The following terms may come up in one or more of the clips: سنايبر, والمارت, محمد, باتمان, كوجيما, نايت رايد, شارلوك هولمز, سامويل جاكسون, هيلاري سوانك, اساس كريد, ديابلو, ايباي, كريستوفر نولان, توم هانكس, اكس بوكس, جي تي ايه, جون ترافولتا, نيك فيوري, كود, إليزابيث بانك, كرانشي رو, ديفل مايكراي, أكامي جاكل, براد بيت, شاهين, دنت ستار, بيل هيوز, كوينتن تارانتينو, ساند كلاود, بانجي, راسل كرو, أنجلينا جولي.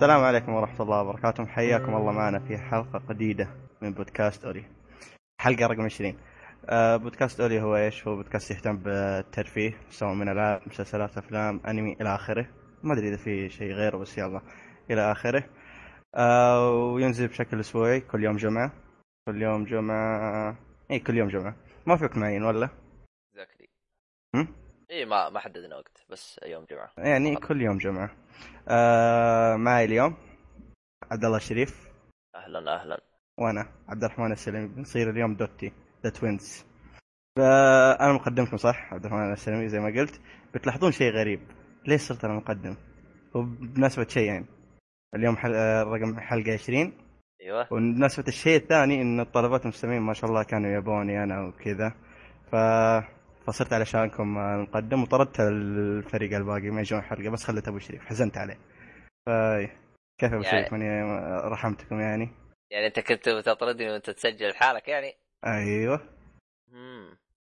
السلام عليكم ورحمة الله وبركاته. حياكم الله معنا في حلقة جديدة من بودكاست أوري, حلقة رقم 20. بودكاست أوري هو إيش؟ هو بودكاست يهتم بالترفيه, سواء من ألعاب, مسلسلات, أفلام, أنمي إلى آخره. ما أدري إذا في شيء غيره بس يلا إلى آخره. وينزل بشكل أسبوعي كل يوم جمعة. ما فيك معين ولا؟ زكري. إيه ما حددنا وقت بس يوم جمعة. يعني كل يوم جمعة. معي اليوم عبد الله شريف. أهلا. وأنا عبد الرحمن السلمي. بنصير اليوم دوتي ذا توينز. أنا مقدمكم صح عبد الرحمن السلمي زي ما قلت. بتلاحظون شيء غريب, ليش صرت أنا مقدم؟ وبنسبة شيئين, اليوم رقم حلقة 20. أيوة. وبنسبة الشيء الثاني إن الطلبات المستمعين ما شاء الله كانوا يبوني أنا وكذا, فصرت علشانكم نقدم, وطردت الفريق الباقي ما يجون حلقة بس خلت أبو شريف, حزنت عليه. كيف أبو شريف يعني رحمتكم يعني أنت كنت تطردني وأنت تسجل حالك يعني؟ أيوة.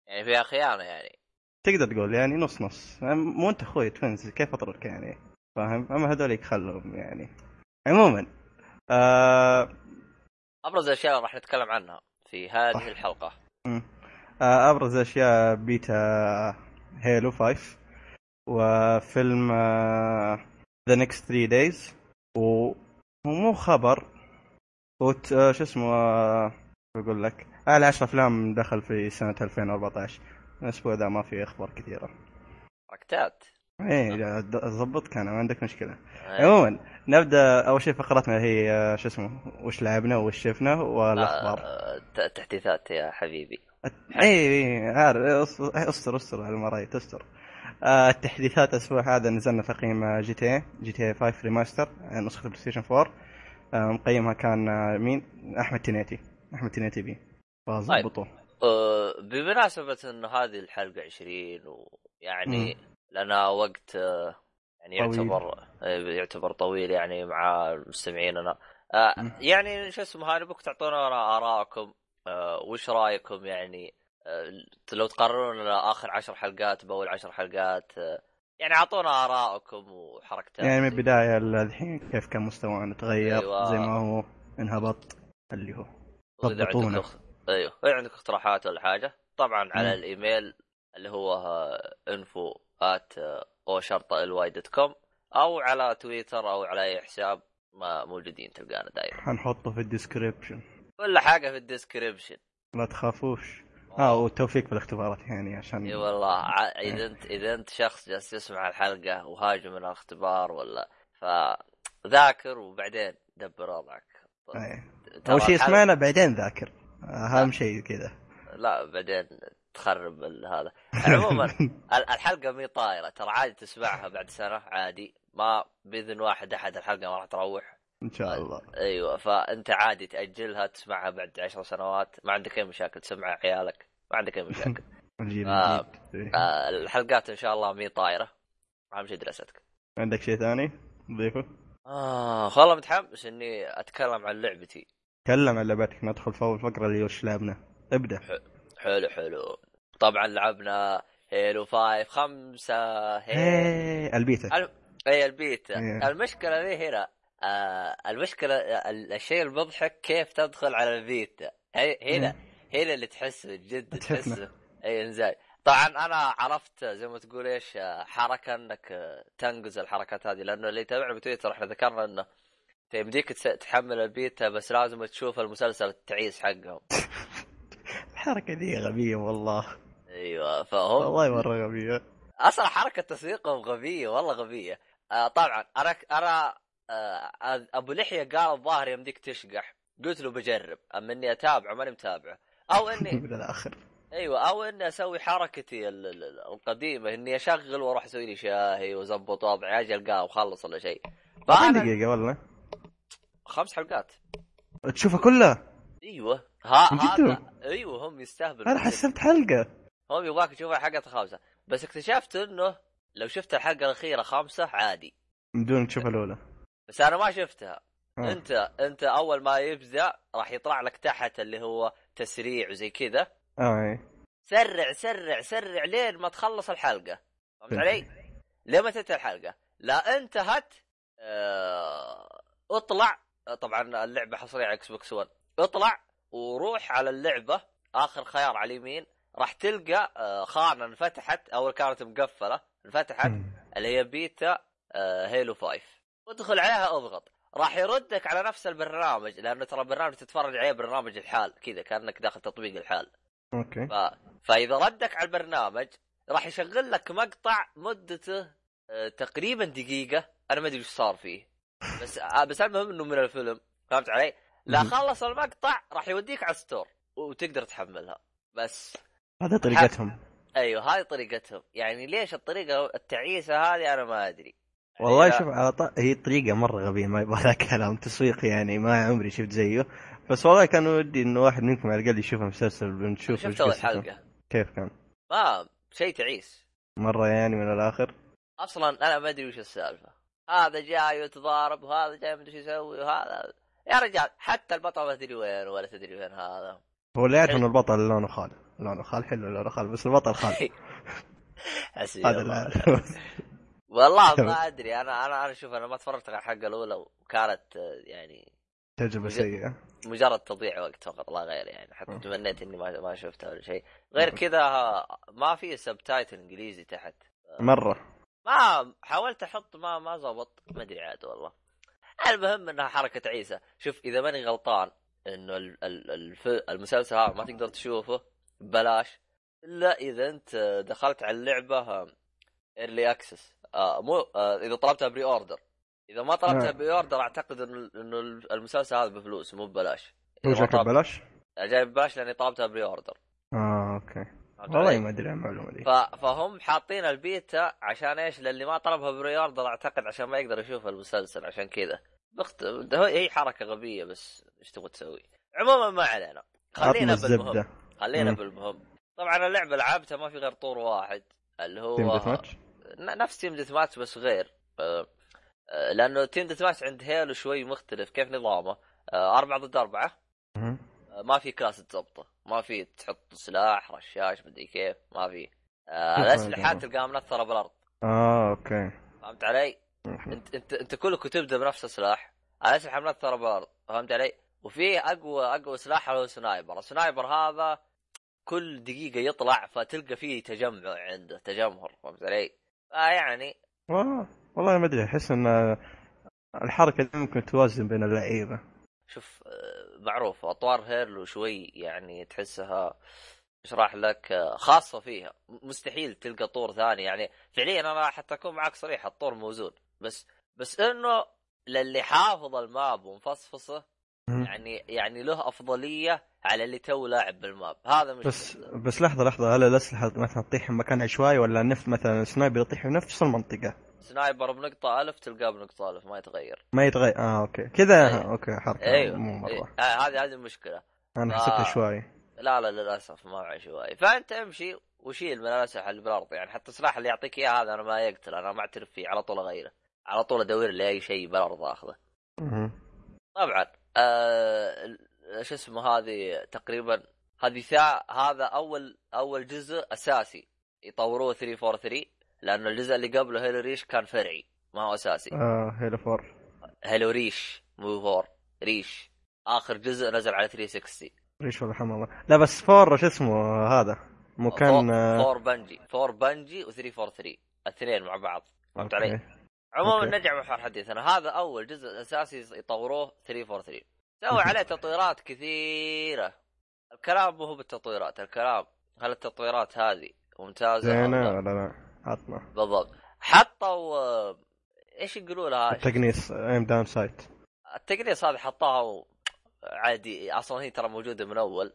يعني فيها خيانة يعني, تقدر تقول يعني نص نص, مو أنت أخوي توينز كيف أطردك يعني, فاهم؟ أما هذوليك خلهم يعني. عموما أبرز الأشياء راح نتكلم عنها في هذه الحلقة. أبرز أشياء بيتا هيلو 5, وفيلم ذا نكست 3 دايز, ومو خبر شو اسمه, بقول لك أعلى 10 أفلام دخل في سنة 2014. الأسبوع ذا ما في أخبار كثيرة, ركتات. إيه ضبطك أنا, ما عندك مشكلة. عموما نبدأ أول شيء فقرتنا هي شو اسمه, وش لعبنا وش شفنا والأخبار. تحديثات يا حبيبي. اي استر على المرايه تستر. التحديثات الاسبوع هذا نزلنا تقييم جي تي ايه 5 ريماستر نسخه بلايستيشن 4. مقيمها كان مين؟ احمد تنيتي بي فظبطوه. بمناسبه انه هذه الحلقه 20 ويعني لنا وقت يعني يعتبر طويل يعني مع مستمعيننا. يعني شو اسمه هذا, بك تعطونا آراءكم, وش رايكم يعني لو تقررون اخر 10 حلقات باول 10 حلقات, يعني اعطونا ارائكم وحركتكم يعني من البدايه للحين, كيف كان مستوانا تغير. أيوة. زي ما هو انهبط اللي هو ضبطونا. ايوه عندك اقتراحات ولا حاجه؟ طبعا على الايميل اللي هو info@oshartaelway.com, او على تويتر او على اي حساب ما موجودين تلقانا دايما, هنحطه في الديسكريبشن كل حاجة في الديسكريبشن, لا تخافوش. والتوفيق بالاختبارات يعني عشان اي والله اذا انت شخص جالس يسمع الحلقة وهاجم من الاختبار ولا, فذاكر وبعدين دبر وضعك. اول شيء اسمعنا بعدين ذاكر, اهم شيء كذا, لا بعدين تخرب هذا. عموما الحلقة مي طايرة ترى, عادي تسمعها بعد سنة عادي, ما بإذن واحد احد الحلقة ما راح تروح إن شاء الله. أيوة فأنت عادي تأجلها تسمعها بعد 10 سنوات, ما عندك أي مشاكل, تسمع عيالك ما عندك أي مشاكل. الحلقات إن شاء الله مي طائرة, أهم شيء دراستك. عندك شيء ثاني ضيفه؟ والله متحمس إني أتكلم عن لعبتي. تكلم عن لعبتك, ندخل في أول فقرة اللي وش لعبنا. ابدأ. حلو. طبعا لعبنا هيلو 5 البيتا. البيتا. المشكلة ليه هنا؟ المشكلة الشيء المضحك كيف تدخل على البيتا. هنا اللي تحسه جد تحسه أي إنزاج. طبعا أنا عرفت زي ما تقول إيش حركة, أنك تنقز الحركات هذه, لأنه اللي يتابع بتويتر إحنا ذكرنا أنه يمديك تحمل البيتا بس لازم تشوف المسلسل التعيس حقهم. الحركة دي غبية والله. أيوة فهم والله مرة غبية, أصلا حركة تسويقهم غبية والله غبية. طبعا أنا أبو لحية قال الظاهر يمديك تشقح, قلت له بجرب, أما إني أتابعه ماني متابعه, أو إني من الآخر. أيوة أو إني أسوي حركتي القديمة إني أشغل وأروح أسوي لي شاهي وأزبط وضعي, أجي ألقاه وخلص ولا شيء. كم دقيقة والله؟ 5 حلقات تشوفها كلها. أيوة هذا أيوة هم يستهبلوا. أنا حسبت حلقة, هم يبغاك تشوفها حلقة 5 بس. اكتشفت إنه لو شفت الحلقة الأخيرة 5 عادي بدون تشوف الأولى, بس أنا ما شفتها. أنت أول ما يبدأ راح يطلع لك تحت اللي هو تسريع وزي كذا, سرع لين ما تخلص الحلقة, فهمت علي؟ لين ما تنتهي الحلقة, لا انتهت اطلع طبعا اللعبة حصرية على اكس بوكس 1، اطلع وروح على اللعبة اخر خيار على اليمين راح تلقى خانة انفتحت او كانت مقفلة انفتحت اللي هي بيتا هيلو فايف، ادخل عليها اضغط راح يردك على نفس البرنامج، لانه ترى برنامج تتفرج عليه برنامج الحال كذا كأنك داخل تطبيق الحال. اوكي فاذا ردك على البرنامج راح يشغل لك مقطع مدته تقريبا دقيقة، انا ما ادري ايش صار فيه بس المهم انه من الفيلم، فهمت علي؟ لا خلص المقطع راح يوديك على ستور وتقدر تحملها. بس هذا طريقتهم. ايوه هاي طريقتهم، يعني ليش الطريقة التعيسة هذه انا ما ادري والله. شوف على هي طريقة مرة غبية، ما يبغى لها كلام تسويق، يعني ما عمري شفت زيه، بس والله كان ودي انه واحد منكم على الاقل يشوفها مسلسل ونشوف ايش الحلقة كيف كان. ما شيء تعيس مرة يعني من الاخر، اصلا انا ما ادري وش السالفة، هذا جاي وتضارب وهذا جاي ما ادري ايش يسوي وهذا، يا رجال حتى البطل ما تدري وين ولا تدري وين هذا. هو لا يعرف انه البطل لونه خال، لونه خال حلو، لونه خال بس البطل خال هذا والله ما ادري. انا شوف انا ما اتفرجت على الحلقه الاولى وكانت يعني تجربه سيئه، مجرد تضييع وقت فقط لا غير، يعني حتى تمنيت اني ما شفتها ولا شيء غير كذا. ما في سبتايتل انجليزي تحت مره، ما حاولت احط ما زبط، ما ادري عاد والله. المهم انها حركه عيسى. شوف اذا ماني غلطان انه المسلسل هذا ما تقدر تشوفه ببلاش الا اذا انت دخلت على اللعبه ايرلي اكسس، مو اذا طلبتها بري اوردر. اذا ما طلبتها بري اوردر اعتقد انه المسلسل هذا بفلوس مو ببلاش. جاك ببلاش؟ جاي ببلاش لاني طلبتها بري اوردر. اوكي والله ما ادري عن المعلومه دي. فهم حاطين البيتا عشان ايش؟ للي ما طلبها بري اوردر اعتقد عشان ما يقدر يشوف المسلسل، عشان كذا هي حركه غبيه، بس ايش تبغى تسوي؟ عموما ما علينا، خلينا بالمهم طبعا اللعبه لعبتها ما في غير طور واحد اللي هو نفس تيم ديث ماتش، بس غير لأنه تيم ديث ماتش عند هيلو شوي مختلف. كيف نظامه؟ 4 ضد 4، ما في كلاس تضبطه، ما في تحط سلاح رشاش بدي كيف، ما في الأسلحات تلقاها منثرة بالأرض. أوكي فهمت علي؟ أنت كلك تبدأ بنفس السلاح، الأسلحة منثرة بالأرض، فهمت علي؟ وفي أقوى سلاح هو سنايبر. السنايبر هذا كل دقيقة يطلع، فتلقى فيه تجمع عنده، تجمهر، فهمت علي؟ يعني والله ما ادري، احس ان الحركه دي ممكن توازن بين اللعيبه. شوف معروف اطوار هيرلو شوي يعني تحسها اشرح لك خاصه فيها، مستحيل تلقى طور ثاني. يعني فعليا انا حتى اكون معك صريح الطور موزون، بس انه للي حافظ الماب ومفصفصه يعني له افضليه على اللي تو لاعب بالماب. هذا مش بس لحظه، هل الاسلحه مثلا تطيح مكان عشوائي ولا النفط مثلا سنايبر يطيح بنفس المنطقه؟ سنايبر بنقطه 1000 تلقاه بنقطه 1000، ما يتغير. اوكي كذا. اوكي حركه. ايوه هذه المشكله، انا حسيت عشوائي. لا للاسف ما عشوائي، فانت امشي وشيل من الاسلحه اللي بالارض. يعني حتى السلاح اللي يعطيك اياه هذا انا ما يقتل، انا ما اعترف فيه، على طول اغيره، على طول ادور لي اي شيء بالارض اخذه. طبعا ايش اسمه هذه تقريبا هذه هذا اول جزء اساسي يطوروه 343، لانه الجزء اللي قبله هيلو ريش كان فرعي ما هو اساسي. هيلو ريش مو فور ريش، اخر جزء نزل على 360 ريش ولا حم الله. لا بس فور ايش اسمه هذا مو كان فور بانجي و343 الاثنين مع بعض، فهمت علي؟ عموما نرجع لحوار حديثنا. هذا اول جزء اساسي يطوروه 343، سووا عليه تطويرات كثيرة. الكلام هو بالتطويرات، الكلام هل التطويرات هذه ممتازة ولا لا؟ عطنا بالضبط. حطوا ايش يقولوا لها؟ التقنيص ام داون سايت. التقنيص هذه حطوها عادي، اصلا هي ترى موجودة من اول،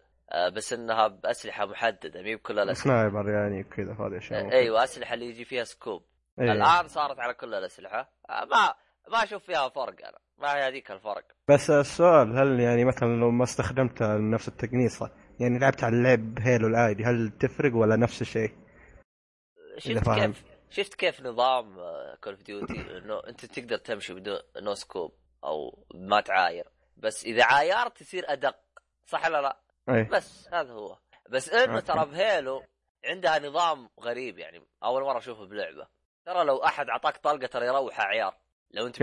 بس انها باسلحة محددة، مي بكل الاسلحة سنايبر يعني كذا هذه اشياء. ايوه اسلحة اللي يجي فيها سكوب. أيوة. الان صارت على كل الاسلحة، ما اشوف فيها فرق انا، ما هي هذيك الفرق. بس السؤال هل يعني مثلا لو ما استخدمت نفس التقنيصة يعني لعبت على اللعب هيلو العادي هل تفرق ولا نفس الشيء؟ شفت كيف نظام كول اوف ديوتي انه انت تقدر تمشي بدون نو سكوب او ما تعاير، بس اذا عايرت تصير ادق، صح ولا لا؟ أي. بس هذا هو، بس انه ترى بهيلو عندها نظام غريب، يعني اول مرة اشوفه بلعبة. ترى لو احد اعطاك طلقة ترى يروح عيار، لو انت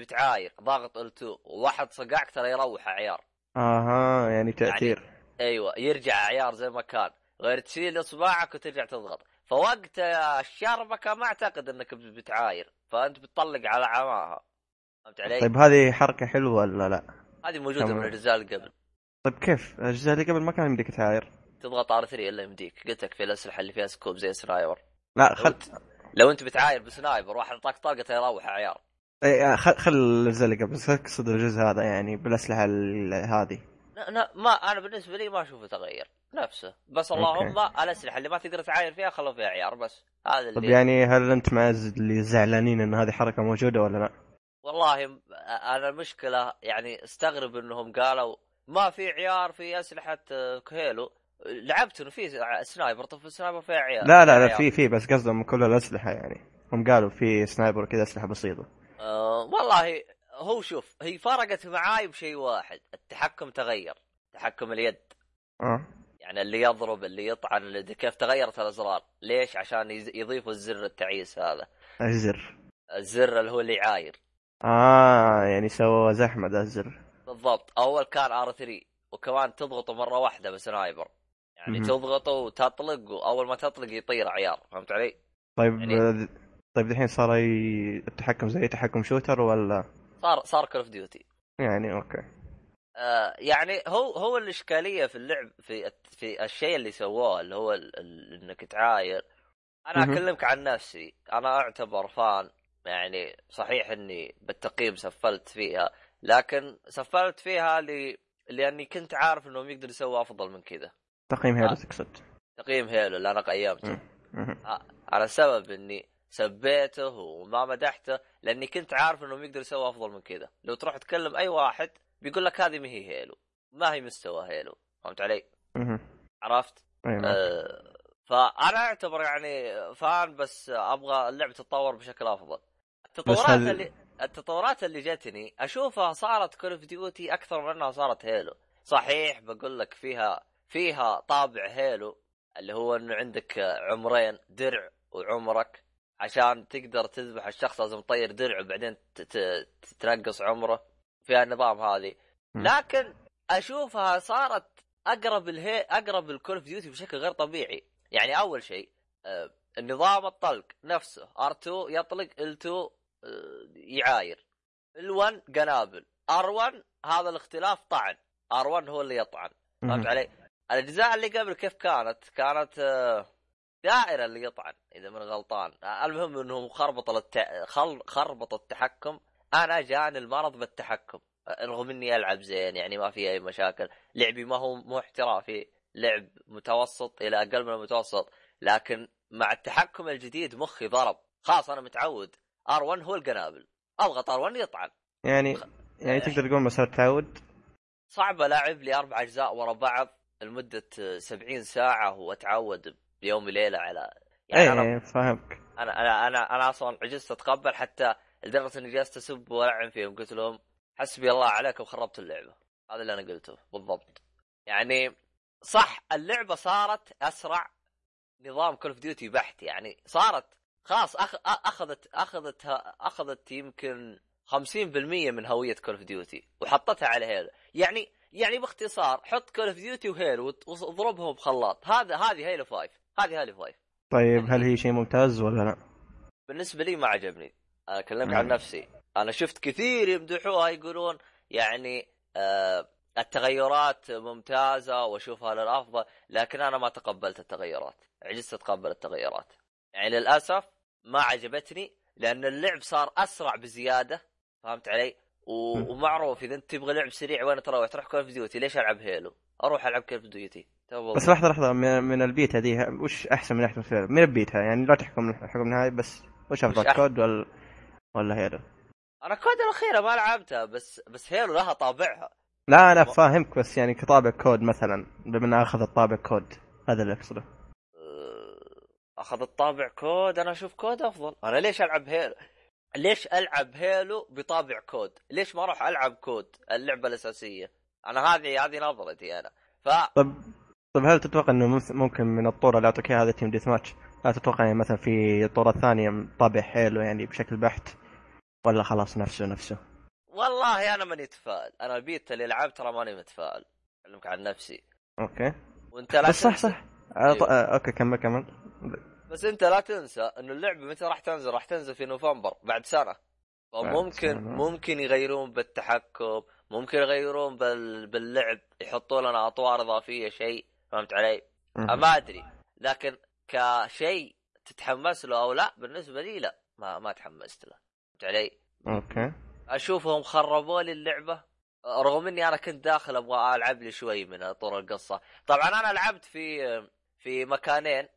بتعايق ضاغط L2 وواحد صقعك ترى يروح عيار. اها يعني تأثير يعني ايوه يرجع عيار زي ما كان، غير تشيل اصبعك وترجع تضغط. فوقت الشربكة ما اعتقد انك بتعاير، فانت بتطلق على عماها. فهمت علي؟ طيب هذه حركة حلوة ولا لا؟ هذه موجودة من الأجزاء اللي قبل. طيب كيف؟ الأجزاء اللي قبل ما كان يمديك تعاير. تضغط R3 إلا يمديك. قلتك في الأسلحة اللي فيها سكوب زي سنايبر. لا لو أنت بتعاير بسنايبر واحد طاق طاقته يروح عيار. اي خل الأجزاء اللي قبل، أقصد الجزء هذا يعني بالأسلحة هذه. لا ما أنا بالنسبة لي ما أشوفه تغير نفسه، بس اللهم الأسلحة اللي ما تقدر تعاير فيها خلوا فيها عيار بس. هذا اللي. طب يعني هل أنت مع اللي زعلانين إن هذه حركة موجودة ولا لا؟ والله أنا المشكلة يعني استغرب إنهم قالوا ما في عيار في أسلحة كهيلو. لعبت إنه في سنايبر، طب في سنايبر في عيار. لا في بس قصدهم كل الأسلحة يعني، هم قالوا في سنايبر كذا أسلحة بسيطة. والله هو شوف هي فرقت معاي بشيء واحد، التحكم تغير، تحكم اليد. يعني اللي يضرب اللي يطعن اللي كيف تغيرت الأزرار. ليش؟ عشان يضيفوا الزر التعيس هذا. الزر اللي هو اللي عاير. يعني سوى زحمة ده الزر بالضبط. أول كان R3 وكمان تضغطه مرة واحدة بسنايبر يعني تضغطه وتطلق، وأول ما تطلق يطير عيار. فهمت علي؟ طيب يعني... طيب دحين صار التحكم زي تحكم شوتر ولا صار كول اوف ديوتي يعني؟ اوكي. يعني هو الإشكالية في اللعب في الشيء اللي سواه اللي هو انك تعاير. انا اكلمك عن نفسي، انا اعتبر فان يعني. صحيح اني بالتقييم سفلت فيها، لكن سفلت فيها لاني كنت عارف انهم يقدروا يسووا افضل من كذا. تقييم هيلو تقصد؟ تقييم هيلو اللي انا قيمته على سبب اني سبيته وما مدحته، لاني كنت عارف انهم يقدروا يسووا افضل من كذا. لو تروح تكلم اي واحد بيقول لك هذه ما هي هيلو، ما هي مستوى هيلو. فهمت علي؟ عرفت؟ فانا اعتبر يعني فان، بس ابغى اللعبة تتطور بشكل افضل. التطورات اللي جتني أشوفها صارت كول اوف ديوتي أكثر من أنها صارت هيلو. صحيح بقول لك فيها طابع هيلو اللي هو أنه عندك عمرين، درع وعمرك. عشان تقدر تذبح الشخص لازم تطير درع وبعدين تنقص عمره. فيها النظام هذه، لكن أشوفها صارت أقرب الكول اوف ديوتي بشكل غير طبيعي. يعني أول شيء النظام الطلق نفسه، R2 يطلق L2 يعاير، L1 قنابل، R1 هذا الاختلاف طعن، R1 هو اللي يطعن. فهمت علي؟ الأجزاء اللي قبل كيف كانت دائرة اللي يطعن إذا من غلطان. المهم أنهم خربطوا التحكم. أنا جاني المرض بالتحكم، رغم أني ألعب زين يعني ما في أي مشاكل. لعبي ما هو مو احترافي، لعب متوسط إلى أقل من المتوسط، لكن مع التحكم الجديد مخي ضرب. خاص أنا متعود R1 هو القنابل، أضغط R1 يطعن. يعني تقدر تقول مسار تعود صعب. ألعب لي 4 أجزاء ورا بعض لمدة 70 ساعة وأتعود بيوم ليلة على يعني. أنا فاهمك. أنا أصلا عجزت أتقبل، حتى لدرجة إني جالس أسب وألعن فيهم. قلت لهم حسبي الله عليك وخربت اللعبة. هذا اللي أنا قلته بالضبط يعني. صح اللعبة صارت أسرع، نظام كول اوف ديوتي بحت يعني. صارت خاص اخذت يمكن 50% من هوية كول اوف ديوتي وحطتها على هيلو. يعني باختصار حط كول اوف ديوتي وهيلو واضربهم بخلاط. هذه هيلو فايف. طيب هل هي شيء ممتاز ولا لا؟ بالنسبة لي ما عجبني. انا كلمت عن نفسي، انا شفت كثير يمدحوها يقولون يعني التغيرات ممتازة واشوفها للأفضل، لكن انا ما تقبلت التغيرات. عجزت اتقبل التغيرات يعني للأسف. ما عجبتني لأن اللعب صار أسرع بزيادة. فهمت علي؟ ومعروف إذا أنت تبغى لعب سريع وين تروح كول اوف ديوتي. ليش ألعب هيلو؟ أروح ألعب كول اوف ديوتي. بس لحظة من البيت هذه وش أحسن من أحسن فيها من البيتها يعني؟ لا تحكم الحكم هاي بس. وش أفضل كود ولا هيلو؟ أنا كود الأخيرة ما لعبتها، بس هيلو لها طابعها. لا أنا فاهمك، بس يعني كطابع كود مثلا بما أخذ الطابع كود، هذا اللي أقصده. اخذ الطابع كود. انا اشوف كود افضل. انا ليش العب هيلو بطابع كود؟ ليش ما اروح العب كود اللعبه الاساسيه؟ انا هذه نظرتي انا. طب هل تتوقع انه ممكن من الطور اللي اعطيك هذا تيم ديث ماتش، لا تتوقع يعني مثلا في طور ثانيه طابع هيلو يعني بشكل بحت ولا خلاص نفسه والله انا ماني متفائل. انا البيت اللي لعبت ترى ماني متفائل، اكلمك عن نفسي. اوكي وانت لا تنسى. صح أيوه. اوكي كمل بس انت لا تنسى انه اللعبه متى راح تنزل؟ راح تنزل في نوفمبر، بعد سنه. ممكن يغيرون بالتحكم، ممكن يغيرون باللعب، يحطوا لنا اطوار اضافيه شيء، فهمت علي؟ ما ادري، لكن كشيء تتحمس له او لا، بالنسبه لي لا، ما تحمست له، فهمت علي؟ اوكي اشوفهم خربوا لي اللعبه، رغم اني انا كنت داخل ابغى العب لي شوي من طرق القصه. طبعا انا لعبت في مكانين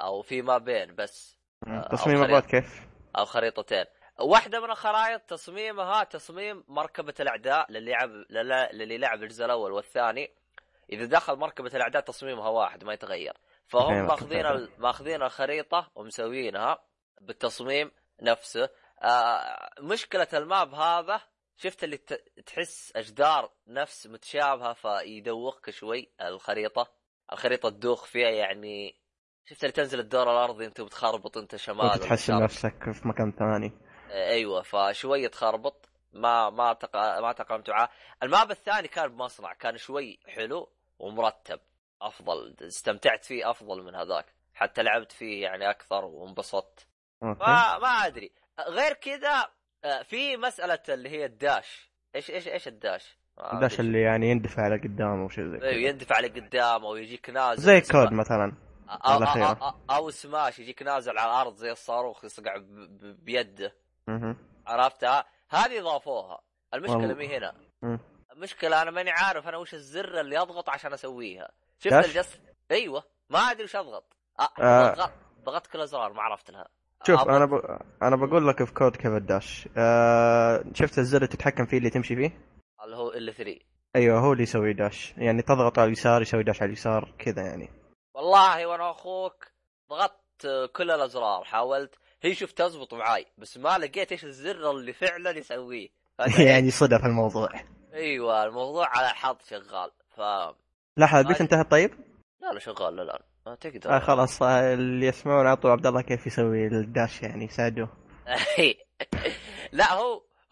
او في ما بين، بس تصميمات كيف او خريطتين. واحده من الخرائط تصميمها تصميم مركبه الاعداء، للي لعب الجزء الاول والثاني. اذا دخل مركبه الاعداء تصميمها واحد ما يتغير، فهم ماخذين الخريطه ومسوينها بالتصميم نفسه. مشكله الماب هذا، شفت اللي تحس أجدار نفس متشابهة فيدوخك شوي الخريطة تدوخ فيها، يعني شفت اللي تنزل الدور الأرضي انت بتخربط، انت شمال وتحس نفسك في مكان ثاني. ايوه فشوية تخربط، ما تقامت معاه. الماب الثاني كان بمصنع، كان شوي حلو ومرتب، أفضل استمتعت فيه أفضل من هذاك، حتى لعبت فيه يعني أكثر وانبسطت. ما أدري غير كذا. في مسألة اللي هي الداش، ايش الداش؟ الداش اللي يعني يندفع على قدام او شيء زي كذا. ايوه يندفع على قدام او يجيك نازل زي كود مثلا، أو سماش يجيك نازل على الارض زي الصاروخ يصقع بيده. عرفتها هذه، ضافوها. المشكلة مي هنا، المشكلة انا ماني عارف انا وش الزر اللي اضغط عشان اسويها. شفت الجسم؟ ايوه ما ادري وش اضغط. ضغطت كل الازرار ما عرفت لها. شوف انا بقول لك في كود كيف الداش. شفت الزر اللي تتحكم فيه اللي تمشي فيه اللي هو ال 3؟ ايوه هو اللي يسوي داش، يعني تضغط على اليسار يسوي داش على اليسار كذا يعني. والله وانا اخوك ضغطت كل الازرار، حاولت هي شوف تزبط معاي، بس ما لقيت ايش الزر اللي فعلا يسويه. يعني صدف الموضوع. ايوه الموضوع على حظ شغال. لا البيت انتهت؟ طيب لا شغال الان ما تقدر. خلاص اللي يسمعون عطوا عبد الله كيف يسوي الداش يعني ساعدوه. لا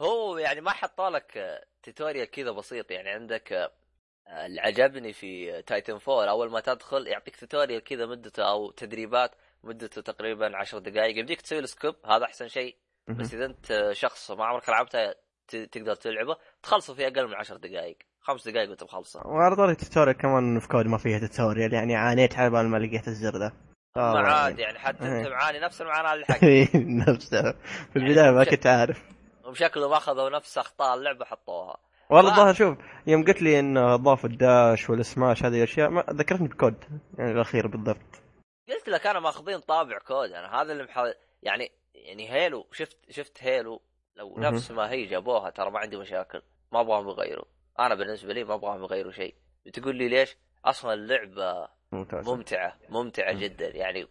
هو يعني ما حطوا لك توتوريال كذا بسيط، يعني عندك اللي عجبني في تايتن فول اول ما تدخل يعطيك توتوريال كذا مدته او تدريبات مدته تقريبا 10 دقائق، يمديك تسوي السكوب، هذا احسن شيء. بس اذا انت شخص ما عمرك لعبتها تقدر تلعبه تخلصه في اقل من 10 دقائق، 5 دقائق وانت مخلصه. وعلى طاري التوتوريال كمان في كود ما فيها توتوريال، يعني عانيت حبا ما لقيت الزر ذا. معاد يعني حتى انت معاني نفس المعاناة اللي حقت نفسها في البداية ما كنت عارف، وبشكله ما اخذوا نفس اخطاء اللعبة حطوها والله. الظاهر شوف يوم قلت لي انه ضاف الداش والسماش هذه الاشياء ما ذكرتني بكود يعني الاخير بالضبط. قلت لك انا ماخذين طابع كود، انا يعني هذا اللي يعني هيلو، شفت هيلو لو نفس ما هي جابوها ترى ما عندي مشاكل، ما ابغاهم يغيروا. انا بالنسبه لي ما ابغاهم يغيروا شيء. بتقول لي ليش؟ اصلا اللعبه ممتعه جدا، يعني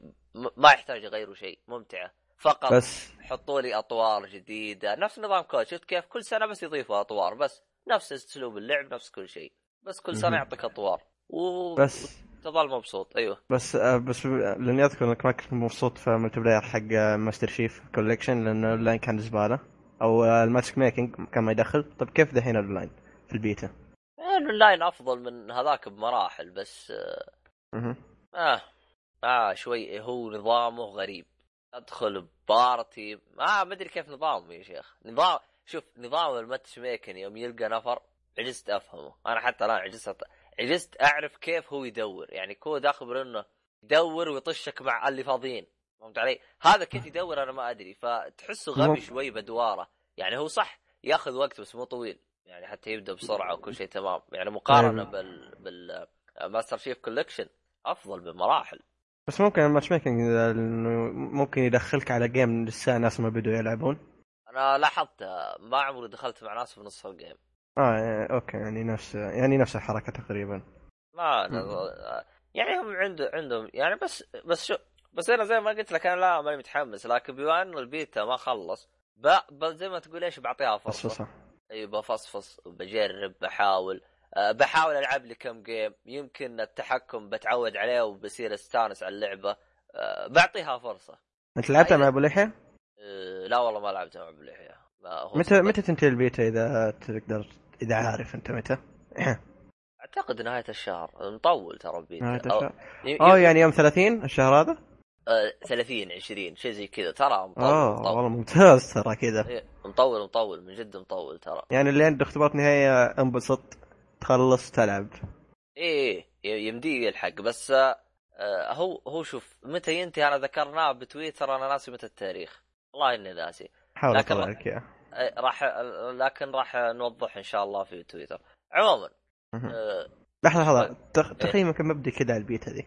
ما يحتاج يغيروا شيء، ممتعه فقط. بس حطوا لي اطوار جديده نفس نظام كود، شفت كيف كل سنه بس يضيفوا اطوار، بس نفس اسلوب اللعب نفس كل شيء، بس كل سنه يعطيك اطوار بس تظل مبسوط. ايوه بس لن يذكر انك ما كنت مبسوط في ملتي بلاير حق ماستر شيف كولكشن، لانه اللاين كان زباله او الماتش ميكنج كان ما يدخل. طب كيف دحين اللاين في البيتا؟ يعني اللاين افضل من هذاك بمراحل، بس شوي هو نظامه غريب. ادخل بارتي ما ادري كيف نظامه يا شيخ. نظام الماتش ميكن يوم يلقى نفر عجزت افهمه انا، حتى الان عجزت اعرف كيف هو يدور. يعني كود اخبر انه يدور ويطشك مع اللي فاضيين، فهمت علي؟ هذا كيف يدور انا ما ادري، فتحسه غبي شوي بدواره. يعني هو صح ياخذ وقت بس مو طويل، يعني حتى يبدأ بسرعة وكل شيء تمام. يعني مقارنة بالماستر شيف كولكشن أفضل بمراحل. بس ممكن الماتش ميكنج ممكن يدخلك على جيم لسه ناس ما بدوا يلعبون. أنا لاحظت ما عمري دخلت مع ناس في نص الجيم. أوكي يعني نفس الحركة تقريبا. ما يعني هم عندهم يعني بس أنا زي ما قلت لك أنا لا ماني متحمس، لكن بما إنه البيتا ما خلص زي ما تقول إيش بعطيها فرصة. بفصفص بجرب، بحاول ألعب لي كم جيم، يمكن التحكم بتعود عليه وبصير استانس على اللعبة، بعطيها فرصة. أنت لعبتها مع أبو لحية؟ لا والله ما لعبتها مع أبو لحية، متى تنتهي البيتا إذا تقدر، إذا عارف أنت متى؟ أعتقد نهاية الشهر، نطول ترى البيتا. يعني يوم 30 الشهر هذا؟ 30 20 شيء زي كذا ترى. مطول والله ممتاز ترى كذا. مطول من جد مطول ترى. يعني اللي عنده اختبارات نهاية انبسط تخلص تلعب. إيه يمدي يلحق بس هو شوف متى ينتهي. أنا ذكرناه بتويتر، أنا ناسي متى التاريخ والله إني ناسي. لكن راح نوضح إن شاء الله في تويتر. عموما لحظة تقييمك مبدئي كذا على البيت هذه؟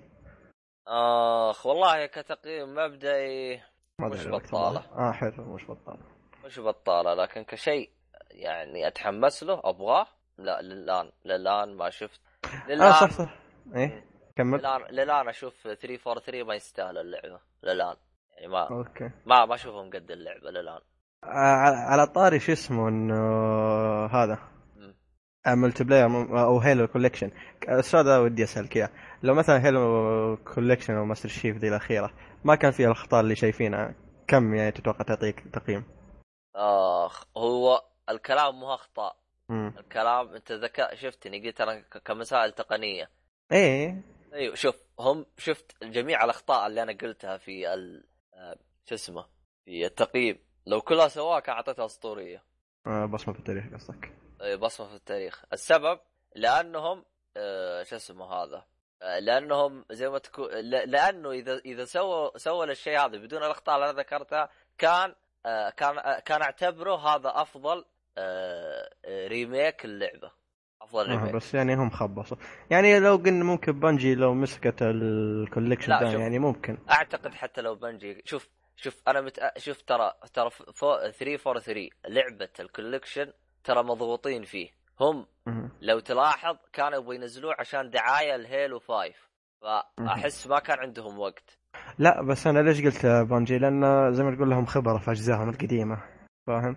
اخ والله كتقييم مبدئي مش بطالة. حلو مش بطالة لكن كشيء يعني اتحمس له ابغاه. لا للان ما شفت للان. صح ايه كمل. للان اشوف 343 ما يستاهل اللعبة للان، يعني ما أوكي. ما اشوفهم قد اللعبة للان. على طاري شو اسمه انه هذا ملتي بلاير او هيلو كوليكشن، السؤال ودي اسالك اياه. لو مثلا هيلو كوليكشن او ماستر شيف دي الاخيره ما كان فيها الاخطاء اللي شايفينها، كم يعني تتوقع تعطيك تقييم؟ هو الكلام مو اخطاء، الكلام انت ذكاء. شفتني قلت انا كمسائل تقنيه. ايوه شوف هم شفت جميع الاخطاء اللي انا قلتها في شو اسمه في التقييم، لو كلها سواء كان اعطيتها اسطوريه. بصمه في التاريخ قصدك؟ بصمة في التاريخ. السبب لأنهم لأنهم زي ما تكون، لأنه إذا سووا الشيء هذا بدون الأخطاء اللي أنا ذكرتها كان أعتبره هذا أفضل ريميك اللعبة، أفضل ريميك. بس يعني هم خبصوا، يعني لو قلنا ممكن بانجي لو مسكت الكوليكشن ده يعني ممكن. أعتقد حتى لو بانجي شوف أنا شوف ترى 343 لعبة الكوليكشن ترى مضغوطين فيه هم. لو تلاحظ كانوا يبغوا ينزلوه عشان دعاية لهيلو فايف، فأحس ما كان عندهم وقت. لا بس أنا ليش قلت بانجي؟ لأن زي ما تقول لهم خبرة في أجزائهم القديمة، فاهم؟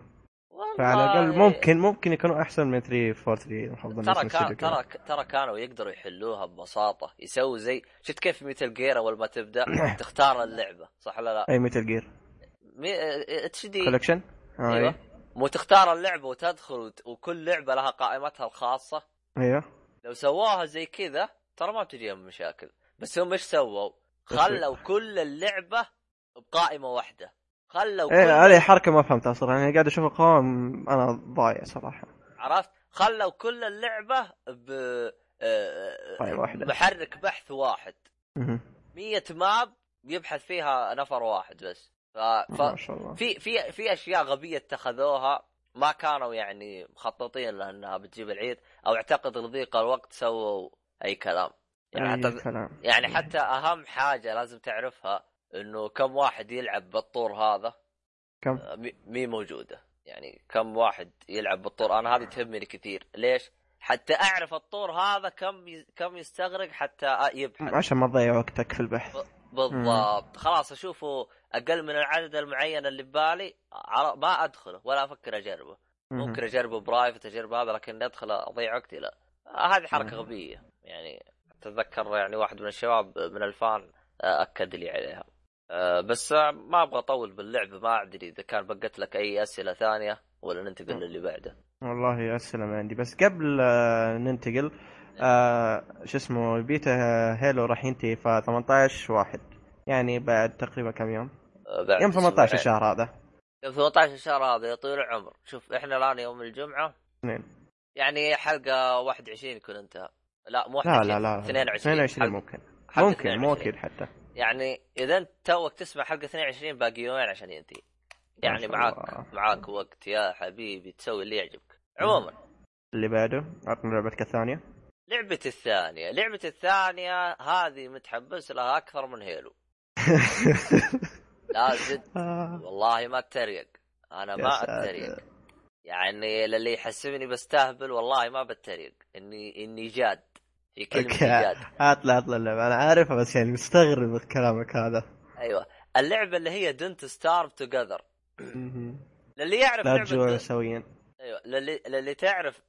فعلى الأقل ممكن يكونوا أحسن من 343. ترى كانوا يقدروا يحلوها ببساطة، يسووا زي شفت كيف ميتل جير أول ما تبدأ تختار اللعبة صح لا؟ أي ميتل جير تشدي كولكشن. أيوة مو تختار اللعبة وتدخل وكل لعبة لها قائمتها الخاصة. ايوه لو سواها زي كذا ترى ما بتجيهم مشاكل. بس هم ايش سووا؟ خلوا كل اللعبة بقائمة واحدة. خلوا هذه حركة ما فهمتها صراحة، انا قاعد اشوف القوائم انا ضايع صراحة. عرفت؟ خلوا كل اللعبة بمحرك بحث واحد، 100 ماب يبحث فيها نفر واحد بس. في اشياء غبيه اتخذوها ما كانوا يعني مخططين لانها بتجيب العيد، او اعتقد لضيق الوقت سووا اي كلام. يعني حتى اهم حاجه لازم تعرفها انه كم واحد يلعب بالطور هذا، كم مي موجوده، يعني كم واحد يلعب بالطور. انا هذه تهمني كثير، ليش؟ حتى اعرف الطور هذا كم يستغرق حتى يبحث، عشان ما تضيع وقتك في البحث. بالضبط. خلاص اشوفه اقل من العدد المعين اللي ببالي ما ادخله ولا افكر اجربه. ممكن اجربه برايفت، اجربه هذا، لكن ادخله اضيع وقتي لا. هذه حركه غبيه يعني. اتذكر يعني واحد من الشباب من الفان اكد لي عليها. بس ما ابغى اطول باللعبه. ما ادري اذا كان بقت لك اي اسئله ثانيه ولا ننتقل للي بعده. والله اسئله ما عندي، بس قبل ننتقل شو اسمه البيتا هيلو راح ينتهي في 18/1، يعني بعد تقريبا كم يوم؟ يوم 18 الشهر هذا. يوم 18 الشهر هذا يا طويل العمر. شوف احنا الان يوم الجمعة 2، يعني حلقة 21 يكون انتهى. لا مو 21، لا 22 ممكن حتى. يعني اذا انت توك تسمع حلقة 22 باقي يومين عشان ينتهي، يعني معاك وقت يا حبيبي تسوي اللي يعجبك. عموما اللي بعده عطنا لعبتك الثانية. لعبة الثانية هذه متحمس لها أكثر من هيلو. لا زد والله ما أتريق، أنا ما أتريق، يعني اللي يحسبني بستهبل والله ما بتريق، إني جاد في كلمة جاد. أطلع أنا عارفها بس يعني مستغرب من كلامك هذا. أيوة اللعبة اللي هي دنت ستار توجذر. للي يعرف لعبة سويين. ايوه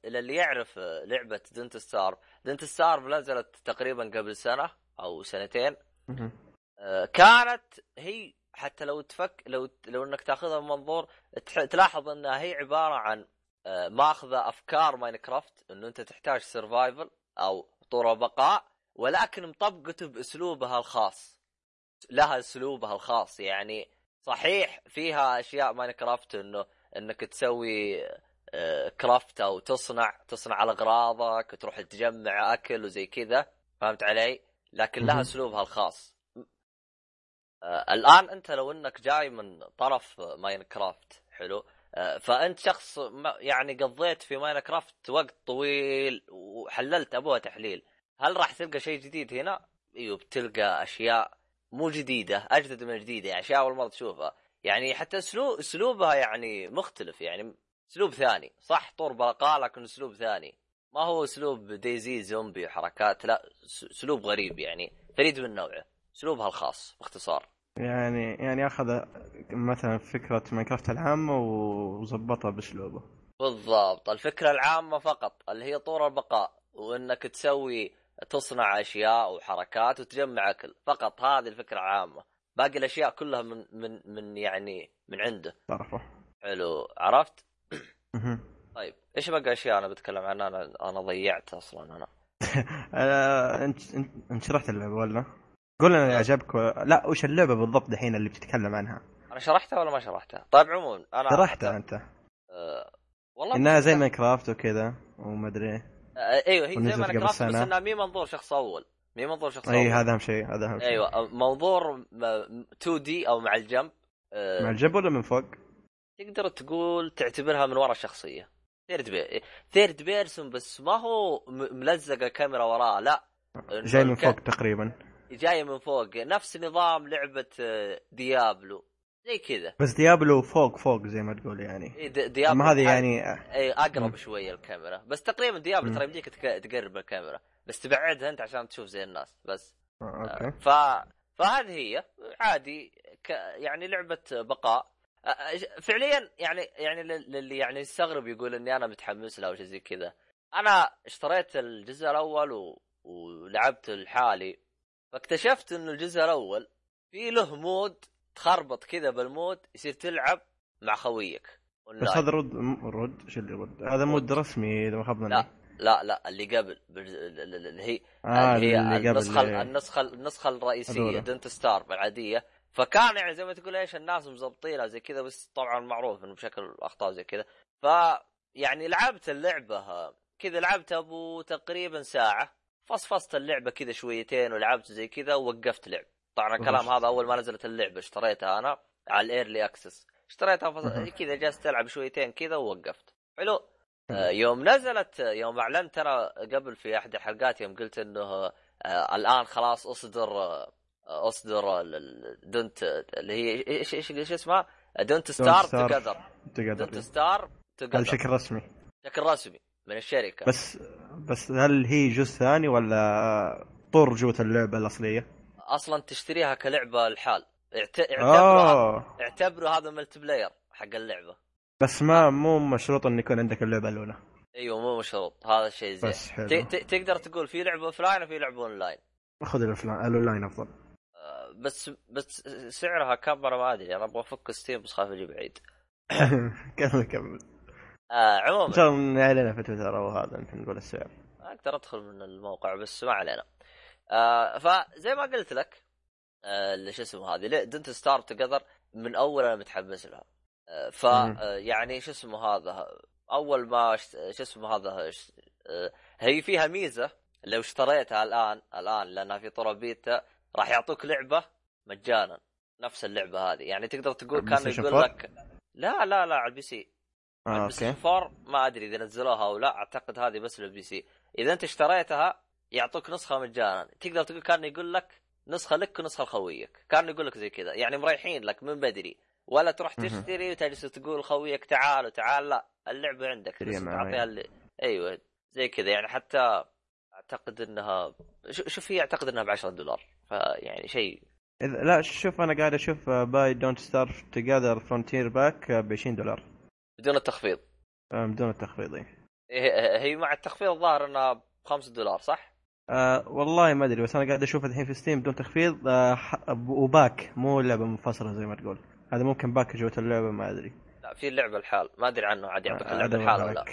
للي يعرف لعبه دنت ستار نزلت تقريبا قبل سنه او سنتين. كانت هي حتى لو تفك لو انك تاخذها من منظور تلاحظ انها هي عباره عن ماخذه افكار ماينكرافت انه انت تحتاج سيرفايفل او طور بقاء، ولكن مطبقته باسلوبها الخاص، لها اسلوبها الخاص. يعني صحيح فيها اشياء ماينكرافت انه انك تسوي كرافت او تصنع على اغراضك وتروح تجمع اكل وزي كذا، فهمت علي؟ لكن لها اسلوبها الخاص. الان انت لو انك جاي من طرف ماينكرافت، حلو، فانت شخص يعني قضيت في ماينكرافت وقت طويل وحللت ابوها تحليل، هل راح تلقى شيء جديد هنا؟ ايوه، بتلقى اشياء مو جديده، اجدد من جديده، اشياء اول مره تشوفها. يعني حتى اسلوبها يعني مختلف، يعني اسلوب ثاني. صح طور بقالك انه اسلوب ثاني، ما هو اسلوب ديزي زومبي وحركات، لا اسلوب غريب يعني فريد من نوعه، اسلوبها الخاص باختصار. يعني اخذ مثلا فكره ماينكرافت العامه وظبطها باسلوبه بالضبط. الفكره العامه فقط اللي هي طور البقاء، وانك تسوي تصنع اشياء وحركات وتجمع اكل، فقط هذه الفكره العامه. باقي الاشياء كلها من يعني من عنده طرفه. حلو، عرفت؟ طيب ايش بقى اشياء انا بتكلم عنها؟ انا ضيعت اصلا انا. انت شرحت اللعبه ولا قول لنا عجبك؟ لا، وش اللعبه بالضبط دحين اللي بتتكلم عنها؟ انا شرحتها ولا ما شرحتها؟ طيب عموما انا شرحتها انت. والله انها زي ماينكرافت وكذا وما ادري. ايوه هي زي ماينكرافت، بس انها مي منظور شخص اول، مي منظور شخص اول. اي هذا اهم شيء، هذا اهم شيء. ايوه منظور 2D او مع الجنب. مع الجنب ولا من فوق؟ تقدر تقول تعتبرها من وراء الشخصيه، ثيرد بيرسون، بس ما هو ملزقه كاميرا وراء، لا جاي من فوق تقريبا، جاي من فوق، نفس نظام لعبه ديابلو زي كذا، بس ديابلو فوق زي ما تقول يعني. ديابلو هذه يعني اقرب شويه الكاميرا، بس تقريبا ديابلو ترى يمديك تقرب الكاميرا بس تبعدها انت عشان تشوف زي الناس بس. اوكي، فهذه هي عادي يعني لعبه بقاء فعليا. يعني اللي يعني يستغرب يقول اني انا متحمس له او شيء زي كذا. انا اشتريت الجزء الاول ولعبت الحالي، فاكتشفت انه الجزء الاول في له مود تخربط كذا بالمود، يصير تلعب مع خويك. بس هذا رد شو اللي رد؟ هذا مود رسمي اذا ما خاب ظني. لا اللي قبل اللي هي النسخه الرئيسيه دنت ستار العاديه. فكان يعني زي ما تقول ايش، الناس مزبطينها زي كذا، بس طبعا معروف انه بشكل اخطاء زي كذا. ف يعني لعبت اللعبه كذا، لعبتها ابو تقريبا ساعه، فصفصت اللعبه كذا شويتين ولعبت زي كذا ووقفت لعب. طبعا الكلام هذا اول ما نزلت اللعبه، اشتريتها انا على الايرلي اكسس، اشتريتها كذا جلست العب شويتين كذا ووقفت. حلو. يوم نزلت، يوم اعلنت انا قبل في احد الحلقات، يوم قلت انه الان خلاص اصدر دنت اللي هي ايش اسمها، دنت ستار تقدر دنت ستار تقدر بشكل رسمي، بشكل رسمي من الشركه. بس هل هي جزء ثاني ولا طور جوه اللعبه الاصليه؟ اصلا تشتريها كلعبه الحال، اعتبروا هذا ملتي بلاير حق اللعبه، بس ما مو مشروط ان يكون عندك اللعبه الاولى. ايوه مو مشروط، هذا الشيء زين. تقدر تقول في لعبه اوفلاين وفي لعبه اونلاين. اخذ الاونلاين افضل. بس سعرها كبر ما ادري، انا ابغى افك ستيم بس خايف اجيب عيد. كمل. عموما تم علينا في تويتر وهذا يمكن نقول السعر، اقدر ادخل من الموقع بس ما علينا. فزي ما قلت لك اللي شو اسمه هذه دنت ستار تقدر من اول انا متحمس لها. ف يعني شو اسمه هذا، اول ما شو اسمه هذا، هي فيها ميزه لو اشتريتها الان لانها في طور بيتا راح يعطوك لعبه مجانا، نفس اللعبه هذه. يعني تقدر تقول كان يقول لك لا على البي سي. اوكي، فور ما ادري اذا نزلوها او لا، اعتقد هذه بس للبي سي. اذا انت اشتريتها يعطوك نسخه مجانا، تقدر تقول كان يقول لك نسخه لك ونسخه لخويك، كان يقول لك زي كذا. يعني مريحين لك من بدري، ولا تروح تشتري وتجلس تقول خويك تعال، لا اللعبه عندك تعطيها ايوه زي كذا. يعني حتى اعتقد انها شوف هي اعتقد انها $10، فيعني شيء. لا شوف، انا قاعد اشوف باي دونت ستار تقدر فرونتير باك $20 بدون التخفيض. بدون التخفيض. هي مع التخفيض ظاهر انها $5 صح؟ والله ما ادري، بس انا قاعد اشوف الحين في ستيم بدون تخفيض وباك، مو لعبه منفصله زي ما تقول، هذا ممكن باك جوه اللعبه ما ادري. لا في لعبه الحال ما ادري عنه، عاد يعطيك اللعبه الحال ولا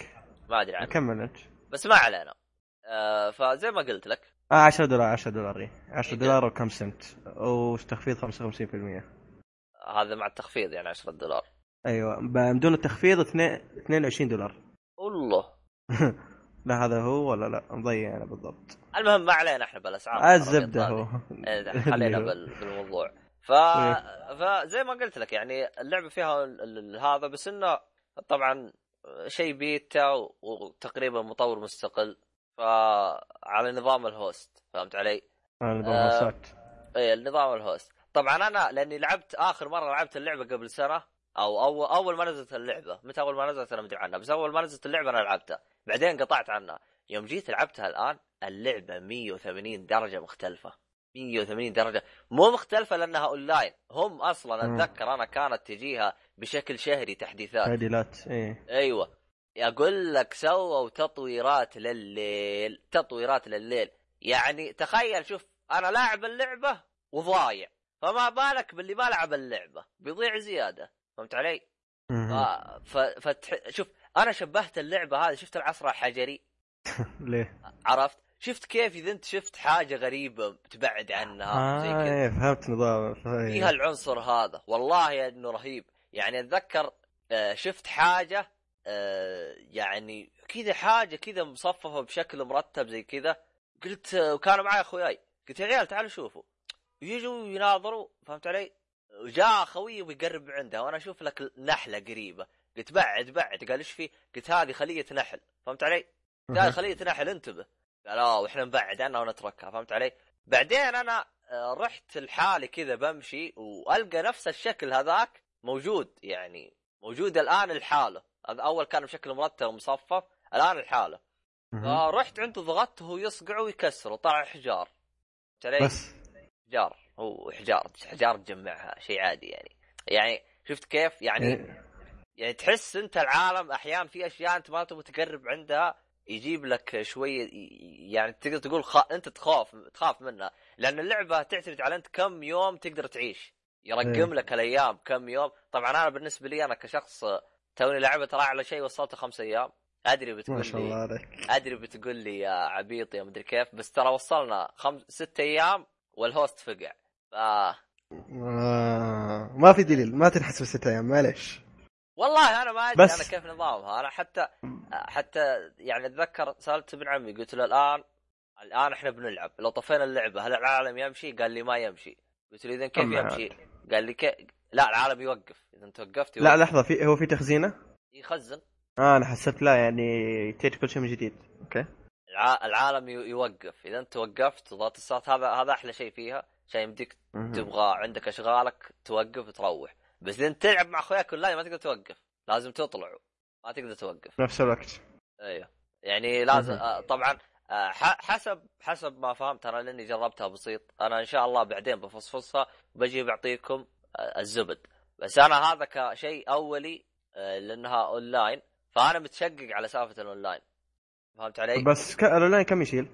ما ادري عنه كملت، بس ما علينا. فزي ما قلت لك $10 $10 $10 وكم سنت، وتخفيض 55%. هذا مع التخفيض يعني $10. ايوه بدون التخفيض $22. والله لا هذا هو ولا لا مضيع انا بالضبط. المهم ما علينا، احنا بالاسعار الزبده هو خلينا بالموضوع. فزي ما قلت لك يعني اللعبه فيها هذا، بس انه طبعا شيء بيتا وتقريبا مطور مستقل، فعلى نظام الهوست، فهمت علي؟ نظام الهوست. اي النظام الهوست. طبعا انا لاني لعبت اخر مره لعبت اللعبه قبل سنه، او اول ما نزلت اللعبه، متى اول ما نزلت انا مدري عنها، بس اول ما نزلت اللعبه انا لعبتها، بعدين قطعت عنها. يوم جيت لعبتها الان، اللعبه 180 درجه مختلفه. 180 درجه مو مختلفه لانها اونلاين، هم اصلا اتذكر انا كانت تجيها بشكل شهري تحديثات، تعديلات. ايه ايوه اقول لك، سووا تطويرات للليل، تطويرات للليل. يعني تخيل، شوف انا لاعب اللعبه وضايع، فما بالك باللي ما لعب اللعبه بيضيع زياده، فهمت علي؟ شوف انا شبهت اللعبه هذه، شفت العصر الحجري ليه؟ عرفت؟ شفت كيف اذا انت شفت حاجه غريبه تبعد عنها زي كذا. ايه فهمت نظام فيها العنصر هذا، والله انه رهيب. يعني اتذكر شفت حاجه يعني كذا، حاجه كذا مصففه بشكل مرتب زي كذا، قلت وكانوا معي اخوياي، قلت يا عيال تعالوا شوفوا، يجوا يناظروا، فهمت علي؟ وجاء خوي ويقرب عندها، وانا اشوف لك نحله قريبه، قلت بعد. قال ايش في؟ قلت هذه خليه نحل، فهمت علي؟ قال خليه نحل، انتبه. قال واحنا نبعد عنها ونتركها، فهمت علي؟ بعدين انا رحت لحالي كذا بمشي، والقى نفس الشكل هذاك موجود، يعني موجود الان لحاله. هذا اول كان بشكل مرتب ومصفف، الان لحاله. فرحت عنده ضغطته، هو يصقع ويكسر، وطلع حجار، فهمت علي؟ بس حجار، هو حجار تجمعها شيء عادي يعني شفت كيف؟ يعني تحس انت العالم احيانا في اشياء انت ما تبغى تقرب عندها، يجيب لك شويه، يعني تقدر تقول انت تخاف منها، لان اللعبه تعتمد على انت كم يوم تقدر تعيش، يرقم لك الايام كم يوم. طبعا انا بالنسبه لي، انا كشخص توني لعبه ترى على شيء وصلت 5 ايام. ادري بتقول لي يا عبيط يا مدري كيف، بس ترى وصلنا 6 ايام والهوست فقع. ما في دليل، ما تنحسب 6 ايام، معليش. والله انا ما ادري انا كيف نظامها. انا حتى يعني اتذكر سالت ابن عمي، قلت له الان احنا بنلعب، لو طفينا اللعبه هل العالم يمشي؟ قال لي ما يمشي. قلت له اذا كيف يمشي؟ قال لي لا العالم يوقف، اذا انت وقفت. لا لحظه، هو في تخزينه يخزن. انا حسيت لا، يعني تيجي كل شيء من جديد. اوكي العالم يوقف، اذا انت وقفت ضغط الساعات. هذا احلى شيء فيها، شيء يمديك تبغى عندك اشغالك توقف وتروح، بس انت تلعب مع اخوياك كلها ما تقدر توقف، لازم تطلعوا، ما تقدر توقف نفس الوقت. ايوه يعني لازم. طبعا حسب ما فهمت انا، لاني جربتها بسيط. انا ان شاء الله بعدين بفصفصها وبجي بعطيكم الزبد، بس انا هذا كشيء اولي لانها اونلاين، فانا متشقق على سالفه الاونلاين، فهمت علي؟ بس الاونلاين كم يشيل؟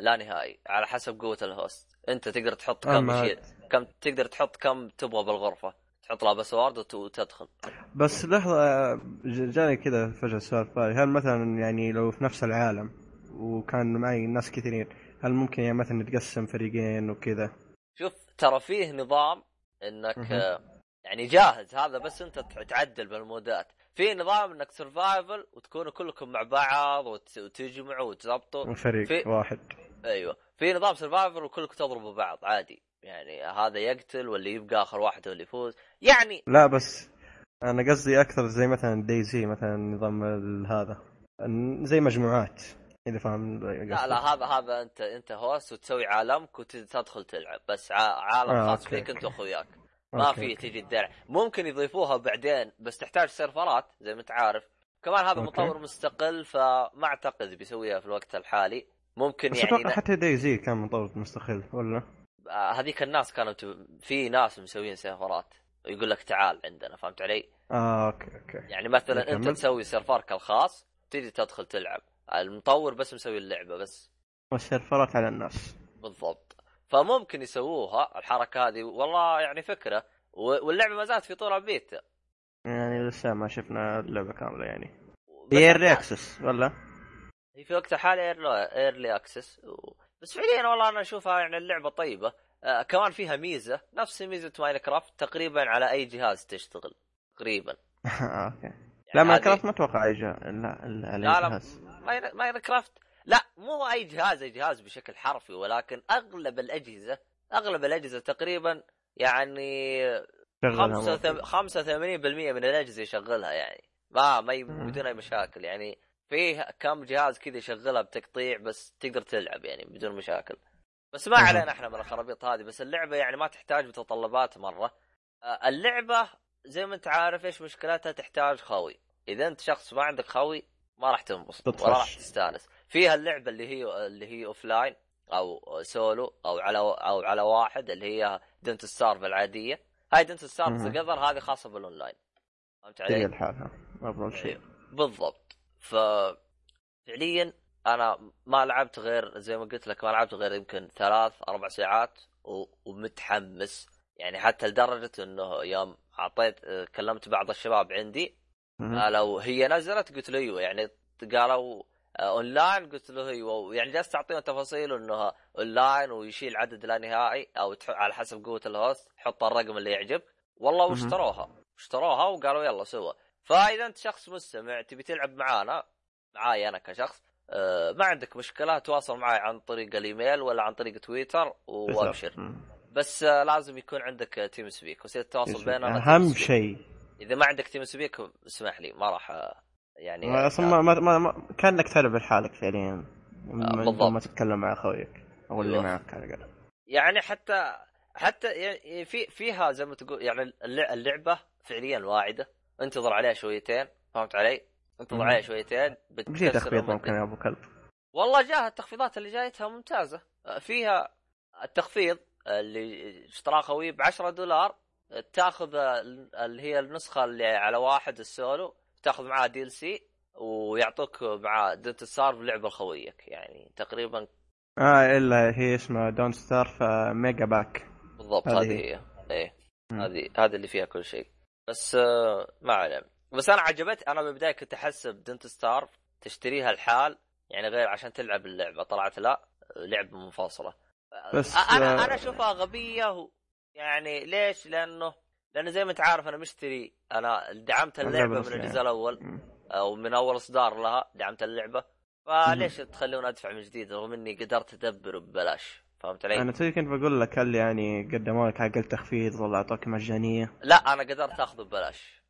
لا نهائي، على حسب قوه الهوست. انت تقدر تحط كم يشيل، كم تقدر تحط، كم تبغى بالغرفه، تحط لها باسورد وتدخل. بس لحظه، جاني كذا فجاه سؤال فارغ. هل مثلا يعني لو في نفس العالم وكان معي ناس كثيرين، هل ممكن يعني مثلا نتقسم فريقين وكذا؟ شوف ترى فيه نظام انك يعني جاهز هذا، بس انت تعدل بالمودات. في نظام انك سرفايفل وتكونوا كلكم مع بعض وتجمعوا وتضبطوا فريق واحد. ايوه في نظام سرفايفل وكلكم تضربوا بعض عادي، يعني هذا يقتل واللي يبقى اخر واحد واللي يفوز يعني. لا بس انا قصدي اكثر زي مثلا DayZ مثلا، نظام هذا زي مجموعات، اذا فاهم. لا هذا انت هوست وتسوي عالمك وتدخل تلعب، بس عالم خاص فيك انت واخوياك، ما في تيجي الدرع. ممكن يضيفوها بعدين، بس تحتاج سيرفرات زي ما انت عارف. كمان هذا مطور مستقل، فما اعتقد بيسويها في الوقت الحالي. ممكن يعني حتى DayZ كان مطور مستقل ولا هذيك الناس كانوا في ناس مسوين سيرفرات يقول لك تعال عندنا، فهمت علي؟ اوكي يعني مثلا انت تسوي سيرفرك الخاص، تيجي تدخل تلعب، المطور بس مسوي اللعبه بس. والسيرفرات على الناس بالضبط. فممكن يسووها الحركة هذه والله، يعني فكرة. واللعبة ما زالت في طور البيتا، يعني لسه ما شفنا اللعبة كاملة، يعني ايرلي اكسس والله هي في وقتها حالي ايرلي اكسس بس فعليا والله انا اشوفها يعني اللعبة طيبة. كمان فيها ميزة نفس ميزة ماينكرافت تقريبا على اي جهاز تشتغل تقريبا. اوكي يعني لا ماينكرافت ما اتوقع اي جهاز، لا جهاز. لا ماينكرافت لا مو اي جهاز، اي جهاز بشكل حرفي، ولكن اغلب الاجهزة تقريبا يعني 85% من الاجهزة يشغلها، يعني ما بدون اي مشاكل. يعني فيه كم جهاز كذا يشغلها بتقطيع بس تقدر تلعب يعني بدون مشاكل. بس ما علينا احنا من الخرابيط هذه. بس اللعبة يعني ما تحتاج متطلبات مرة. اللعبة زي ما انت عارف ايش مشكلتها، تحتاج خوي. اذا انت شخص ما عندك خوي ما راح تنبسط ولا راح تستانس. فيها اللعبة اللي هي اوفلاين او سولو او على واحد اللي هي دنت ستار بالعادية. هاي دنت ستار تقدر، هذه خاصة بالاونلاين. فهمت علي؟ الحالة افضل شيء بالضبط. فعليا انا ما لعبت غير زي ما قلت لك، ما لعبت غير يمكن 3-4 ساعات ومتحمس يعني، حتى لدرجه انه يوم اعطيت كلمت بعض الشباب عندي لو هي نزلت قلت له ايوه، يعني قالوا اونلاين قلت له ايوه، يعني جالس تعطيهم تفاصيل انه اونلاين ويشيل عدد لا نهائي او على حسب قوه الهوست حط الرقم اللي يعجب والله. واشتروها وقالوا يلا سوا. فاذا انت شخص مستمع تبي تلعب معاي انا كشخص ما عندك مشكلة، تواصل معي عن طريق الإيميل ولا عن طريق تويتر وأبشر. بس لازم يكون عندك تيم سبيك، وسيلة التواصل بيننا أهم شيء. إذا ما عندك تيم سبيك اسمح لي ما راح يعني أصلا ما كأنك تلعب لحالك فعليا ما تتكلم مع أخويك أو اللي معك على الأقل. يعني حتى يعني فيها زي ما تقول يعني اللعبة فعليا واعدة، انتظر عليها شويتين. فهمت علي؟ انتظر عليها شويتين بتكسر تخفيض ممكن يا ابو كلب. والله جاها التخفيضات اللي جايتها ممتازه. فيها التخفيض اللي اشتراك خوي $10 تاخذ اللي هي النسخه اللي على واحد السولو، تاخذ معها DLC ويعطوك مع دنت ستار بلعبه خويك يعني تقريبا الا هي اسمها دونت ستار فميجا باك بالضبط. هذه هي ايه، هذه اللي فيها كل شيء. بس ما علم. بس انا عجبت. انا بالبدايه كنت احسب دنت ستار تشتريها الحال يعني غير عشان تلعب اللعبه، طلعت لا لعبه منفصله. بس انا اشوفها غبيه يعني. ليش؟ لانه زي ما انت عارف انا مشتري، انا دعمت اللعبه من الجزء الاول او من اول اصدار لها، دعمت اللعبه فليش تخلوني ادفع من جديد رغم اني قدرت ادبر ببلاش. فهمت علي؟ انا كنت بقول لك هل يعني قدموا لك عقل تخفيض ولا اعطوك مجانيه؟ لا انا قدرت اخذه ببلاش.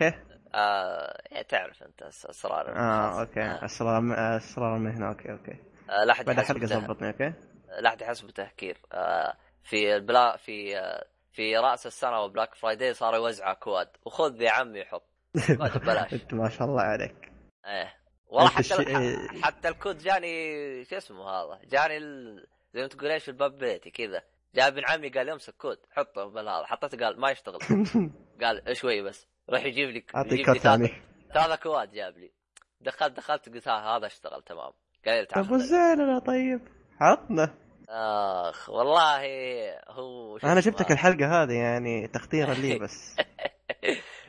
يعني تعرف انت اسرار. اوكي اسرار من هنا. اوكي لا احد يحسب ضبطني. اوكي لا احد يحسب تهكير. في البلا في راس السنه وبلاك فرايداي صار يوزع كواد، وخذ يا عمي حط كواد ببلاش. انت ما شاء الله عليك. والله حتى الكود جاني شو اسمه هذا، جاني زي ما تقول ايش الباب بيتي كذا، جاء ابن عمي قال امسك كود حطه بالهذا، حطيته قال ما يشتغل. قال شوي بس راح يجيب لي هذا كواد. جاب لي دخلت قلت هذا اشتغل تمام. قال تعال طب وزين انا طيب حطنا. اخ والله هو انا جبتك الحلقه هذه يعني تختيرا لي بس.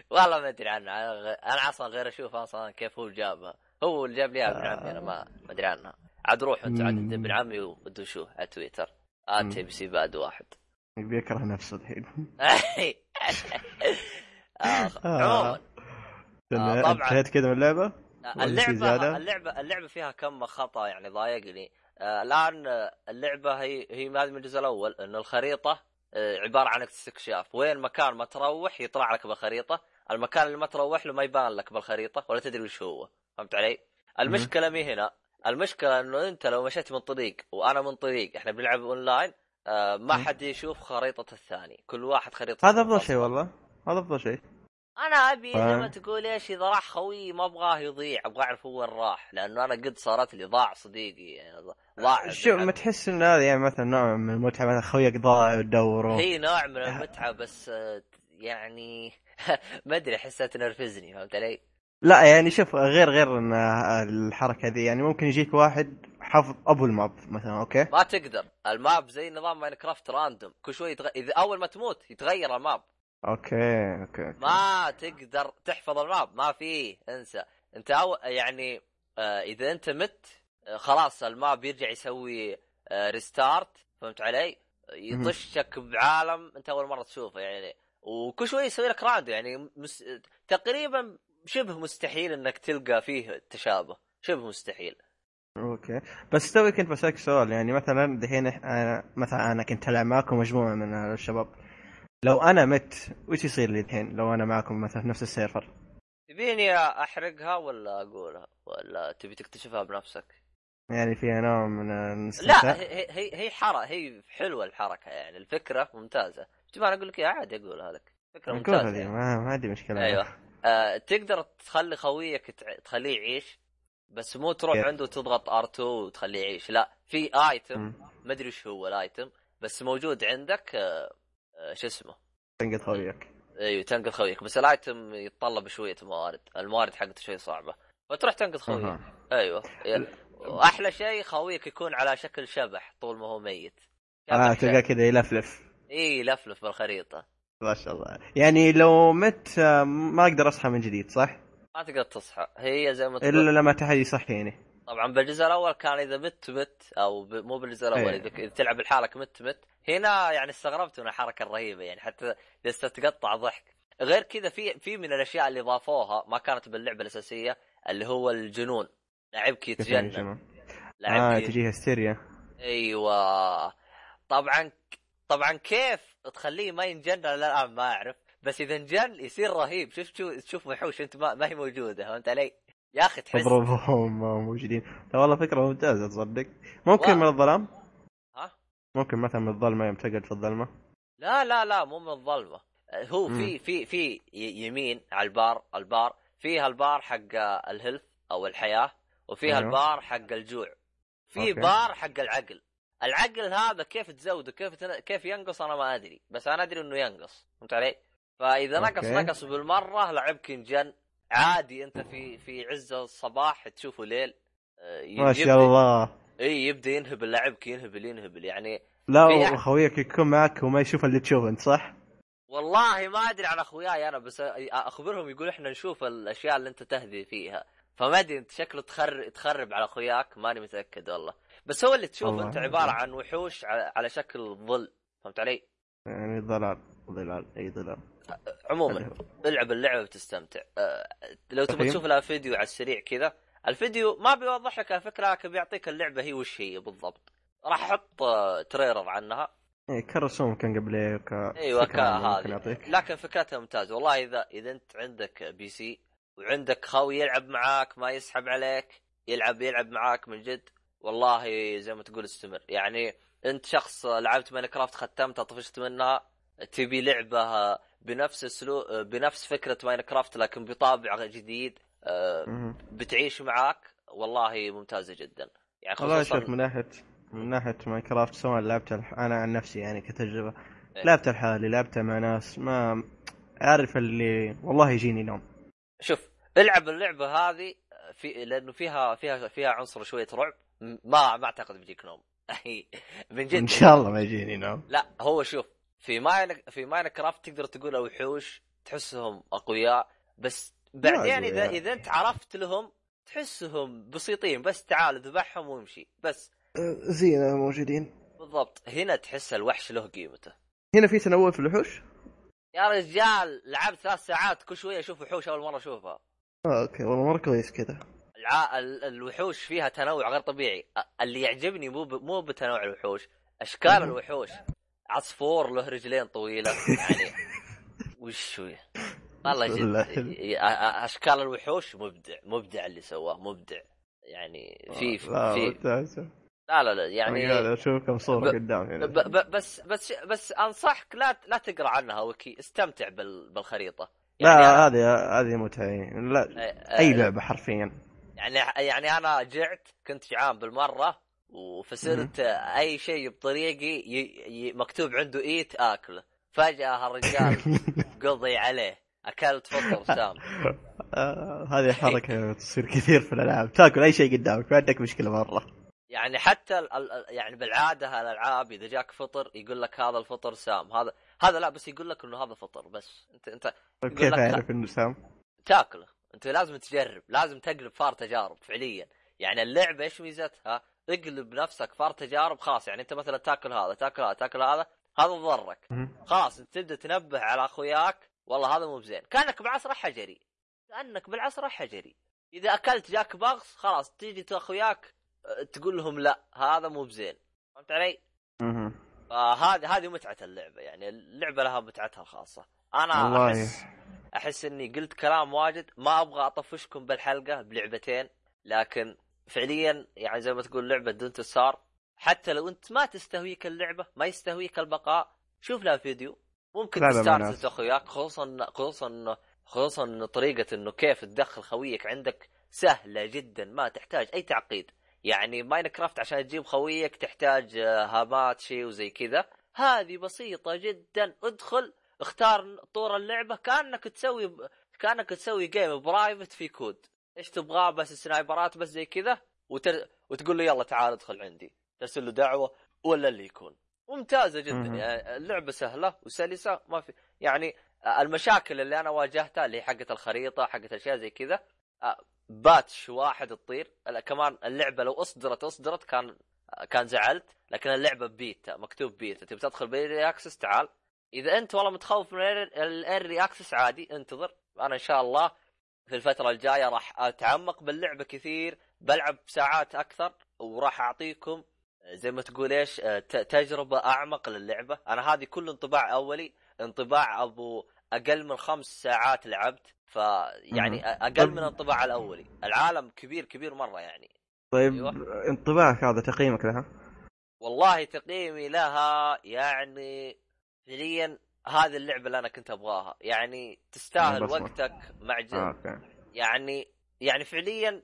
والله ما ادري عنه انا اصلا غير اشوف اصلا كيف هو جابها، هو اللي جاب لي ابن عمي، انا ما ادري عنها. عاد روح انت عند ابن عمي وبده شو على تويتر اتي بسي باد واحد بيكره نفسه الحين. انتهيت كده من اللعبة؟ اللعبة فيها كم خطأ يعني ضايقني. الآن اللعبة هي هذه من الجزء الأول، إنه الخريطة عبارة عن استكشاف. وين مكان ما تروح يطلع لك بالخريطة، المكان اللي ما تروح له ما يبان لك بالخريطة ولا تدري وش هو. فهمت علي؟ المشكلة مي هنا، المشكلة إنه أنت لو مشيت من طريق وأنا من طريق، إحنا بنلعب أونلاين ما حد يشوف خريطة الثاني، كل واحد خريطة. هذا أفضل شيء والله، هذا أفضل شيء. أنا أبي لما تقول إيش إذا راح خوي ما أبغاه يضيع، أبغى أعرف هو وين راح، لأنه أنا قد صارت لي ضاع صديقي يعني ضاع. شو ما تحس إن هذا يعني مثلا نوع من المتعة، مثلا خويك ضاع وتدوره هي نوع من المتعة. بس يعني ما أدري حسيت نرفزني. فهمت علي؟ لا يعني شوف غير ان الحركه هذه يعني ممكن يجيك واحد حفظ ابو الماب مثلا اوكي ما تقدر الماب زي نظام ماينكرافت راندوم كل شوي اذا اول ما تموت يتغير الماب أوكي. ما تقدر تحفظ الماب ما فيه انسى انت يعني اذا انت مت خلاص الماب يرجع يسوي ريستارت فهمت علي يطشك بعالم انت اول مره تشوفه يعني وكل شوي يسوي لك راند يعني تقريبا شبه مستحيل انك تلقى فيه التشابه شبه مستحيل اوكي بس توي كنت بسالك سؤال يعني مثلا دحين مثلا انا كنت العب معكم مجموعه من الشباب لو انا مت وش يصير لي الحين لو انا معكم مثلا نفس السيرفر تبيني احرقها ولا اقولها ولا تبي تكتشفها بنفسك يعني فيها نوع من لا هي حركه هي حلوه الحركه يعني الفكره ممتازه تبغى انا اقول لك عادي اقولها لك فكره ممتازه يعني. ما عندي مشكله ايوه تقدر تخلي خويك تخليه يعيش بس مو تروح عنده تضغط R2 وتخليه يعيش لا في ايتم ما ادري ايش هو الايتم بس موجود عندك شو اسمه تنقذ خويك ايوه تنقذ خويك بس الايتم يتطلب شويه موارد الموارد حقته شيء صعبه فتروح تنقذ خويك ايوه يعني احلى شيء خويك يكون على شكل شبح طول ما هو ميت تلقى كده يلفلف يلفلف بالخريطه ما شاء الله يعني لو مت ما اقدر اصحى من جديد صح ما تقدر تصحى هي زي ما الا لما تحد يصحيني طبعا بالجزء الاول كان اذا مت او مو بالجزء الاول اذا تلعب لحالك مت هنا يعني استغربت من الحركه الرهيبه يعني حتى لسه تقطع ضحك غير كذا في من الاشياء اللي ضافوها ما كانت باللعبه الاساسيه اللي هو الجنون لعبك يتجنن لعبك تجيها هستيريا ايوه طبعا كيف تخليه ما ينجن الان ما اعرف بس اذا انجن يصير رهيب شوف وحوش انت ما هي موجوده فهمت علي يا اخي تحس تضربهم موجودين والله فكره ممتازه تصدق ممكن من الظلام ها ممكن مثلا من الظلمه يمتقد في الظلمه لا مو من الظلمه هو في يمين على البار فيها البار حق الهيلث او الحياه وفيها البار حق الجوع في بار حق العقل هذا كيف تزوده كيف ينقص انا ما ادري بس انا ادري انه ينقص فهمت علي فاذا نقص بالمره لعبك ينجن عادي انت في عز الصباح تشوفه ليل ما شاء الله يبدا ينهب لعبك ينهب يعني لا اخوياك يكون معك وما يشوف اللي تشوفه انت صح والله ما ادري عن اخوياي انا بس اخبرهم يقول احنا نشوف الاشياء اللي انت تهدي فيها فما ادري انت شكله تخرب على اخوياك ماني متاكد والله بس هو اللي تشوفه انت عباره عن وحوش على شكل ظل فهمت علي يعني ظلال عموما العب اللعبه وتستمتع لو تبغى تشوف لها فيديو على السريع كذا الفيديو ما بيوضح لك الفكره لكن بيعطيك اللعبه هي وش هي بالضبط راح احط تريلر عنها كرسوم كان قبل هذا لكن فكرتها ممتازه والله اذا انت عندك بي سي وعندك خوي يلعب معاك ما يسحب عليك يلعب معاك من جد والله زي ما تقول استمر يعني انت شخص لعبت ماينكرافت ختمتها طفشت منها تبي لعبه بنفس اسلوب بنفس فكره ماينكرافت لكن بطابع جديد بتعيش معاك والله ممتازه جدا يعني خصوصا من ناحيه ماينكرافت سواء لعبت انا عن نفسي يعني كتجربه لعبت لحالي لعبتها مع ناس ما اعرف اللي والله يجيني نوم شوف العب اللعبه هذه لانه فيها عنصر شويه رعب ما اعتقد بيجيك نوم من جد ان شاء الله ما يجيني نوم لا هو شوف في ماينكرافت تقدر تقول وحوش تحسهم اقوياء بس بعدين اذا انت عرفت لهم تحسهم بسيطين بس تعال ذبحهم وامشي بس زينا موجودين بالضبط هنا تحس الوحش له قيمته هنا في تنوع في الوحوش يا رجال لعبت 3 ساعات كل شويه اشوف وحوش اول مره اشوفها اوكي والله مره كويس كذا الوحوش فيها تنوع غير طبيعي اللي يعجبني مو بتنوع الوحوش اشكال الوحوش عصفور له رجلين طويله يعني وش والله جد اشكال الوحوش مبدع اللي سواه مبدع يعني في لا يعني اشوفكم صوره قدامي يعني. بس انصحك لا تقرا عنها وكي استمتع بالخريطه يعني لا هذه متعه لا اي لعبه حرفيا يعني انا جعت كنت جعان بالمره وفسرت اي شيء بطريقي مكتوب عنده ايت اكله فجاه الرجال قضي عليه اكلت فطر سام هذه حركة تصير كثير في الألعاب، تاكل أي شيء قدامك ما عندك مشكلة مرة. يعني حتى يعني بالعادة هالألعاب إذا جاك فطر يقول لك هذا الفطر سام، هذا لا، بس يقول لك إنه هذا فطر بس. أنت كيف أعرف إنه سام؟ تاكله، أنت لازم تجرب، لازم تقلب فار تجارب فعليا. يعني اللعبة إيش ميزتها؟ اقلب نفسك فار تجارب خاص. يعني أنت مثلا تاكل هذا تاكل هذا تاكل هذا ضرك خاص، أنت تبدأ تنبه على أخوياك والله هذا مو بزين، كأنك بالعصر حجري، لأنك بالعصر حجري. إذا أكلت جاك بغص خلاص تيجي تأخوياك تقول لهم لا هذا مو بزين، فهمت علي؟ هذه متعة اللعبة، يعني اللعبة لها متعتها الخاصة. أنا والله أحس إني قلت كلام واجد، ما أبغى أطفشكم بالحلقة بلعبتين، لكن فعليا يعني زي ما تقول لعبة دنت ستار، حتى لو أنت ما تستهويك اللعبة ما يستهويك البقاء، شوف لها فيديو ممكن تستارت أخوياك، خصوصا طريقة إنه كيف تدخل خويك عندك سهلة جدا، ما تحتاج أي تعقيد. يعني ماينكرافت عشان تجيب خويك تحتاج هامات شيء وزي كذا، هذه بسيطة جدا، ادخل اختار طور اللعبة كأنك تسوي جيم برايفت في كود، ايش تبغاه بس سنايبرات بس زي كذا، وتقول له يلا تعال ادخل عندي، ترسل له دعوة ولا اللي يكون. ممتازة جدا يعني، اللعبة سهلة وسلسة، ما في يعني المشاكل اللي أنا واجهتها اللي حقة الخريطة حقة الأشياء زي كذا، باتش واحد تطير. كمان اللعبة لو أصدرت كان زعلت، لكن اللعبة بيتا، مكتوب بيتا، تبي تدخل بالإيرلي أكسس تعال، إذا أنت والله متخوف من الإيرلي أكسس عادي انتظر. أنا إن شاء الله في الفترة الجاية راح أتعمق باللعبة كثير، بلعب ساعات أكثر، وراح أعطيكم زي ما تقول إيش تجربة أعمق للعبة. أنا هذه كل انطباع أولي، انطباع أبو أقل من 5 ساعات لعبت، فيعني أقل من انطباع الأولي. العالم كبير كبير مرة يعني. طيب أيوة. انطباعك هذا تقييمك لها؟ والله تقييمي لها يعني فعليا هذه اللعبة اللي أنا كنت أبغاها، يعني تستاهل وقتك مع يعني فعليا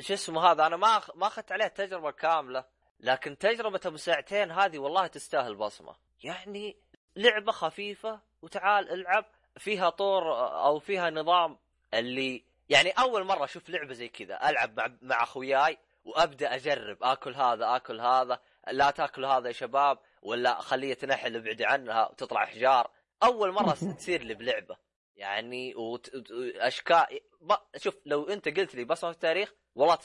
شو اسمه هذا، أنا ما أخذت عليها تجربة كاملة، لكن تجربة أبو ساعتين هذه والله تستاهل بصمة. يعني لعبة خفيفة وتعال العب فيها طور أو فيها نظام، اللي يعني أول مرة أشوف لعبة زي كذا، ألعب مع أخوياي وأبدأ أجرب، أكل هذا لا تأكل هذا يا شباب، ولا خليه تنحل بعد عنها وتطلع حجار. أول مرة تصير لي بلعبة يعني، وأشكاء شوف لو أنت قلت لي بصمة في التاريخ والله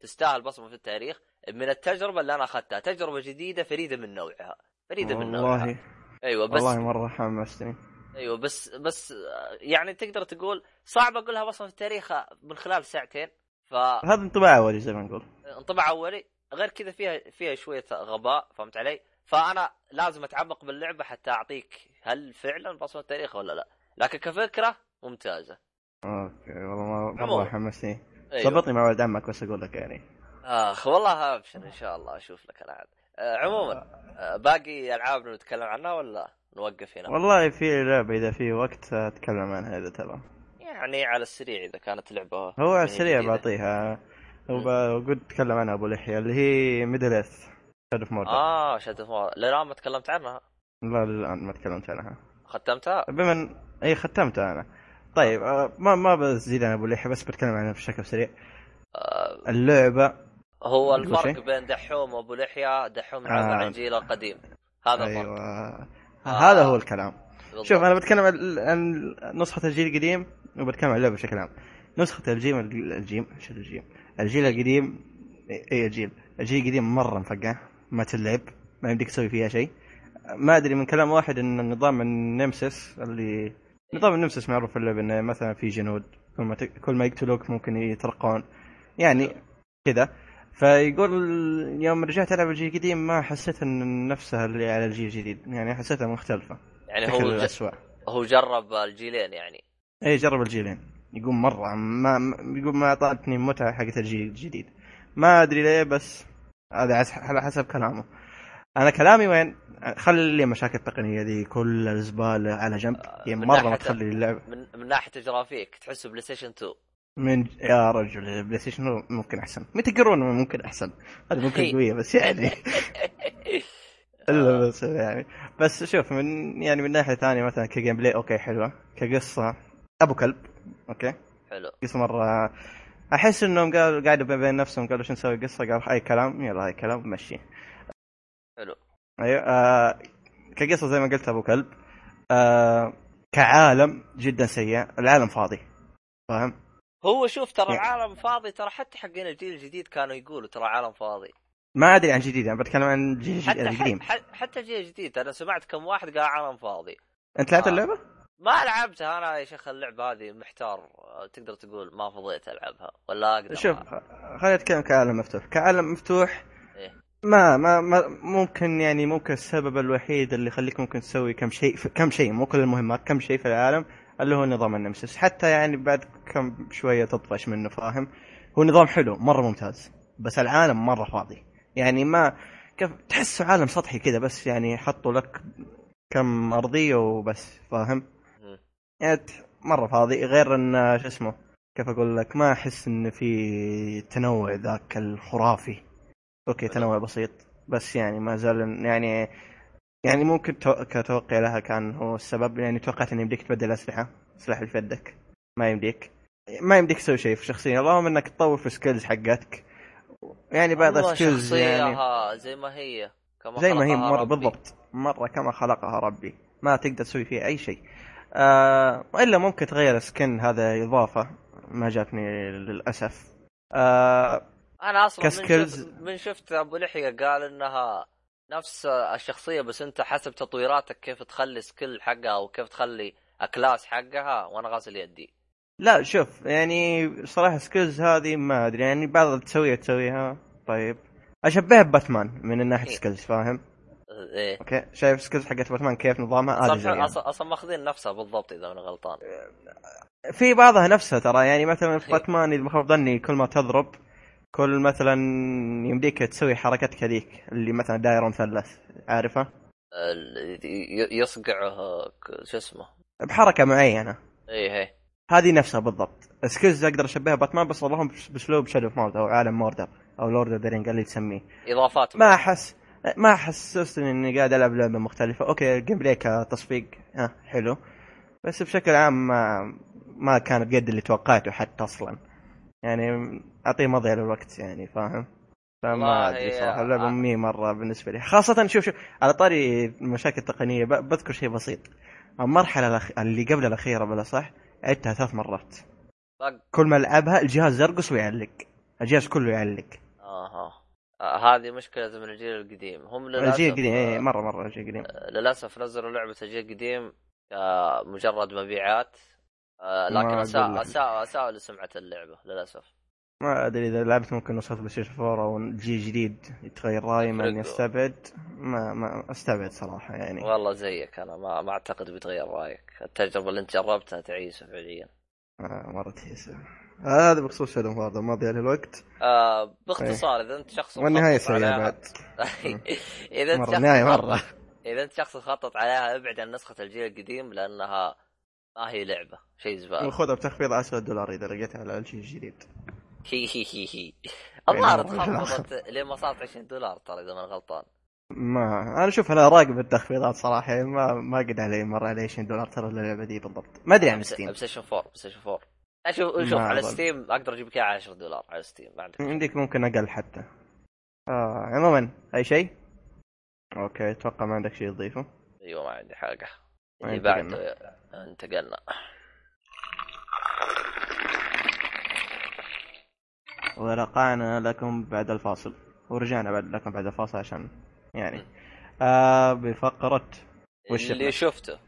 تستاهل بصمة في التاريخ من التجربة اللي أنا أخذتها، تجربة جديدة فريدة من نوعها. أيوة بس والله مرة حمستني. أيوة بس يعني تقدر تقول صعب أقولها وصفة في التاريخ من خلال 2 ساعتين، هذا انطباع أولي زي ما نقول، انطباع أولي. غير كذا فيها شوية غباء، فهمت علي؟ فأنا لازم أتعمق باللعبة حتى أعطيك هل فعلا وصفة التاريخ ولا لا، لكن كفكرة ممتازة. أوكي والله مرة حمستني. أيوة. ضبطني مع ولد عمك بس أقول لك يعني. آخ والله أبشر إن شاء الله أشوف لك العاد. عموما باقي ألعاب نتكلم عنها ولا نوقف هنا؟ والله في لعبة إذا في وقت أتكلم عنها إذا تبغى، يعني على السريع إذا كانت لعبة هو على السريع بعطيها، وقد تكلم عنها أبو لحية اللي هي ميدلث شادو فمورد. لا ما تكلمت عنها، لا الآن ما تكلمت عنها. ختمتها بمن؟ أي ختمتها أنا. طيب ما بزيد أنا أبو لحية، بس بتكلم عنها بشكل سريع. اللعبة هو الفرق بين دحوم وابو لحية، دحوم على الجيل القديم، هذا الفرق. أيوة. هذا هو الكلام بالضبط. شوف انا بتكلم عن نسخة الجيل القديم وبتكلم عن اللعبة بشكل عام. نسخة الجيل القديم، اي الجيل القديم مرة مفقع، ما تلعب، ما يمديك تسوي فيها شيء. ما ادري من كلام واحد ان النظام النمسيس اللي نظام النمسيس معروف في اللعبة، انه مثلا في جنود كل ما يقتلوك ممكن يترقون يعني كذا. فيقول يوم رجعت ألعب الجيل القديم ما حسيت أن نفسها اللي على الجيل الجديد، يعني حسيتها مختلفة. يعني هو جرب الجيلين يعني. إيه جرب الجيلين، يقول مرة ما أعطتني متعة حقت الجيل الجديد، ما أدري ليه، بس هذا على حسب كلامه. أنا كلامي وين؟ خلي لي مشاكل تقنية دي كل الزبالة على جنب، يعني مرة ما تخلي اللعبة من ناحية جرافيك تحسه بلايستيشن 2 من يا رجل. بلاي ستيشن ممكن احسن، متقرون ممكن احسن، هذا ممكن قويه بس يعني الا بس يعني. بس شوف من ناحيه ثانيه مثلا كجيم بلاي اوكي حلوه، كقصه ابو كلب اوكي، حلو. قصة مرة أحس إنهم قالوا قاعدوا بين نفسهم قالوا شو نسوي قصة، قالوا أي كلام يلا أي كلام مشي. حلو. أيوة كقصة زي ما قلت أبو كلب، كعالم جدا سيء، العالم فاضي فاهم. هو شوف ترى العالم فاضي، ترى حتى حقين الجيل الجديد كانوا يقولوا ترى العالم فاضي. ما أدري عن جديد، أنا بتكلم عن الجيل القديم. حتى الجيل الجديد أنا سمعت كم واحد قال عالم فاضي. أنت لعبت اللعبة؟ ما لعبتها أنا يا شيخ، اللعبة هذه محتار، تقدر تقول ما فضيت ألعبها ولا أقدر. شوف خلينا نتكلم كعالم مفتوح، كعالم مفتوح إيه؟ ما ممكن يعني ممكن السبب الوحيد اللي يخليك ممكن تسوي كم شيء مو كل المهمات، كم شيء في العالم اللي هو نظام النمسيس، حتى يعني بعد كم شوية تطفش منه فاهم. هو نظام حلو مرة ممتاز، بس العالم مرة فاضي يعني ما كيف تحسه عالم سطحي كده، بس يعني حطوا لك كم أرضية وبس فاهم. يعني مرة فاضي، غير إن شو اسمه كيف أقول لك، ما أحس إن في تنوع ذاك الخرافي. أوكي تنوع بسيط بس يعني ما زال يعني ممكن كتوقع لها كان هو السبب، يعني توقعت أن يمديك تبدل أسلحة، سلاح اللي في يدك ما يمديك تسوي شيء في شخصية، اللهم أنك تطور في سكيلز حقتك يعني بعض سكيلز يعني زي ما هي مرة بالضبط، مرة كما خلقها ربي ما تقدر تسوي فيها أي شيء. إلا ممكن تغير سكن، هذا إضافة ما جاتني للأسف. أنا أصلا من شفت أبو لحية قال إنها نفس الشخصية، بس انت حسب تطويراتك كيف تخلي سكيل حقها وكيف تخلي اكلاس حقها. وانا غاسل يدي لا شوف يعني صراحة سكيلز هذه ما ادري يعني بعض تسويها طيب اشبهها بباتمان من الناحية سكيلز فاهم ايه. اوكي شايف سكيلز حقت باتمان كيف نظامها اصلا ماخذين نفسها بالضبط اذا انا غلطان، في بعضها نفسها ترى يعني مثلا في باتمان اذا ما خاب ظني كل ما تضرب كل مثلا يمديك تسوي حركتك هذيك اللي مثلا دائرة مثلث عارفه يصقعها شو اسمه بحركه معينه اي هذه نفسها بالضبط. سكيلز اقدر اشبهها باتمان بس اللهم باسلوب شادو مورد او عالم موردر او لورد اوف ذا رينج اللي تسميه اضافات. ما احس اني قاعد العب لعبه مختلفه. اوكي الجيم بلاي كتصفيق حلو بس بشكل عام ما كانت قد اللي توقعته حتى اصلا، يعني أعطيه مضيع للوقت يعني فاهم. فما أدري صراحة اللعبة أمي مرة بالنسبة لي، خاصة شوف على طاري المشاكل التقنية بذكر شيء بسيط. المرحلة اللي قبل الأخيرة بلا صح عدتها 3 مرات كل ما ألعبها الجهاز يرقص ويعلق، الجهاز كله يعلق. هذه مشكلة من الجيل القديم، هم للأسف الجيل القديم مرة الجيل القديم للأسف نزلوا لعبة الجيل القديم مجرد مبيعات، لكن أساءوا لسمعة اللعبة للأسف. ما أدري إذا لعبت ممكن نصف بلايستيشن 4 أو جيل جديد يتغير رأيي، من يستبعد ما أستبعد صراحة يعني. والله زيك أنا ما أعتقد بيتغير رأيك، التجربة اللي أنت جربتها تعيسة فعليا. مرة تعيسة. هذا بخصوص شادو مورد ما ضيع الوقت. باختصار إذا أنت شخص والنهاية سيئة بعد. إذا أنت شخص خطط عليها ابعد عن نسخة الجيل القديم لأنها ما هي لعبة شيء زبالة. وخذها بتخفيض $10 إذا لقيتها على الجيل الجديد. هي الظاهر تخفضت لما صارت $20 ترى اذا ما غلطان. ما انا اشوف انا راقب التخفيضات صراحه، ما قد علي مره على $20 ترى اللعبه دي بالضبط. ما ادري عن ستيم بس اشوف فور اشوف على ستيم اقدر اجيب لك $10 على ستيم، ما عندك ممكن اقل حتى. عموما اي شيء اوكي اتوقع ما عندك شيء تضيفه. ايوه ما عندي حاجه اللي بعد انتقلنا. ورجعنا لكم بعد الفاصل عشان يعني بفقرة وش اللي شفته.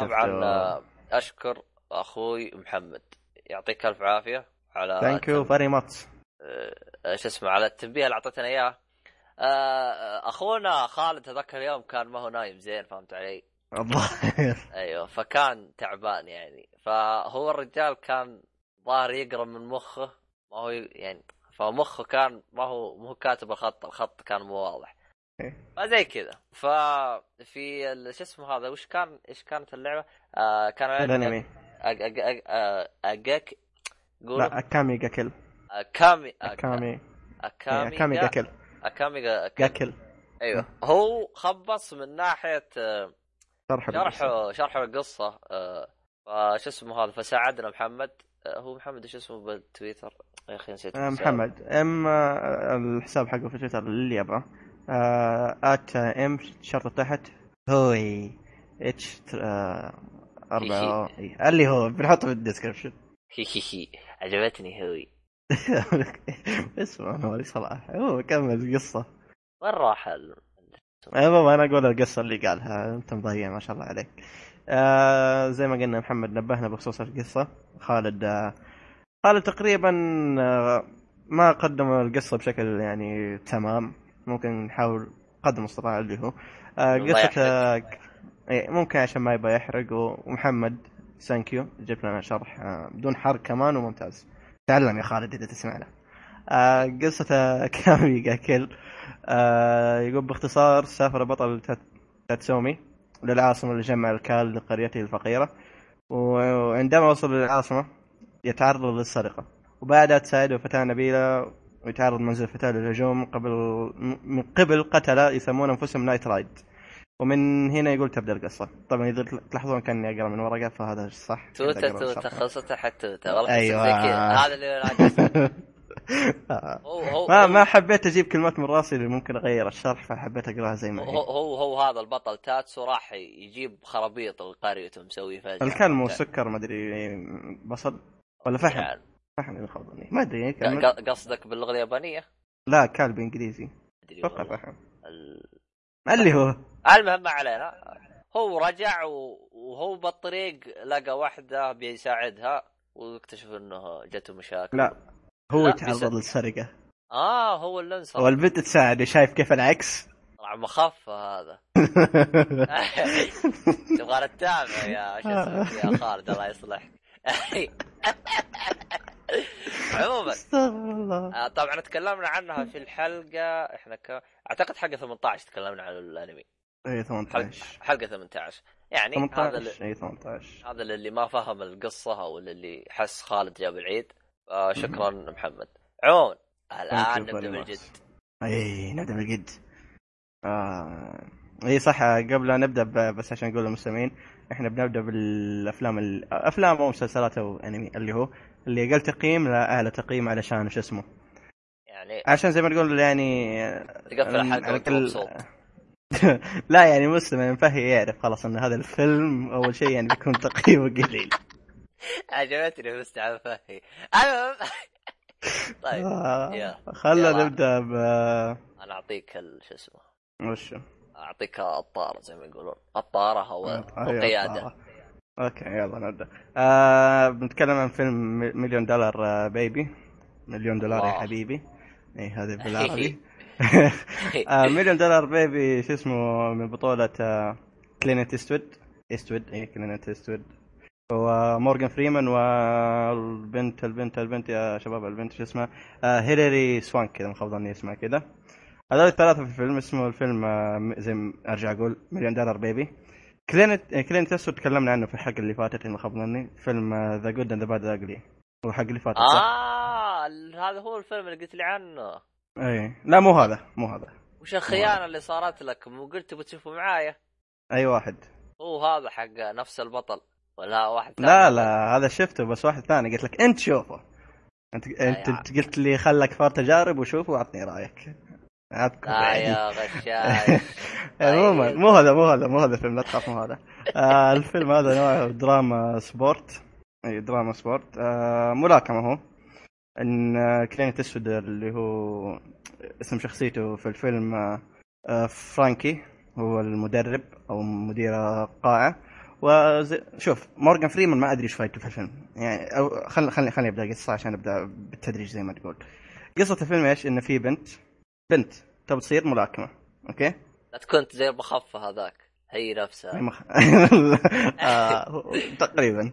طبعا أشكر أخوي محمد يعطيك ألف عافية على Thank you very much على التنبيه اللي أعطيتنا إياه. أخونا خالد هذاك اليوم كان ما هو نايم زين فهمت علي أيوه فكان تعبان يعني، فهو الرجال كان ظاهر يقرب من مخه ما هو يعني، فمخه كان ما هو كاتب الخط كان مو واضح فزي كذا. ففي شو اسمه هذا وش كان ايش كانت اللعبه كان الانمي اجاك قول أكامي جاكل أكامي جاكل ايوه. هو خبص من ناحيه شرح القصه فساعدنا محمد هو محمد ايش اسمه بالتويتر يا اخي نسيت محمد اما الحساب حقه في تويتر اللي ابغاه @m شرطه تحت هوي اتش 4 اللي هو بنحطه بالديسكربشن. عجبتني هوي اسمع انا ولي صلاح هو كمل قصه وين راح يا بابا. انا اقول القصه اللي قالها انت مضيع ما شاء الله عليك. زي ما قلنا محمد نبهنا بخصوص القصه. خالد تقريبا ما قدم القصه بشكل يعني تمام. ممكن نحاول قدم استطاع اللي هو قصه ممكن عشان ما يبقى يحرق. ومحمد سانكيو جبت لنا شرح بدون حرق كمان وممتاز. تعلم يا خالد اذا تسمعنا. قصه أكامي جاكل يقول باختصار سافر بطل تاتسومي للعاصمة لجمع الكال لقريته الفقيرة، وعندما وصل للعاصمة يتعرض للسرقة، وبعدها تساعده فتاة نبيلة ويتعرض منزل فتاة للهجوم من قبل قتلة يسمون أنفسهم نايت رايد، ومن هنا يقول تبدأ القصة. طبعا إذا تلاحظون كأني أقرأ من ورقة فهذا صح. توتة خلصتها حتى توتة والله. أيوة هذا اللي راجع. ما حبيت اجيب كلمات من راسي اللي ممكن اغير الشرح، فحبيت اقراها زي ما هي. هو هذا البطل تاتسو راح يجيب خرابيط لقريته مسوي فجأة. الكلام مو سكر ما ادري بصل ولا فحم يعني. فحم الخضني ما ادري قصدك باللغه اليابانيه. لا كان بالانجليزي فقط فحم اللي هو المهم ما علينا. هو رجع وهو بالطريق لقى واحده بيساعدها واكتشف انه جته مشاكل. لا هو تعرض للسرقة. هو اللي انصر والبنت تساعده. شايف كيف العكس؟ طلع مخفة هذا. تبغى التامة يا يا خالد الله يصلح. عموما طبعا تكلمنا عنها في الحلقة احنا اعتقد حلقة 18 تكلمنا عن الانمي. اي 18 حلقة 18 يعني 18. هذا اللي ما فهم القصة او اللي حس خالد جاب العيد. شكرا محمد. عون الآن نبدأ بالجد. أي نبدأ بالجد. أي صح. قبل أن نبدأ بس عشان نقول للمستمعين إحنا بنبدأ بالأفلام الأفلام أو مسلسلات أو أنمي اللي هو اللي أقل تقييم لا أعلى تقييم علشان وش اسمه يعني عشان زي ما نقول يعني تقفل الحلقة وتبسط. لا يعني مسلم فهي يعرف خلاص إن هذا الفيلم أول شيء يعني بيكون تقييمه قليل. عجبتني مستعد فهي. طيب خلنا نبدأ ب أنا أعطيك شو اسمه وشو أعطيك الطارة زي ما يقولون الطارة هو القيادة. أوكي يلا نبدأ. بنتكلم عن فيلم مليون دولار بيبي. مليون دولار يا حبيبي. إيه هذا بالعربي. مليون دولار بيبي شو اسمه من بطولة كلينت إيستوود إيه كلينت إيستوود ومورغان فريمان والبنت يا شباب البنت شو اسمها هيلاري سوانك كذا مخبضني اسمها كذا. هذول الثلاثة في الفيلم. اسمه الفيلم زي ما أرجع أقول مليون دولار بيبي. كلينت إيستوود تكلمنا عنه في الحلقة اللي فاتت اللي مخبضني فيلم ذا جود أند ذا باد أغلي هو حق اللي فاتت صح؟ هذا هو الفيلم اللي قلت لي عنه. إيه لا مو هذا وش الخيانة اللي صارت لك مو قلت بتشوفه معايا؟ أي واحد هو هذا حق نفس البطل ولا واحد ثاني؟ لا هذا شفته بس واحد ثاني قلت لك انت شوفه انت قلت لي خلك فار تجارب وشوفه واعطني رايك. يا غشاش. عموما مو هذا فيلم لا تخاف مو هذا. الفيلم هذا نوع دراما سبورت. اي دراما سبورت ملاكمه. هو ان كلينت إيستوود اللي هو اسم شخصيته في الفيلم فرانكي هو المدرب او مدير قاعة. وشوف مورغان فريمان ما ادري ايش فايته في الفيلم يعني. خليني ابدا قصه عشان ابدا بالتدريج زي ما تقول. قصه الفيلم ايش ان في بنت تبغى تصير ملاكمه. اوكي لا كنت زي المخفه هذاك هي نفسها. تقريبا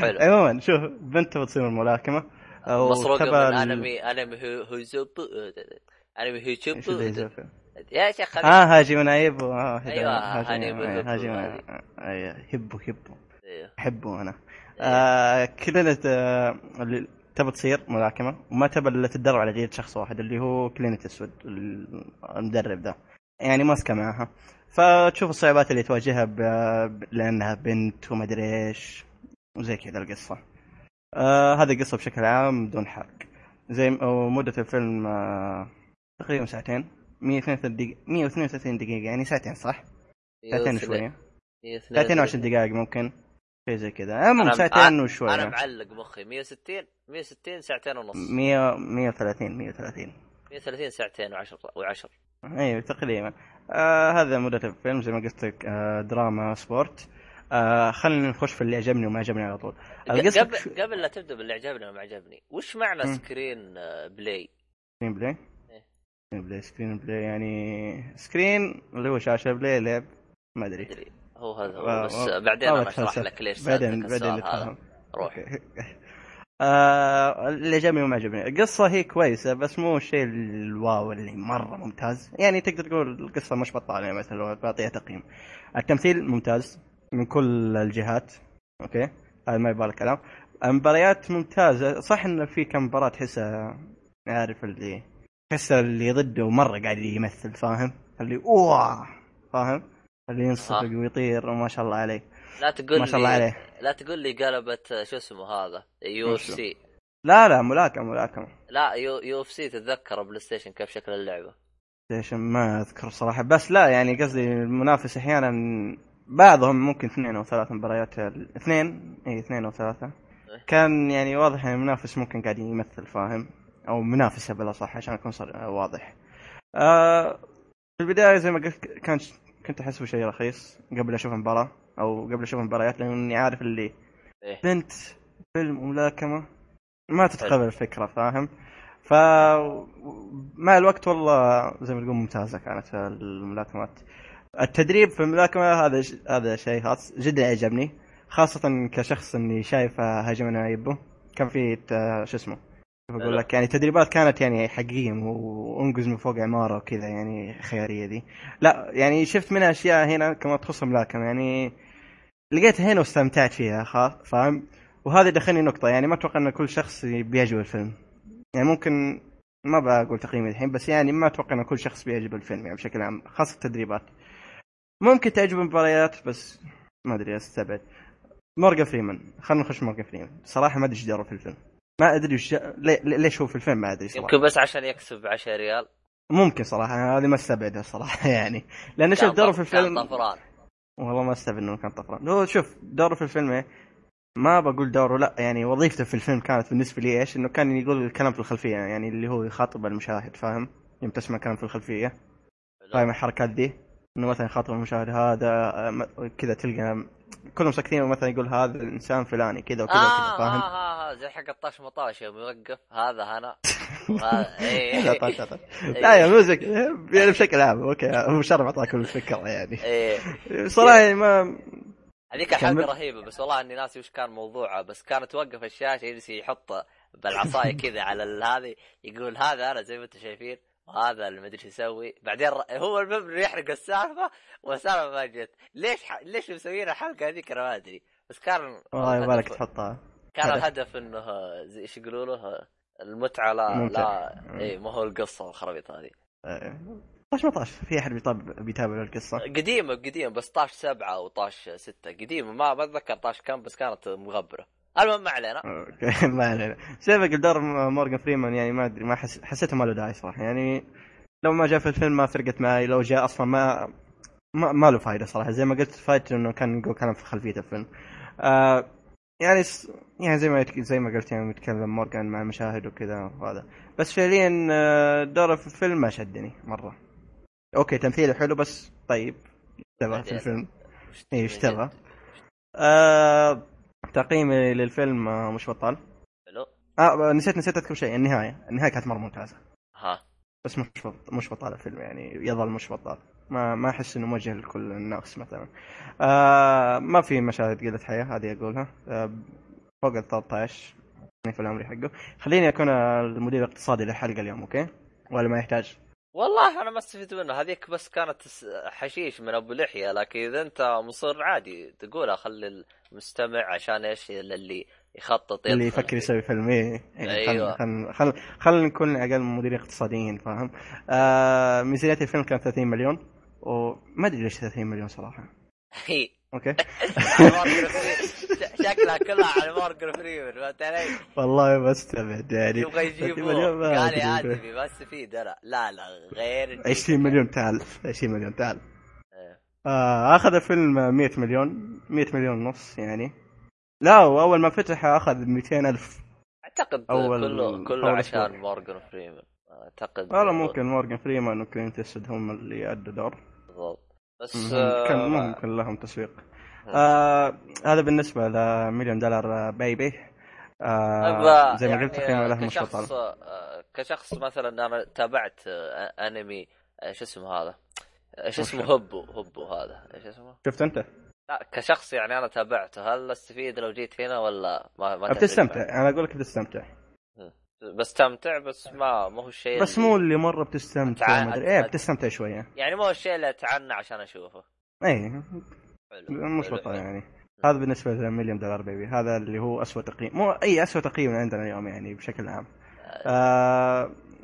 حلو. عموما شوف بنت تبغى تصير ملاكمه مسروقه من انمي هيوجوب يا شيخ هاجي ونايب هاجي ونايب احبه انا. كلينت اللي تبى تصير ملاكمه وما تبى الا تتدرب على جيد شخص واحد اللي هو كلينت إيستوود المدرب ده يعني ماسكه معاها. فتشوف الصعوبات اللي تواجهها لانها بنت وما ادري ايش وزي كذا القصه. هذا قصة بشكل عام بدون حرق. زي مدة الفيلم تقريبا ساعتين 132 دقيقة يعني ساعتين صح؟ ساعتين شوية 22 دقيقة ممكن شيء زي كذا. أنا ساعتين وشوية أنا معلق بخي 160 ساعتين ونص 130 ساعتين وعشر أيوة تقريبا. هذا مدة الفيلم زي ما قلت لك دراما سبورت. خلينا نخش في اللي عجبني وما عجبني على طول. قبل لا تبدأ باللي عجبني وما عجبني وش معنى سكرين بلاي؟ سكرين بلاي سكرين بلاي يعني سكرين اللي هو شاشة بلاي لعب ما أدري هو هذا بس بعدين أنا أشرح لك ليش بعدين روح. اللي عجبني وما عجبني القصة هي كويسة بس مو الشيء الواو اللي مرة ممتاز يعني تقدر تقول القصة مش بطالة مثلا بعطيها تقييم. التمثيل ممتاز من كل الجهات اوكي هذا ما يبالك كلام. المباريات ممتازة صح ان في كم مباراة تحسها عارف اللي تحسها اللي ضده مرة قاعد يمثل فاهم اللي اوه فاهم اللي ينصفق ويطير وما شاء الله عليه. لا تقول ما شاء الله عليه لا تقول لي قلبت شو اسمه هذا UFC. لا ملاكمة لا UFC تتذكر بلايستيشن كيف شكل اللعبة بلايستيشن ما اذكر صراحة بس لا يعني قصدي المنافس احيانا بعضهم ممكن 2 أو 3 مباريات 2 أو 3 كان يعني واضح ان المنافس ممكن قاعد يمثل فاهم او منافسه بلا صح عشان اكون واضح. في البدايه زي ما قلت كنت احسبه شيء رخيص قبل اشوف المباراه او قبل اشوف المباريات لاني عارف اللي بنت فيلم ملاكمه ما تتقبل الفكره فاهم. فمع الوقت والله زي ما تقول ممتازه كانت الملاكمات. التدريب في الملاكمة هذا شيء خاص جدا أعجبني خاصة كشخص إني شايف هجمنا يبه كان في شو اسمه أقول لك يعني تدريبات كانت يعني حقيقية وأنقز من فوق عمارة وكذا يعني خيارية دي لا يعني شفت منها أشياء هنا كما تخص الملاكمة يعني لقيتها هنا واستمتعت فيها فاهم. وهذا دخلني نقطة يعني ما أتوقع إن كل شخص بيعجبه الفيلم يعني ممكن ما بقول تقييمي الحين بس يعني ما أتوقع إن كل شخص بيعجبه الفيلم يعني بشكل عام خاصة التدريبات. ممكن تعجب مباريات بس ما أدري استبعد. مورغان فريمان خلنا نخش مورغان فريمان صراحة ما أدري إيش جرى في الفيلم ما أدري ليش هو في الفيلم ما أدري صراحة. يمكن بس عشان يكسب 10 ريال ممكن صراحة هذه ما استبعدها صراحة يعني لأن شوف دوره في الفيلم طفران والله ما استبعد إنه كان طفران. هو شوف دوره في الفيلم ما بقول دوره لا يعني وظيفته في الفيلم كانت بالنسبة لي إيش إنه كان يقول الكلام في الخلفية يعني اللي هو يخاطب المشاهد فاهم يوم تسمع كلام في الخلفية فاهم الحركات دي إنه مثلا خاطر المشاهد هذا كذا تلقى كلهم ساكتين ومثلا يقول هذا الإنسان فلاني كذا وكذا وكذا فاهم زي حق الطاش مطاش يوقف هذا أنا لا يا موزك يعني بشكل عام أوكي مشرف أعطاك كل الفكرة يعني صراحة ما هذيك حاجة رهيبة بس والله إني ناسي وش كان موضوعه بس كانت توقف الشاشة يجلس يحط بالعصاية كذا على هذه يقول هذا أنا زي ما أنتم شايفين هذا اللي ما ادري يسوي بعدين هو المبني يحرق السالفه والسالفه ما جت ليش مسويين الحلقه هذيك ما ادري بس كان الله يبارك تحطها كان الهدف انه ايش يقولوا له المتعه لا اي ما هو القصه والخرابيط هذه طاش ما طاش في احد بيتابع القصه قديمه بس طاش 7 وطاش 6 قديمه ما اتذكر طاش كم بس كانت مغبره. المهم ما علينا ما علينا. سيبك الدور مورغان فريمان يعني ما ادري ما حسيته ما له داعي صراحه يعني لو ما جاء في الفيلم ما فرقت معي لو جاء اصلا ما له فايده صراحه زي ما قلت فايدته انه كان يقول كلام في خلفيه الفيلم. يعني زي ما قلت يعني يتكلم مورغان مع المشاهد وكذا وهذا بس فعليا دوره في الفيلم ما شدني مره. اوكي تمثيله حلو بس طيب اشتبه في الفيلم ايش اشتبه. تقييمي للفيلم مش بطال حلو. نسيت اذكر شيء النهايه كانت مره ممتازه بس مش بطال الفيلم يعني يظل مش بطال ما احس انه موجه لكل الناس مثلا. ما في مشاهد قله حياه هذه اقولها فوق 13 يعني في العمر حقه. خليني اكون المدير الاقتصادي للحلقه اليوم اوكي ولا ما يحتاج والله انا ما استفدت منه هذيك بس كانت حشيش من ابو لحيه لكن اذا انت مصر عادي تقولها خلي المستمع عشان ايش اللي يخطط اللي يفكر يسوي فيلم ايه ايوه خلينا نكون اقل مدير اقتصاديين فاهم. ميزانيه الفيلم كانت 30 مليون وما ادري ليش 30 مليون صراحه اوكي شكلها كلها على مورغان فريمان فهمت علي؟ والله ما استبعد يعني يبغى يجيبه قال عادي بس في درع لا غير 20 مليون تعال 20 مليون تعال اخذ الفيلم 100 مليون 100 مليون ونص يعني لا واول ما فتح اخذ 200,000 اعتقد كله عشان مورغان فريمان اعتقد والله ممكن مورغان فريمان وكلينت إيستوود هم اللي ادوا دور بالضبط بس كان ممكن لهم تسويق هذا بالنسبه لمليون دولار بيبي زي ما قلت يعني له كشخص كشخص مثلا انا تابعت انمي ايش اسمه هذا ايش اسمه هبو هذا ايش اسمه شفت انت لا كشخص يعني انا تابعته هل استفيد لو جيت هنا ولا ما بتستمتع انا اقول لك بتستمتع بستمتع بس ما هو الشيء بس مو اللي مره بتستمتع ما ادري ايه بتستمتع شويه يعني مو الشيء اللي اتعنى عشان اشوفه ايه مشبطة يعني هذا بالنسبة لمليون دولار بيبي هذا اللي هو أسوأ تقييم مو أي أسوأ تقييم عندنا اليوم يعني بشكل عام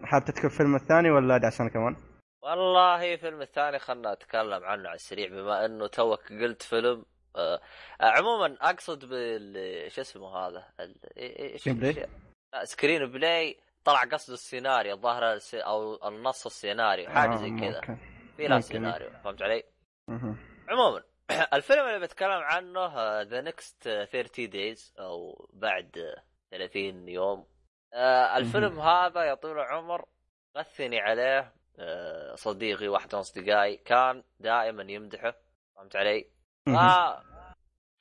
حاب تذكر فيلم الثاني ولا دعسنا كمان والله فيلم الثاني خلنا أتكلم عنه على السريع بما أنه توك قلت فيلم عموما أقصد بالش اسمه هذا سكرين بلاي طلع قصده السيناريو ظهر أو النص السيناريو حاجة زي كذا في لا سيناريو فهمت علي عموما الفيلم اللي بتكلم عنه ذا نكست 30 دايز أو بعد 30 يوم الفيلم هذا يا طول العمر غثني عليه صديقي واحد من أصدقائي كان دائما يمدحه فهمت علي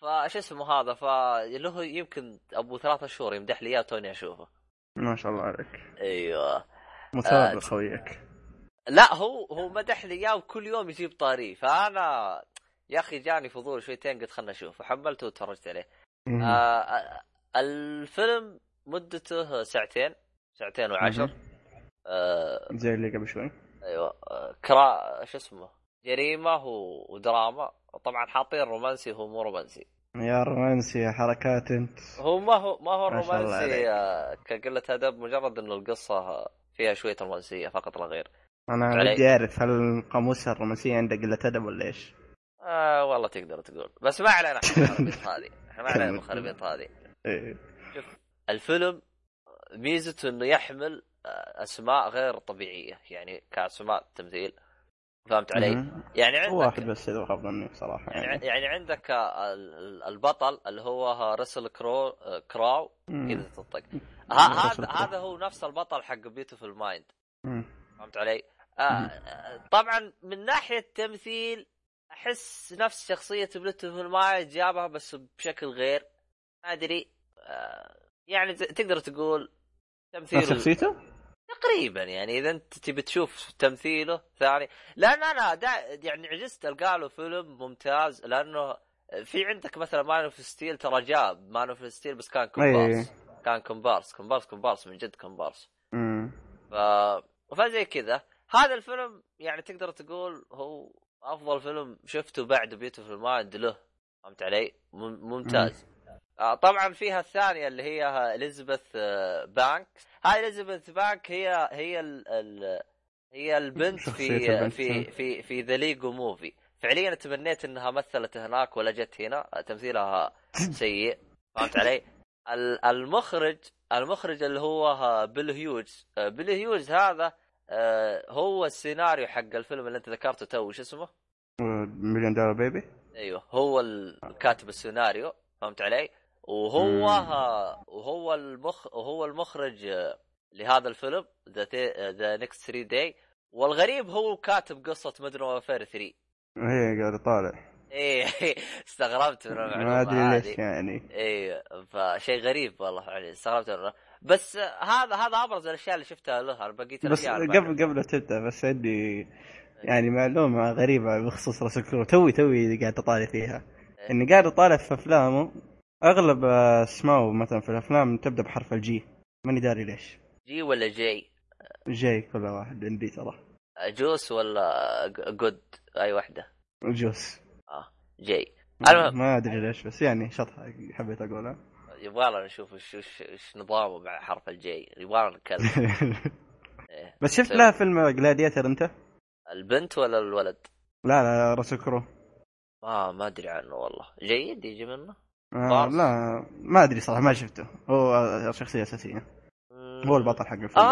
فايش اسمه هذا فله يمكن أبو 3 أشهر يمدح لي إياه توني أشوفه ما شاء الله عليك أيوة مثابر خويك لا هو مدح لي إياه وكل يوم يجيب طاري فأنا يا أخي جاني فضول شويتين قلت خلنا نشوف حملته وتفرجت عليه الفيلم مدته 2 ساعة و10 زي اللي قبل شوي أيوة شو اسمه جريمة ودراما طبعا حاطين رومانسي هو مو رومانسي يا رومانسي يا حركات انت هو ما هو رومانسي كقلة أدب مجرد إنه القصة فيها شوية رومانسية فقط لا غير أنا بدي أعرف هل القاموس الرومانسية عند قلة أدب ولا إيش والله تقدر تقول بس ما علينا مخربط هذه شوف الفيلم ميزته انه يحمل اسماء غير طبيعيه يعني كاسماء تمثيل فهمت علي يعني عندك واحد بس اللي خبرني بصراحه يعني عندك البطل اللي هو راسل كرو كذا تطق هذا هو نفس البطل حق بيوتيفل مايند فهمت علي طبعا من ناحيه تمثيل أحس نفس شخصية بلوتو في المايد جابها بس بشكل غير ما أدري يعني تقدر تقول تمثيله شخصيته تقريبا يعني إذا أنت تبي تشوف تمثيله ثاني لأن أنا يعني عجزت ألقى له فيلم ممتاز لأنه في عندك مثلا مان أوف ستيل ترى جاب مان أوف ستيل بس كان كومبارس كان كومبارس من جد كومبارس فزي كذا هذا الفيلم يعني تقدر تقول هو أفضل فيلم شفته بعد بيوتيفل مايند له فهمت علي ممتاز طبعا فيها الثانية اللي هي إليزابيث بانك هاي إليزابيث بانك هي البنت في في في في ذا ليجو موفي فعليا تمنيت انها مثلت هناك ولا جت هنا تمثيلها سيء فهمت علي المخرج اللي هو بيل هيوز هذا هو السيناريو حق الفيلم اللي انت ذكرته تو وش اسمه مليون دولار بيبي ايوه هو الكاتب السيناريو فهمت علي وهو وهو المخرج لهذا الفيلم ذا نكست 3 داي والغريب هو كاتب قصة مدرو وفير 3 ايه قاعد طالع ايه استغربت من ما ادري ليش يعني ايه فشيء غريب والله علي استغربت منه بس هذا ابرز الاشياء اللي شفتها له بقيت الاشياء بس قبل تبدا بس عندي يعني معلومه غريبه بخصوص راسل كرو توي قاعد اطالع فيها اني قاعد اطالع في افلامه اغلب اسماءه مثلا في الافلام تبدا بحرف الجي ماني داري ليش جي ولا جي كل واحد عندي ترى جوس ولا جود اي واحده جوس جي ما ادري ليش بس يعني شطحه حبيت اقولها يبغالنا نشوف ايش نظامه مع حرف الجي يبغالنا نتكلم إيه. بس شفت لها فيلم جلاديتر انت البنت ولا الولد لا راسل كرو ما ادري عنه والله جيد يجي منه لا ما ادري صراحه ما شفته. هو شخصيه اساسيه هو البطل حق الفيلم.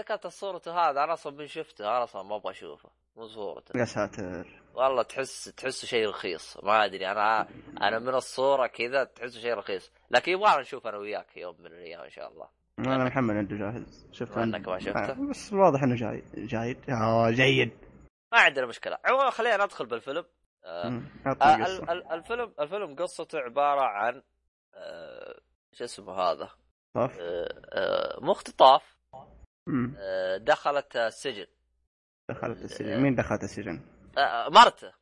ذكرت صورته هذا انا اصلا شفته انا اصلا ما ابغى اشوفه مو صورته. يا ساتر والله تحسه شيء رخيص ما ادري انا من الصوره كذا تحسه شيء رخيص لكن يبغى نشوف انا وياك يوم من الايام ان شاء الله. انا محمد عنده جاهز شفته انك ما شفته بس واضح انه جيد ما عندنا مشكله. خلينا ندخل بالفيلم. الفيلم قصته عباره عن شو اسمه هذا مختطاف دخلت السجن. مين دخلت السجن؟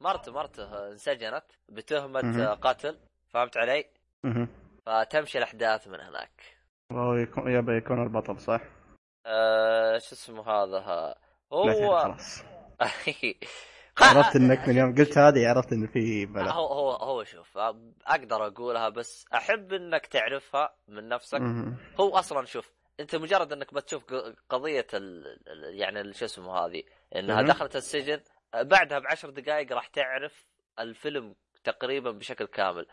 مرته انسجنت بتهمه قتل. فهمت علي؟ فتمشي الاحداث من هناك. يكون البطل صح. شو اسمه هذا هو عرفت انك من يوم قلت هذه عرفت ان في بلا. هو شوف اقدر اقولها بس احب انك تعرفها من نفسك. هو اصلا شوف انت مجرد انك بتشوف قضيه يعني شو اسمه هذه انها دخلت السجن بعدها بعشر دقائق راح تعرف الفيلم تقريبا بشكل كامل.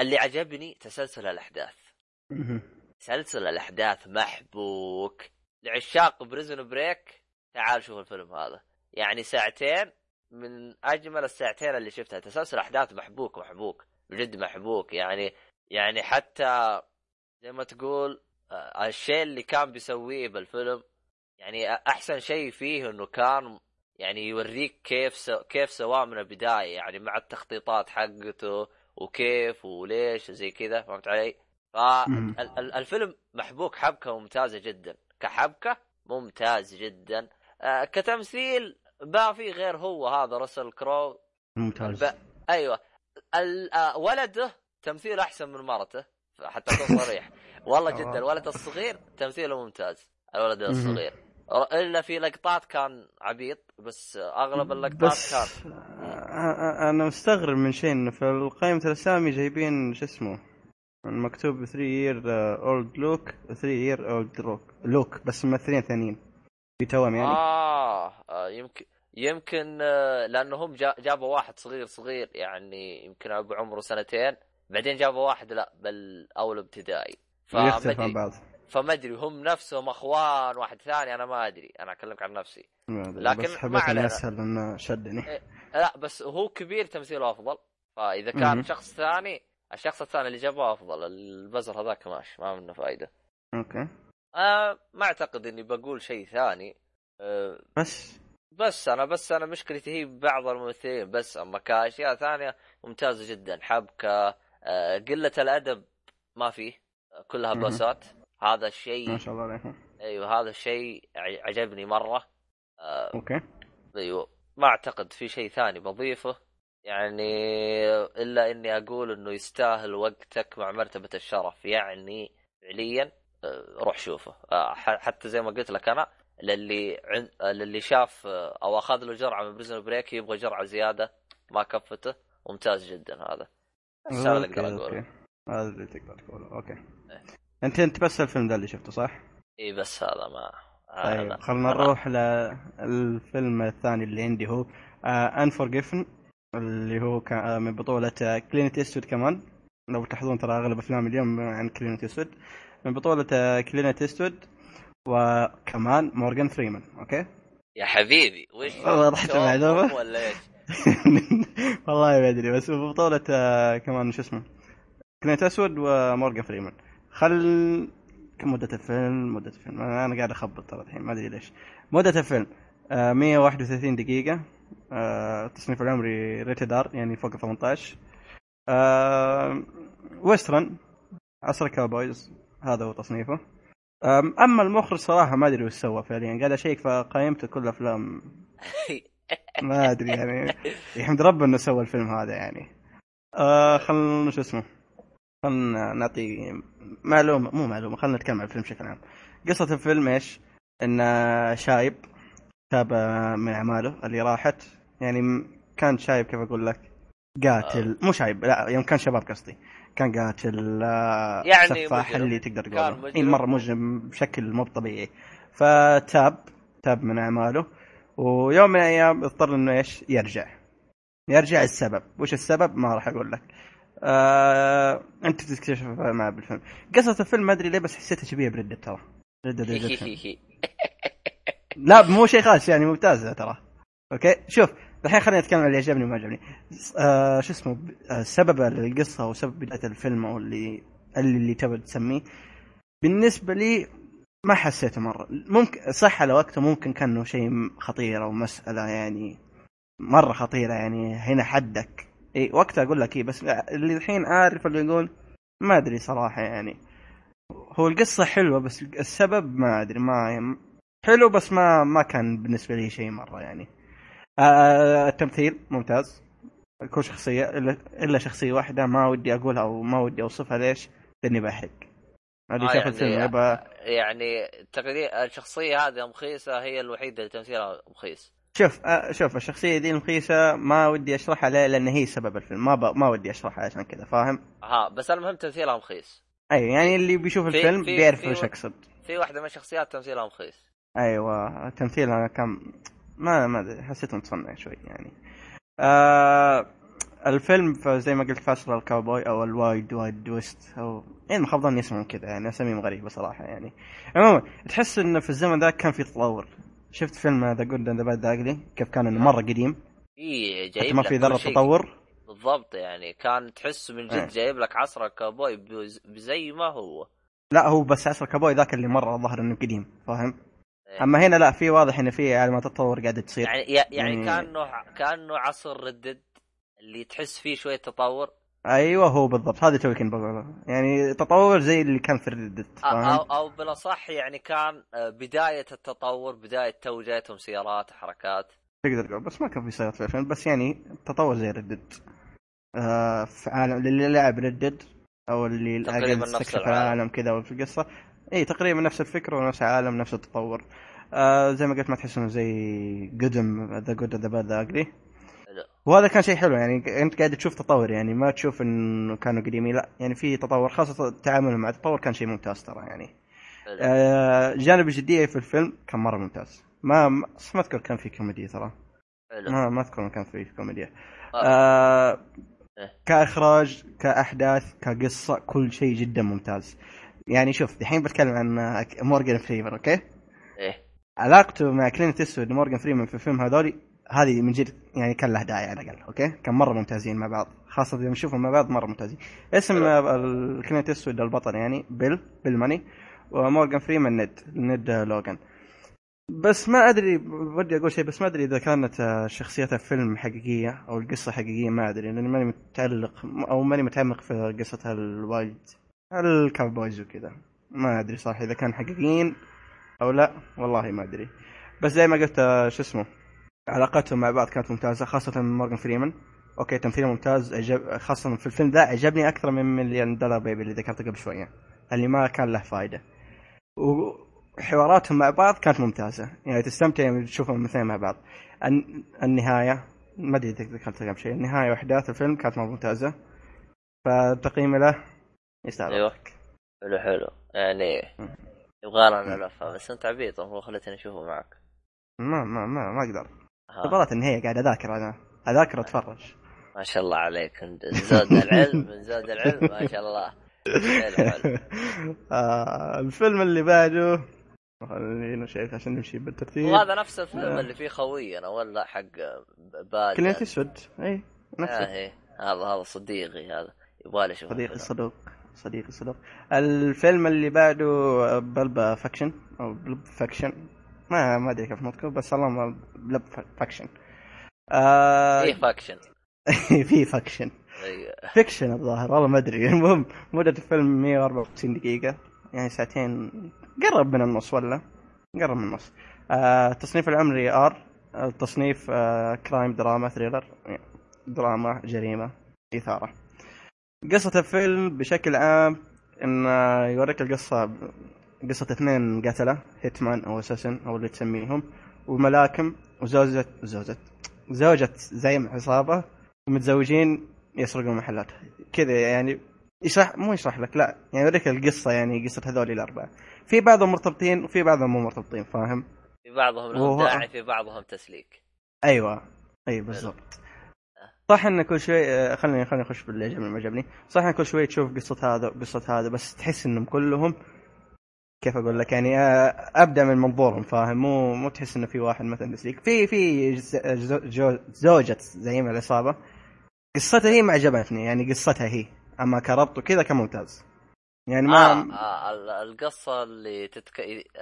اللي عجبني تسلسل الاحداث محبوك. لعشاق بريزون بريك تعال شوف الفيلم هذا يعني ساعتين من اجمل الساعتين اللي شفتها. تسلسل احداث محبوك بجد محبوك يعني حتى زي ما تقول الشيء اللي كان بيسويه بالفيلم يعني احسن شيء فيه انه كان يعني يوريك كيف سواه من البدايه يعني مع التخطيطات حقته وكيف وليش زي كذا. فهمت علي؟ فالفيلم محبوك حبكه ممتازه جدا كحبكه ممتاز جدا. كتمثيل ما في غير هو هذا راسل كرو ممتاز. ايوه ولده تمثيل احسن من مرته حتى اكون صريح والله جدا. الولد الصغير تمثيله ممتاز الولد الصغير الا في لقطات كان عبيط بس اغلب اللقطات كان. انا مستغرب من شيء انه في القائمه الاسامي جايبين شو اسمه مكتوب 3 year old لوك 3 year old لوك بس ممثلين ثانيين بتوام يعني. يمكن لانهم جابوا واحد صغير يعني يمكن ابو عمره سنتين بعدين جابوا واحد لا بل اول ابتدائي فما ادري هم نفسهم اخوان واحد ثاني انا ما ادري. انا اكلمك عن نفسي لكن حبيت اسهل انه شدني. لا بس هو كبير تمثيله افضل. فاذا كان شخص ثاني الشخص الثاني اللي جابه افضل. البزر هذاك ماشي ما منه فايده. اوكي ما اعتقد اني بقول شيء ثاني. بس انا مشكلتي هي بعض الممثلين بس. اما كاشياء ثانيه ممتازه جدا حبكه. قله الادب ما فيه كلها بسات. هذا الشيء ما شاء الله عليهم. ايوه هذا الشيء عجبني مره. اوكي ايوه ما اعتقد في شيء ثاني بضيفه يعني الا اني اقول انه يستاهل وقتك مع مرتبه الشرف يعني فعليا روح شوفه. حتى زي ما قلت لك انا للي شاف او اخذ له جرعه من بريزون بريك يبغى جرعه زياده ما كفته. ممتاز جدا هذا السؤال اللي اقدر اقوله. هذا اللي تقدر تقوله. اوكي انت بس الفيلم ده اللي شفته صح؟ اي بس هذا ما طيب خلنا نروح للفيلم الثاني اللي عندي هو انفورجيفن اللي هو من بطوله كلينت إيستوود. كمان لو تلاحظون ترى اغلب افلام اليوم عن كلينت إيستوود من بطولة كلينت إيستوود وكمان مورغان فريمان. أوكي يا حبيبي وش رحت معلومة ولا إيش؟ والله ما أدري بس بطولة كمان شو اسمه كلينت إيستوود ومورغان فريمان. كم مدة الفيلم أنا قاعد أخبط ترى الحين ما أدري ليش. مدة الفيلم 131 دقيقة. تصنيف العمري ريتد آر يعني فوق 18. ويسترن عصر كاوبويز هذا هو تصنيفه. اما المخرج صراحه ما ادري وش سوى فعليا. قاعد اشيك فقائمته كل افلام ما ادري يعني يحمد ربه انه سوى الفيلم هذا يعني. خلنا شو اسمه خلنا نعطي معلومه خلنا نتكلم عن الفيلم بشكل عام. قصه الفيلم ايش ان شايب تاب من اعماله اللي راحت يعني كان شايب كيف اقول لك قاتل مو شايب لا يوم كان شباب قصدي كان قاتل يعني سفاح اللي تقدر تقوله اي مره مجرم بشكل مو طبيعي. فتاب من اعماله ويوم من الايام اضطر انه ايش يرجع. السبب وش السبب ما راح اقول لك انت تكتشفها مع بالفيلم. قصة الفيلم ما ادري ليه بس حسيتها شبيه بريدت ترى. لا مو شيء خاص يعني ممتازة ترى. اوكي شوف الحين خلينا نتكلم عن اللي عجبني وما عجبني. شو اسمه سبب القصة وسبب بداية الفيلم او اللي تبغى تسميه بالنسبة لي ما حسيته مرة. ممكن صح على وقته ممكن كانه شيء خطير او مسألة يعني مرة خطيرة يعني هنا حدك اي وقتها اقول لك ايه بس اللي الحين عارف اللي يقول ما ادري صراحة يعني هو القصة حلوة بس السبب ما ادري ما حلو بس ما كان بالنسبة لي شيء مرة يعني. التمثيل ممتاز كل شخصية إلا شخصية واحدة ما ودي أقولها أو ما ودي أوصفها ليش لأني بحق هذه شخصية يعني تقريبا الشخصية هذه مخيسة هي الوحيدة اللي تمثيلها مخيس. شوف الشخصية دي المخيسة ما ودي أشرحها لأن هي سبب الفيلم ما ودي أشرحها عشان كذا فاهم بس المهم تمثيلها مخيس أي يعني اللي بيشوف الفيلم بيعرف وش أقصد. في واحدة من الشخصيات تمثيلها مخيس أيوة تمثيلها كم ما حسيته متصنع شوي يعني. الفيلم زي ما قلت فاصل الكاوبوي او الوايد وايد ويست او ايه مخفضان يسمون كذا يعني اساميهم غريبه صراحه يعني. عموما تحس انه في الزمن ذاك كان في تطور. شفت فيلم ذا جود اند ذا باد ذاقلي كيف كان انه مره قديم ايه جايب ما في ذره تطور بالضبط يعني كان تحس من جد جايب لك عصر الكاوبوي زي ما هو. لا هو بس عصر الكاوبوي ذاك اللي مره ظهر انه قديم فاهم اما هنا لا في واضح ان في على ما تتطور قاعده تصير يعني كانه عصر ردد اللي تحس فيه شويه تطور. ايوه هو بالضبط هذا توي كان بقوله يعني تطور زي اللي كان في ردد او بلا صح يعني كان بدايه التطور بدايه توجيهاتهم سيارات حركات تقدر تقول بس ما كان في سيارات في بس يعني تطور زي ردد في عالم اللي لعب ردد او اللي الاقل استكشف العالم كذا وفي القصه اي تقريبا نفس الفكره ونفس العالم نفس التطور. زي ما قلت ما تحس انه زي قدم ذا جود ذا باد ذا اقري وهذا كان شيء حلو يعني انت قاعد تشوف تطور يعني ما تشوف انه كانوا قديمين لا يعني في تطور خاصه التعامل مع التطور كان شيء ممتاز ترى يعني. جانب الجديه في الفيلم كان مره ممتاز ما اذكر كان في كوميديا ترى ما اذكر كان في كوميديا. كاخراج كاحداث كقصه كل شيء جدا ممتاز يعني. شوف الحين بتكلم عن مورغان فريمان اوكي ايه علاقته مع كلينت إيستوود مورغان فريمان في الفيلم هذه من جد يعني كان له داعي على الاقل اوكي كان مره ممتازين مع بعض خاصه لما نشوفهم مع بعض مره ممتازين. اسم كلينت إيستوود البطل يعني بيل ماني ومورغان فريمان نيد لوغان بس ما ادري بدي اقول شيء بس ما ادري اذا كانت شخصيتها الفيلم حقيقيه او القصه حقيقيه ما ادري لاني ماني متعلق او ماني متعمق في قصتها الوايد الكاوبويز وكذا ما ادري صراحه اذا كان حقيقيين او لا والله ما ادري بس زي ما قلت شو اسمه علاقتهم مع بعض كانت ممتازه خاصه مورغان فريمان اوكي تمثيله ممتاز خاصه في الفيلم ده عجبني اكثر من مليون دولار بيبي اللي ذكرته قبل شويه اللي ما كان له فايده. وحواراتهم مع بعض كانت ممتازه يعني تستمتع لما تشوفهم مثلا مع بعض. النهايه ما ادري ذكرت قبل شيء النهايه واحداث الفيلم كانت ممتازه فتقييمي له يستاهل. أيوة. حلو يعني يبغالنا نلفها بس انت عبيط هو خلتني اشوفه معك ما اقدر قررت النهايه قاعد اذاكر اتفرج ما شاء الله عليك انت زود العلم ما شاء الله. الفيلم اللي بعده خلينا شايف عشان نمشي بالترتيب وهذا نفس الفيلم اللي فيه خوي انا ولا حق باد كلينت إيستوود اي نفسه هذا صديقي هذا يبغى لي اشوفه صديق. الفيلم اللي بعده بلب فاكشن ما ادري كيف نطقه بس والله بلب فاكشن في فاكشن فيكشن الظاهر والله ما ادري. المهم مدة الفيلم 154 دقيقة يعني ساعتين قرب من النص التصنيف العمري ار التصنيف كرايم دراما ثريلر دراما جريمة إثارة. قصة الفيلم بشكل عام إن يوريك القصة قصة 2 قتلة هيتمان أو أساسن أو اللي تسميهم وملاكم وزوجة زعيم عصابة ومتزوجين يسرقون محلات كذا يعني مو يشرح لك لا يعني يوريك القصة يعني قصة هذول الأربعة في بعضهم مرتبطين وفي بعضهم مو مرتبطين فاهم في بعضهم لهم داعي في بعضهم تسليك أيوة بالضبط صح ان كل شوي خليني اخش باللي عجبني ما عجبني. صح ان كل شوي تشوف قصة هذا بس تحس انهم كلهم كيف اقول لك يعني ابدا من منظورهم فاهم. مو تحس انه في واحد مثلا نسليك في زوجة زعيم العصابة قصتها هي ما عجبتني يعني قصتها هي، اما كربط وكذا كان ممتاز يعني ما القصة اللي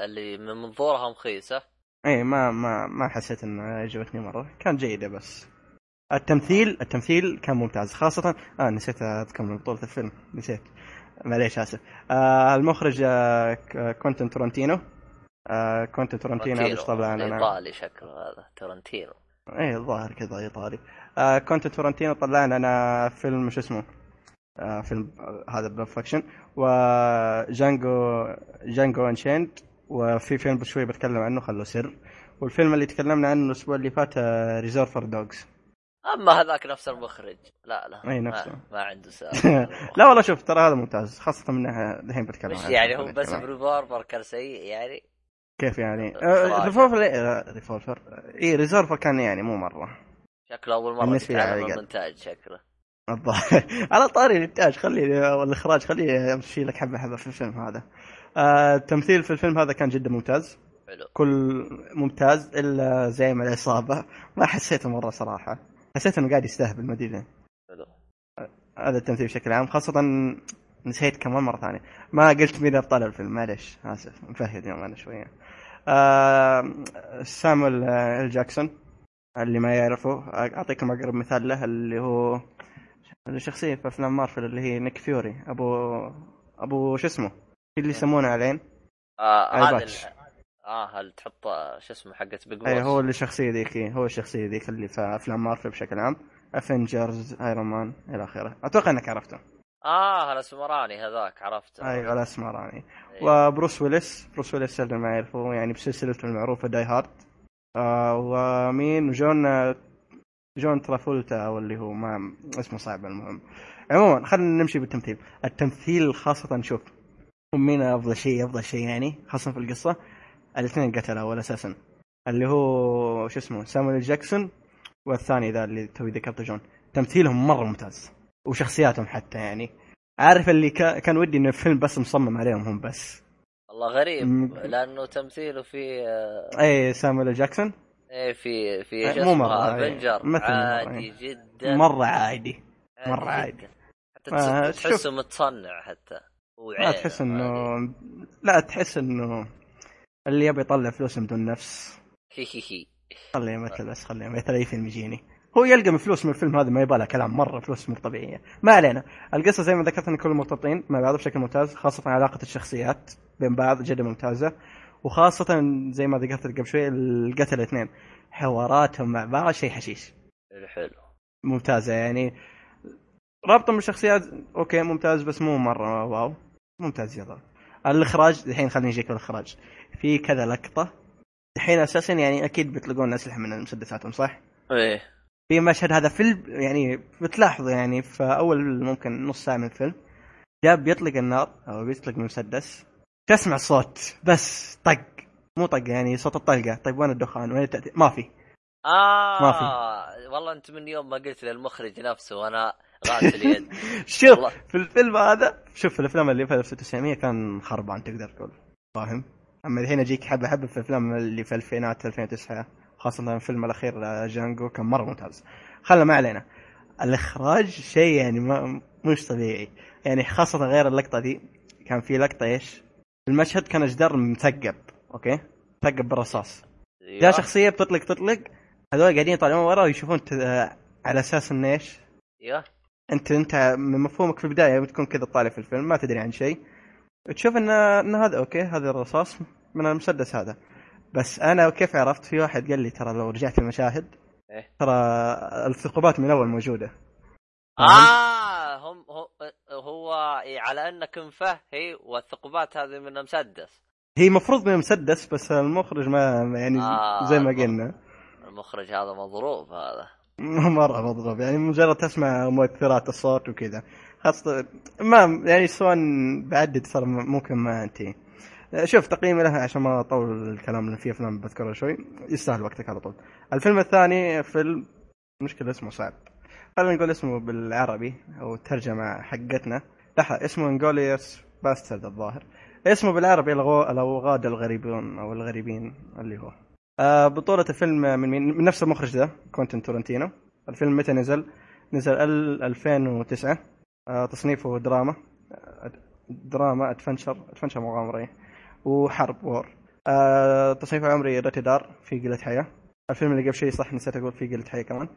اللي من منظورها مخيسة اي ما حسيت انه عجبتني مرة. كان جيدة بس التمثيل كان ممتاز خاصة نسيت اذكر من بطولة الفيلم نسيت معليش اسف. المخرج كوينتن تارانتينو. كوينتن تارانتينو هذا طبعا ايطالي شكله هذا تارانتينو ايه الظاهر كذا ايطالي. كوينتن تارانتينو طلع لنا فيلم شو اسمه فيلم هذا بلوب فاكشن وجانجو انشيند وفي فيلم بشوي بتكلم عنه خلوه سر. والفيلم اللي تكلمنا عنه الاسبوع اللي فات ريزيرفر دوغز. اما هذاك نفس المخرج لا اي نفسه ما عنده سؤال. لا والله شوف ترى هذا ممتاز خاصه من الحين بتكلم مش يعني هو بس بريفارفر كان سيء يعني كيف يعني ريفارفر اي ريزيرفر كان يعني مو مره شكله اول مره يتعامل مع الانتاج شكله على طاري الانتاج خليه والاخراج خليه يمشي لك حبه حبه في الفيلم هذا. التمثيل في الفيلم هذا كان جدا ممتاز كل ممتاز الا زي ما العصابه ما حسيته مره صراحه حسيت انه قاعد يستهبل مدينه. هذا التمثيل بشكل عام خاصه نسيت كمان مره ثانيه ما قلت مين ابطال الفيلم معلش اسف مفهد يوم انا شويه. سامويل جاكسون اللي ما يعرفه اعطيكم اقرب مثال له اللي هو الشخصيه في افلام مارفل اللي هي نيك فيوري ابو شو اسمه اللي يسمونه علين هل تحط شو اسمه حقت بيج بوس اي هو الشخصيه ذيك اللي في افلام مارفل بشكل عام افنجرز ايرون مان الى اخره. اتوقع انك عرفته الاسمراني هذاك عرفته اي الاسمراني أيوة. وبروس ويلس اللي ما يعرفه يعني بسلسلته المعروفه داي هارد. ومين جون ترافولتا او اللي هو ما اسمه صعب. المهم عموما خلينا نمشي بالتمثيل. التمثيل خاصه شوف مين افضل شيء يعني خاصه في القصه الاثنين قتلوا أول أساسا اللي هو شو اسمه سامويل جاكسون والثاني ذا اللي توي ذكرته جون. تمثيلهم مرة ممتاز وشخصياتهم حتى يعني عارف اللي كان ودي إنه الفيلم بس مصمم عليهم هم بس. الله غريب لأنه تمثيله في إيه سامويل جاكسون إيه في شخص بنجر عادي جدا مرة عادي حتى تحسه متصنع حتى تحس إنه لا تحس إنه اللي يبي يطلع فلوس بدون نفس خليه مثل بس خليه مثل اي فيلم يجيني هو يلقى من فلوس من الفيلم هذا ما يباله كلام مره فلوس مو طبيعيه. ما علينا القصه زي ما ذكرت ان كلهم مرتبطين مع بعض بشكل ممتاز خاصه علاقه الشخصيات بين بعض جدا ممتازه وخاصه زي ما ذكرت قبل شوي القتل الاثنين حواراتهم مع بعض شيء حشيش حلو ممتازه يعني رابطهم الشخصيات اوكي ممتاز بس مو مره واو ممتاز جدا. الاخراج الحين خليني اجيك الاخراج في كذا لقطه الحين اساسا يعني اكيد بتلقون اسلحه من مسدساتهم صح ايه في مشهد هذا فيلم يعني بتلاحظه يعني في اول ممكن نص ساعه من الفيلم جاب بيطلق النار او بيطلق المسدس تسمع صوت بس طق مو طق يعني صوت الطلقه. طيب وين الدخان وين ما في ما في والله انت من يوم ما قلت للمخرج نفسه وانا غاسل اليد شوف والله. في الفيلم هذا شوف الافلام اللي في 1900 كان خربان تقدر تقول فاهم. اما الحين اجيك حبه حبه في الافلام اللي في الفينات 2009 خاصه الفيلم الاخير جانجو كان مره ممتاز. خلنا ما علينا الاخراج شيء يعني مش طبيعي يعني خاصه غير اللقطه دي. كان في لقطه ايش المشهد كان جدار مثقب اوكي مثقب بالرصاص جاء شخصيه بتطلق هذول قاعدين يطالعون ورا ويشوفون على اساس انه ايش ايوه انت من مفهومك في البدايه بتكون كذا طالع في الفيلم ما تدري عن شيء تشوف ان هذا اوكي هذا الرصاص من المسدس هذا. بس انا كيف عرفت في واحد قال لي ترى لو رجعت المشاهد ترى الثقوبات من اول موجوده هم هو على انك مفهي والثقوبات هذه من المسدس هي مفروض من المسدس بس المخرج ما يعني زي ما قلنا المخرج هذا مضروب هذا مرة مضروب يعني مجرد تسمع مؤثرات الصوت وكذا خاصة ما يعني سواء بعدد صار ممكن ما أنت شوف تقييم لها عشان ما أطول الكلام اللي فيه أفلام بذكره شوي يستاهل وقتك على طول. الفيلم الثاني فيلم مشكلة اسمه صعب خلينا نقول اسمه بالعربي أو ترجمة حقتنا لحق اسمه إنجلوريس باستردز الظاهر. اسمه بالعربي لو غاد الغريبون أو الغريبين اللي هو. بطولة الفيلم من نفس المخرج ده كوينتن تارانتينو. الفيلم متى نزل؟ نزل 2009. تصنيفه دراما أدفنشر مغامرة وحرب وور. تصنيف عمري رتدار في قلة حياة. الفيلم اللي قبل شيء صح نسيت أقول في قلة حياة كمان.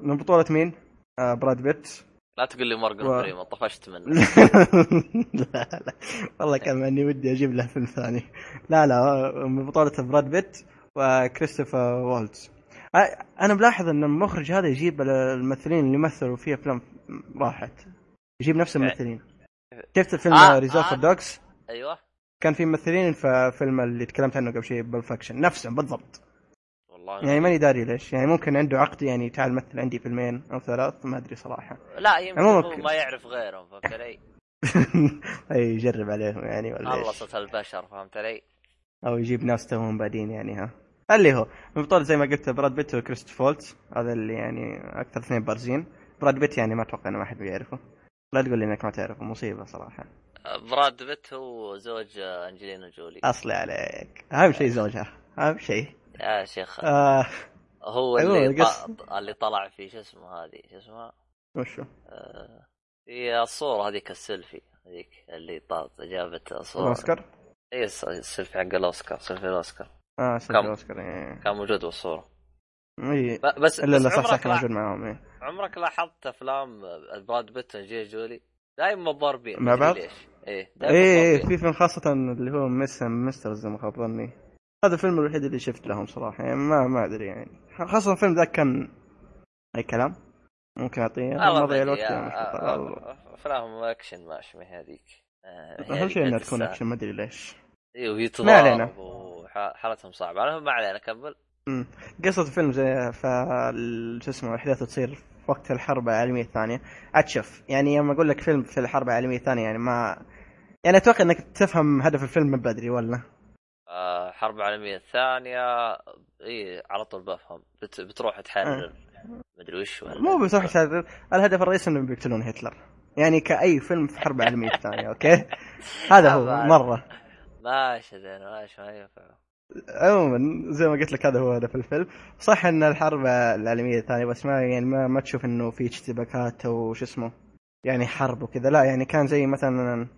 من بطولة مين؟ براد بيت. لا تقول لي مورغان فريمان طفشت منه. لا والله كان اني ودي اجيب له فيلم ثاني. لا من بطولة براد بيت وكريستوفر والتز. انا بلاحظ ان المخرج هذا يجيب الممثلين اللي مثلوا فيه افلام راحت يجيب نفس الممثلين. شفت فيلم ريزيرف دوكس؟ ايوه كان في ممثلين في فيلم اللي تكلمت عنه قبل شيء بالفكشن نفسهم بالضبط. يعني ماني داري ليش يعني ممكن عنده عقد يعني تعال مثل عندي فيلمين أو ثلاث ما أدري صراحة. لا يمكن هو ما يعرف غيرهم فهمت علي. أي يجرب عليهم يعني ولا إيش؟ خلصة البشر فهمت علي. أو يجيب ناس توهم بعدين يعني ها اللي هو بطولة زي ما قلت براد بيت وكريست فولت هذا اللي يعني أكثر اثنين بارزين. براد بيت يعني ما أتوقع أنه ما حد بيعرفه. لا تقول لي إنك ما تعرفه مصيبة صراحة. براد بيت هو زوج أنجلينا جولي. أصلي عليك أهم شيء زوجها أهم شيء. يا شيخ هو اللي طلع في شو اسمه وشو هي الصورة هذيك السيلفي هذيك اللي طلعت جابت صورة الأوسكار. اي السيلفي حق الأوسكار سيلفي الأوسكار سيلفي الأوسكار كان موجود بالصورة. اي بس اللي صح كان موجود معهم. اي عمرك لاحظت افلام براد بيت جي جولي دائما مضاربين مع بعض؟ اي في فيلم خاصة اللي هو مستر زي ما خبرني هذا الفيلم الوحيد اللي شفت لهم صراحة يعني ما أدري يعني خاصة الفيلم ذاك كان أي كلام ممكن أعطيه مضي الوقت يعني فلاهم أكشن ما أشمه هذيك أهم شيء أنها تكون أكشن ما أدري ليش. إيه وهي تضارب وحالتهم صعبة أنا ما علينا كمل. قصة الفيلم زي شو اسمه الأحداث تصير وقت الحرب العالمية الثانية أتشف يعني لما أقول لك فيلم في الحرب العالمية الثانية يعني ما يعني أتوقع أنك تفهم هدف الفيلم من بدري ولا حرب عالمية الثانية. إيه على طول بفهم بتروح تحرر مدري وش ولا مو بتروح تحرر. الهدف الرئيسي إنهم بيقتلون هتلر يعني كأي فيلم في حرب عالمية الثانية. أوكي هذا هو مرة ماشي زين ماشي ما ينفع. عموما زي ما قلت لك هذا هو هدف الفيلم. صح إن الحرب العالمية الثانية بس ما يعني ما تشوف إنه في اشتباكات أو شو اسمه يعني حرب وكذا لا يعني كان زي مثلا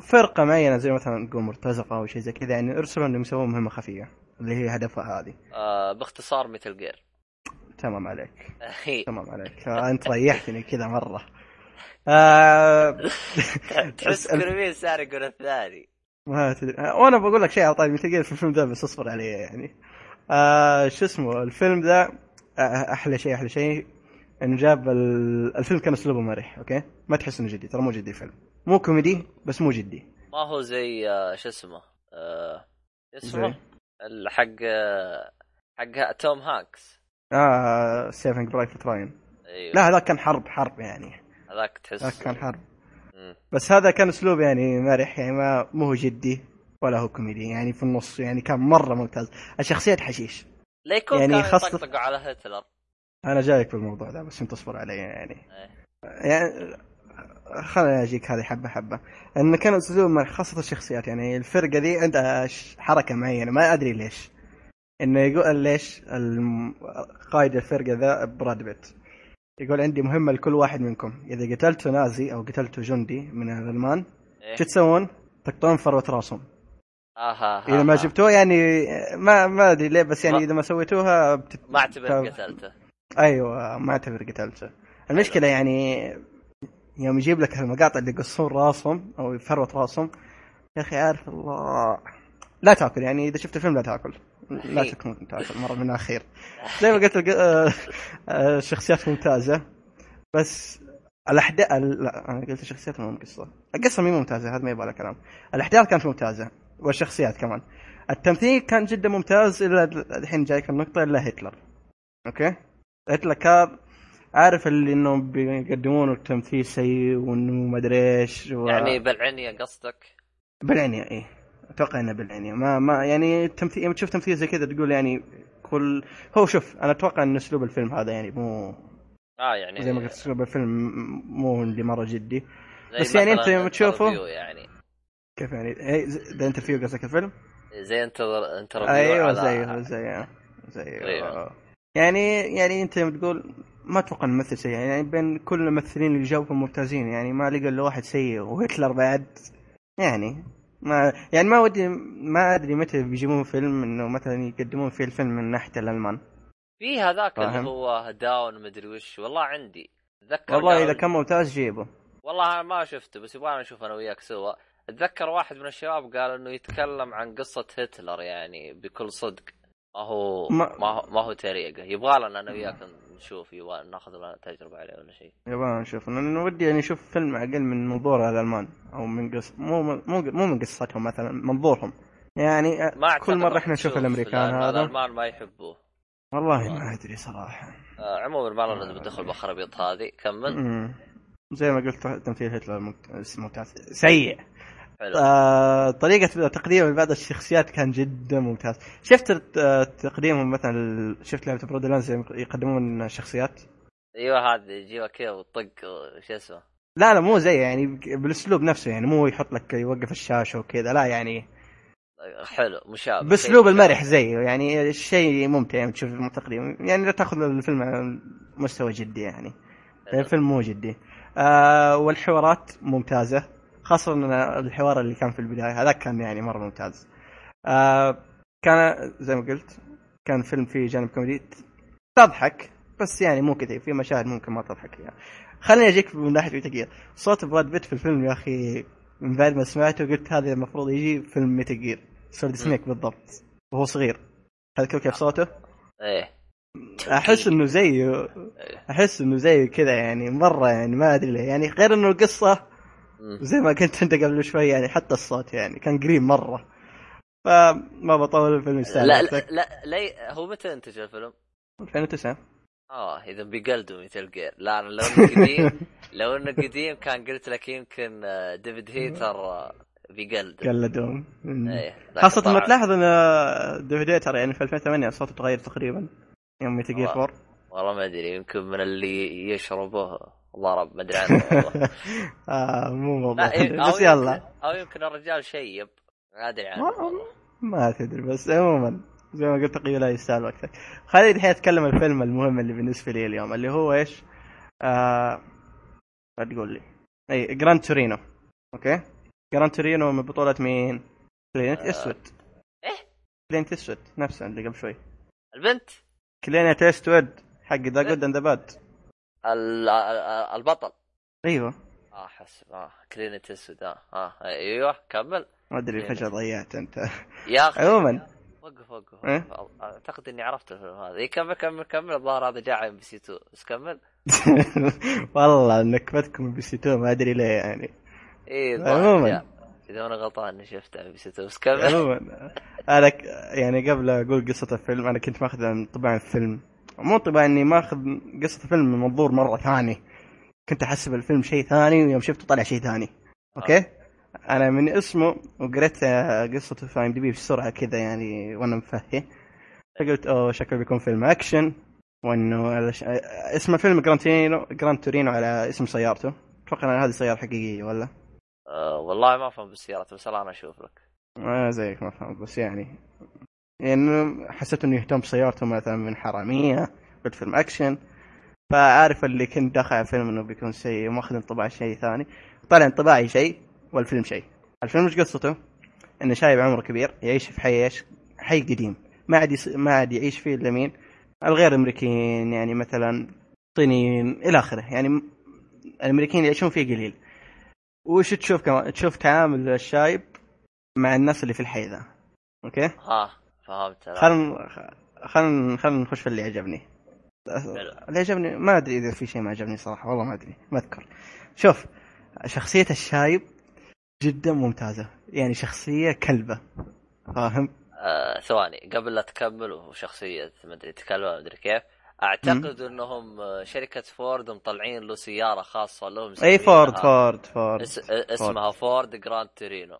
فرقة معينة زي مثلا تقول مرتزقة أو شيء زي كذا يعني أرسلوا إنهم يسووا مهمة خفية اللي هي هدفها هذه. باختصار مثل غير. تمام عليك. تمام عليك. أنت ريحتني كذا مرة. تحس كروين سارق ولا الثاني. ما تدري. وأنا بقول لك شيء على طيب مثل غير في الفيلم ده بس أصبر عليه يعني. شو اسمه الفيلم ده أحلى شيء إنه جاب الفيلم كان أسلوبه مريح. أوكي ما تحس إنه جدي ترى مو جدي فيلم مو كوميدي بس مو جدي ما هو زي شو اسمه اسمه حق توم هانكس سيفنج برايفت راين. أيوة. لا هذا كان حرب يعني هذاك تحس كان حرب بس هذا كان اسلوب يعني مرح يعني ما هو جدي ولا هو كوميدي يعني في النص يعني كان مره ممتاز. الشخصية حشيش ليكون يعني كان يطقطق على هتلر. انا جايك بالموضوع ده بس انت اصبر علي يعني. أيه. يعني خلنا أجيك هذه حبة إن كانوا أسلوب من خاصة الشخصيات يعني الفرقة دي عندها حركة معينة ما أدري ليش إنه يقول ليش قائد الفرقة ذا براد بيت يقول عندي مهمة لكل واحد منكم إذا قتلتوا نازي أو قتلتوا جندي من الألمان شو تسوون؟ تقطعون فروة راسهم. إذا ما جبتوه يعني ما أدري ليه بس يعني إذا ما سويتوها ما اعتبر قتلته. أيوة ما اعتبر قتلته. المشكلة يعني يوم يجيب لك هالمقاطع اللي يقصون راسهم أو يفروة راسهم يا أخي عارف الله لا تأكل يعني إذا شفت الفيلم لا تأكل لا تكون تأكل مرة من الأخير زي ما قلت الشخصيات ممتازة بس الأحداث لا أنا قلت الشخصيات مو مقصة القصة مي ممتازة هذا ما يبغى له كلام. الأحداث كانت ممتازة والشخصيات كمان التمثيل كان جدا ممتاز إلا الحين جايك النقطة إلا هتلر. أوكي هتلر كان عارف اللي انهم بيقدمونه التمثيل سيء وانه ما ادري ايش يعني بالعنيه. قصدك بالعنيه؟ ايه اتوقع انه بالعنيه ما يعني التمثيل لما تشوف تمثيل زي كذا تقول يعني كل هو شوف انا اتوقع ان اسلوب الفيلم هذا يعني مو يعني زي ما قلت اسلوب الفيلم مو اللي مره جدي، بس يعني انت لما تشوفه يعني كيف يعني ده انترفيو قصدك الفيلم زي انترفيو ايوه زي يعني انت بتقول ما توقع الممثل سيء، يعني بين كل الممثلين اللي جاوا ممتازين، يعني ما لقى الا واحد سيء وهتلر بعد، يعني ما ودي ما ادري متى بيجيبون فيلم انه مثلا يقدمون فيه الفيلم من ناحيه الالمان في هذاك اللي هو داون مدري وش. والله عندي اتذكر والله اذا كان ممتاز جيبه، والله ما شفته بس يبغى نشوف انا وياك سوا. اتذكر واحد من الشباب قال انه يتكلم عن قصه هتلر يعني بكل صدق، ما هو طريقه يبغى لنا انا وياك نشوف، يبغى ناخذ لنا تجربه عليه ولا شيء، يبغى نشوف. انا ودي يعني نشوف فيلم اقل من منظور الالمان او من قص مو من قصتهم مثلا، منظورهم يعني. كل مره احنا نشوف الامريكان هذا الالمان ما يحبوه والله ما ادري صراحه. عموما ما لازم ندخل بالخرابيط هذه. كمل. زي ما قلت تمثيل هتلر ممتاز سيء. طريقه تقديم بعض الشخصيات كان جدا ممتاز. شفت تقديمهم مثلا، شفت لعبه برودلانز يقدمون شخصيات، ايوه هذا يجيبها كذا وطق شو اسمه، لا مو زي يعني بالاسلوب نفسه، يعني مو يحط لك يوقف الشاشه وكذا، لا يعني حلو مشابه باسلوب المرح زيه، يعني شيء ممتع تشوف التقديم، يعني لا تاخذ الفيلم على مستوى جدي، يعني الفيلم مو جدي. والحوارات ممتازه، خاصه الحوار اللي كان في البدايه هذا كان يعني مره ممتاز. كان زي ما قلت كان فيلم فيه جانب كوميدي، تضحك بس يعني مو كثير، في مشاهد ممكن ما تضحك يعني. خليني اجيك من ناحيه التقييم. صوت براد بيت في الفيلم يا اخي من بعد ما سمعته قلت هذا المفروض يجي فيلم ميتجير سورد سنيك بالضبط وهو صغير. هل كيف صوته؟ ايه احس انه زيه كذا يعني مره، يعني ما ادري ليه، يعني غير انه القصه زي ما كنت انت قبل شوي، يعني حتى الصوت يعني كان قريب مره. فما بطول الفيلم يستاهل. لا هو متى انتج الفيلم؟ 2009. اذا بيقلدوا مثل غير. لا لو انه قديم لو انه قديم كان قلت لك يمكن ديفيد هيتر بيقلدهم. خاصة ما تلاحظ ان ديفيديتر يعني في 2008 صوته تغير تقريبا يوم ميتجير 4. والله ما ادري، يمكن من اللي يشربه، والله رب ما ادري عنه والله. مو موضوع بس يلا، او يمكن الرجال شيب ما ادري عنه ما تدري. بس عموما زي ما قلت تقييم لا يستاهل وقتك. خليني الحين اتكلم الفيلم المهم اللي بالنسبه لي اليوم، اللي هو ايش؟ بتقول لي اي جراند تورينو. اوكي جراند تورينو من بطولة مين؟ كلينت إيستوود. إيه؟ كلينت إيستوود نفسه اللي قبل شوي. البنت؟ كلينت إيستوود حق ذا جود أند ذا باد. البطل. أيوه. حسب كلينت إيستوود أيوه كمل. ما أدري فجأة ضيعت أنت. يا أخي. عموما. وقف. أعتقد إني عرفت الفيلم هذا. إيه كمل الظاهر هذا جاء على MBC2 بس كمل. والله نكبتكم MBC2 ما أدري ليه يعني. ايه عموما اذا انا غلطان شفتها بس كمل. عموما انا يعني قبل اقول قصه الفيلم انا كنت ماخذ طبعا الفيلم مو طبعا اني ماخذ قصه الفيلم من منظور مره ثاني، كنت احسب الفيلم شيء ثاني ويوم شفته طلع شيء ثاني. اوكي انا من اسمه وقريت قصته في IMDb بسرعه كذا يعني وانا مفهي، فقلت شكله بيكون فيلم اكشن، وانه اسمه فيلم جراند تورينو على اسم سيارته. اتوقع ان هذه سياره حقيقيه ولا والله ما فهم بالسيارات بس انا اشوف لك زيك ما فهم، بس يعني حسيت انه يهتم بسيارته مثلا من حراميه بالفيلم اكشن، فعارف اللي كنت دخل فيلم انه بيكون شيء وماخذ انطباع شيء ثاني، طلع انطباعي شيء والفيلم شيء. الفيلم مش قصته انه شايب عمره كبير يعيش في حي قديم ما عاد يعيش فيه الا مين الغير امريكيين، يعني مثلا طينيين الى اخره، يعني الامريكيين يعيشون فيه قليل. وش تشوف كمان؟ تشوف تعامل الشايب مع الناس اللي في الحي ذا. اوكي فهمت. خلينا نخش في اللي عجبني. اللي عجبني ما ادري اذا في شيء ما عجبني صراحه، والله ما ادري ما اذكر. شوف شخصيه الشايب جدا ممتازه، يعني شخصيه كلبه فاهم. ثواني قبل لا تكمل، وشخصيه ما ادري تكلبه ما ادري كيف. اعتقد انهم شركه فورد مطلعين له سياره خاصه لهم، اي فورد اسمها فورد جراند تورينو.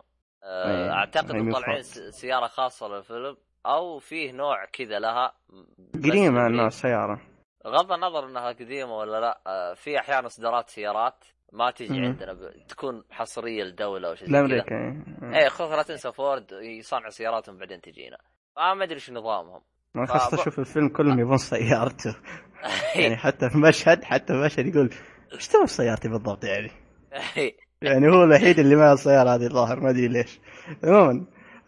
اعتقد مطلعين سياره خاصه للفيلم او فيه نوع كذا لها قريمه من السياره غض النظر انها قديمه ولا لا، في احيانا اصدارات سيارات ما تيجي عندنا تكون حصريه لدوله او شيء كذا. اي خلاص لا تنسى فورد يصنع سياراتهم بعدين تجينا، ما ادري شو نظامهم. ما خاصة اشوف الفيلم كلهم يبون سيارته يعني حتى في مشهد، حتى مشهد يقول ايش تسوي سيارتي بالضبط يعني يعني هو الوحيد اللي ما السيارة هذه الظاهر، ما ادري ليش. عموما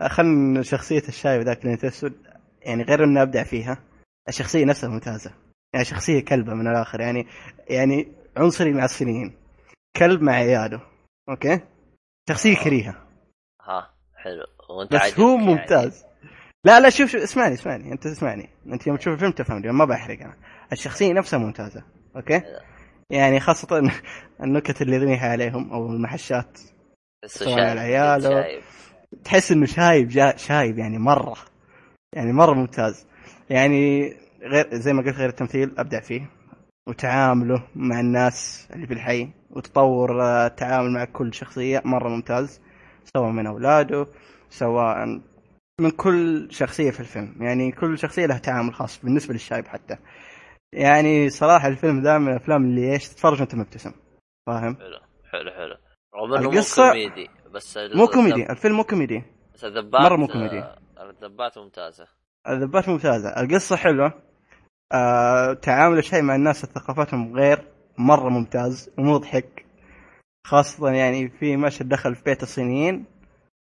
خلنا شخصية الشايب ذاك كلينت إيستوود، يعني غير انه ابدع فيها، الشخصية نفسها ممتازة، يعني شخصية كلبة من الاخر، يعني عنصري مع الصينيين، كلب مع عياله، اوكي شخصية كريهة. ها حلو وانت عايز بس هو ممتاز. لا شوف اسمعني انت يوم تشوف الفيلم تفهم، ما بحرق انا. الشخصية نفسها ممتازة اوكي، يعني خاصة النكت اللي يرميها عليهم او المحشات على عياله، تحس انه شايب يعني مرة ممتاز، يعني غير زي ما قلت غير التمثيل ابدع فيه، وتعامله مع الناس اللي في الحي وتطور التعامل مع كل شخصية مرة ممتاز، سواء من اولاده سواء من كل شخصية في الفيلم، يعني كل شخصية لها تعامل خاص بالنسبة للشايب حتى. يعني صراحة الفيلم ده من الأفلام اللي إيش تتفرج وأنت مبتسم، فاهم؟ حلو رغم إنه مو كوميدي، بس مو كوميدي الفيلم، مو كوميدي بس الذبات مرة مو كوميدي. الذبات ممتازة، القصة حلوة، تعامل الشايب مع الناس ثقافاتهم غير مرة ممتاز ومضحك، خاصة يعني في مشهد دخل في بيت الصينيين،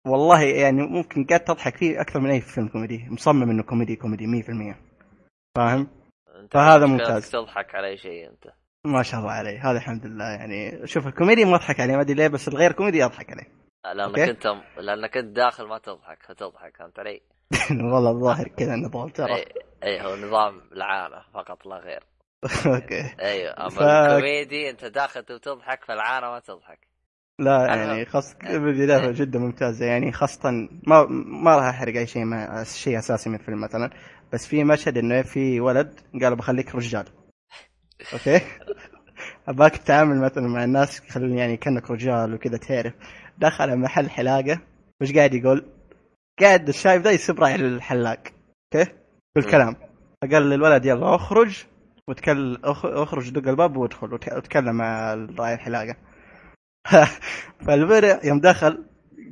والله يعني ممكن قاعد تضحك فيه أكثر من أي فيلم كوميدي، مصمم إنه كوميدي 100%، فاهم؟ فهذا ممتاز. تضحك على شيء أنت ما شاء الله عليه، هذا الحمد لله. يعني شوف الكوميدي ما أضحك عليه ما أدري ليه، بس الغير كوميدي أضحك عليه، لأنك أنت داخل ما تضحك فهمت علي؟ والله الظاهر كذا النظام ترى. أي هو نظام العانة فقط لا غير. أوكي. أيوة أما الكوميدي أنت داخل وتضحك، فالعانة ما تضحك. لا يعني خاصة بداية جدا ممتازة، يعني خاصة ما راح أحرق أي شيء، ما شيء أساسي من الفيلم مثلا، بس في مشهد إنه في ولد قال بخليك رجال، أوكي أباك تتعامل مثلا مع الناس خلوني يعني كأنك رجال وكذا تعرف. دخل محل حلاقة، وش قاعد يقول؟ قاعد الشايب ده يسب رايح للحلاق، أوكي بالكلام، فقال للولد يلا أخرج وتكل أخرج دق الباب وادخل وتكلم مع رايح الحلاقة. فالبرع يوم دخل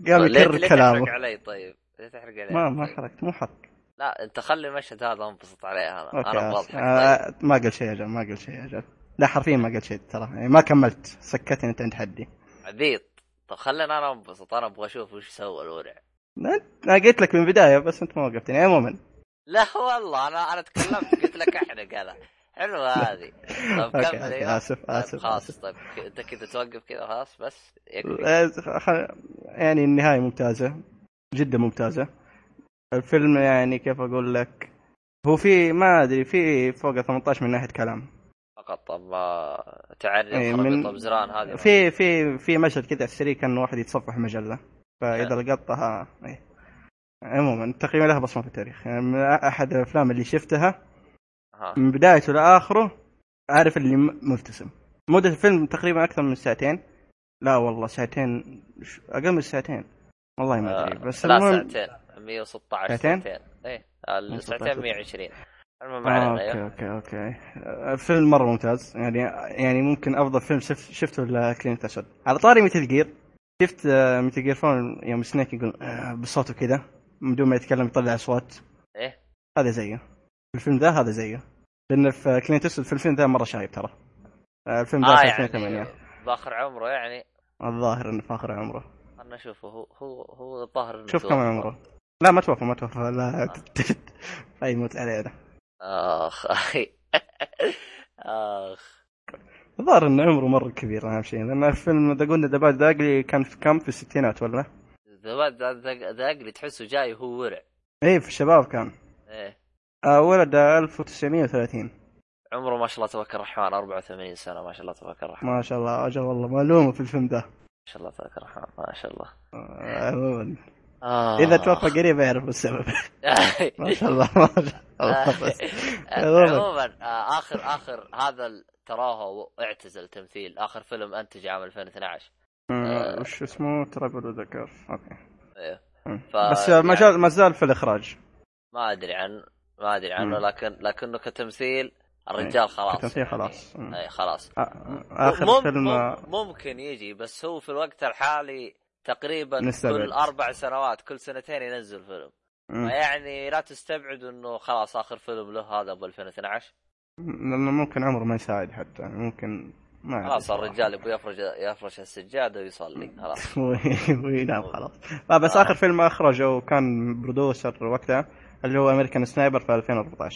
قام يكرر كلامه. ليه تحرق علي طيب؟ ما حرقت، مو حرق. لا انت خلي المشهد هذا انبسط عليه. انا واضح. طيب. ما قل شيء يا جماعة. لا حرفيا ما قل شيء ترى، يعني ما كملت سكتني انت عند حدي. عبيط. طب خلينا انا انبسط، انا ابغى اشوف وش سوى الورع. انا قلت لك من البداية بس انت ما وقفتني. عموما لا والله انا تكلمت قلت لك احرق انا. حلو هذه. طب كمل. آسف. خلاص طيب أنت كده توقف كده خلاص بس. يعني النهاية ممتازة جدا ممتازة. الفيلم يعني كيف أقول لك، هو في ما أدري في فوق 18 من ناحية كلام فقط. طب تعرف خربطة بزران هذه. في مشهد كده عسري كان واحد يتصفح مجلة، فإذا لقطها عموما تقريبا لها بصمة في التاريخ، يعني من أحد الأفلام اللي شفتها من بدايته لآخره، عارف اللي مبتسم. مدة الفيلم تقريبا أكثر من ساعتين، لا والله ساعتين أقل من ساعتين والله ما أدري، بس لا ساعتين 116 ساعتين إيه الساعتين 120. أوكي الفيلم مرة ممتاز، يعني ممكن أفضل فيلم شفته لكلينت إيستوود. على طاري ميتل جير، شفت ميتل جير فون يوم سنيك يقول بصوته كده بدون ما يتكلم يطلع أصوات، إيه هذا زيه الفيلم ذا، هذا زيه، لأن في كلينت إيستوود في الفيلم ذا مرة شايب ترى. الفيلم ذا 2008 يعني فاخر عمره، يعني الظاهر إنه فاخر عمره. أنا أشوفه هو الظاهر. شوف كم عمره. لا ما توفى لا أي موت عليه ده. آخ الظاهر إنه عمره مرة كبير أهم شيء، لأن الفيلم ذا قلنا دباد داقلي كان في كم، في الستينات ولا؟ دباد داقلي تحسه جاي هو ورع. إيه في الشباب كان. إيه. ولد 1930، عمره ما شاء الله تبارك الرحمن 84 سنة ما شاء الله تبارك الرحمن. ما شاء الله أجل والله مالومة في الفيلم ده ما شاء الله تبارك الرحمن ما شاء الله. إذا توفى قريب يعرف السبب. ما شاء الله. عموما آخر هذا تراه اعتزل تمثيل. آخر فيلم أنتج عام 2012 وش اسمه ترابل وذكر. أوكي. بس ما زال في الإخراج. ما أدري عنه لكنه كتمثيل الرجال خلاص يعني. خلاص اي خلاص اخر فيلم ممكن يجي، بس هو في الوقت الحالي تقريبا كل 4 سنوات كل سنتين ينزل فيلم، يعني لا تستبعد انه خلاص اخر فيلم له هذا ب 2012، لانه ممكن عمره ما يساعد حتى، ممكن ما خلاص الرجال يبغى يفرش السجاده ويصلي خلاص وينام خلاص. بس اخر فيلم اخرجه كان برودوسر وقتها اللي هو امريكان سنايبر في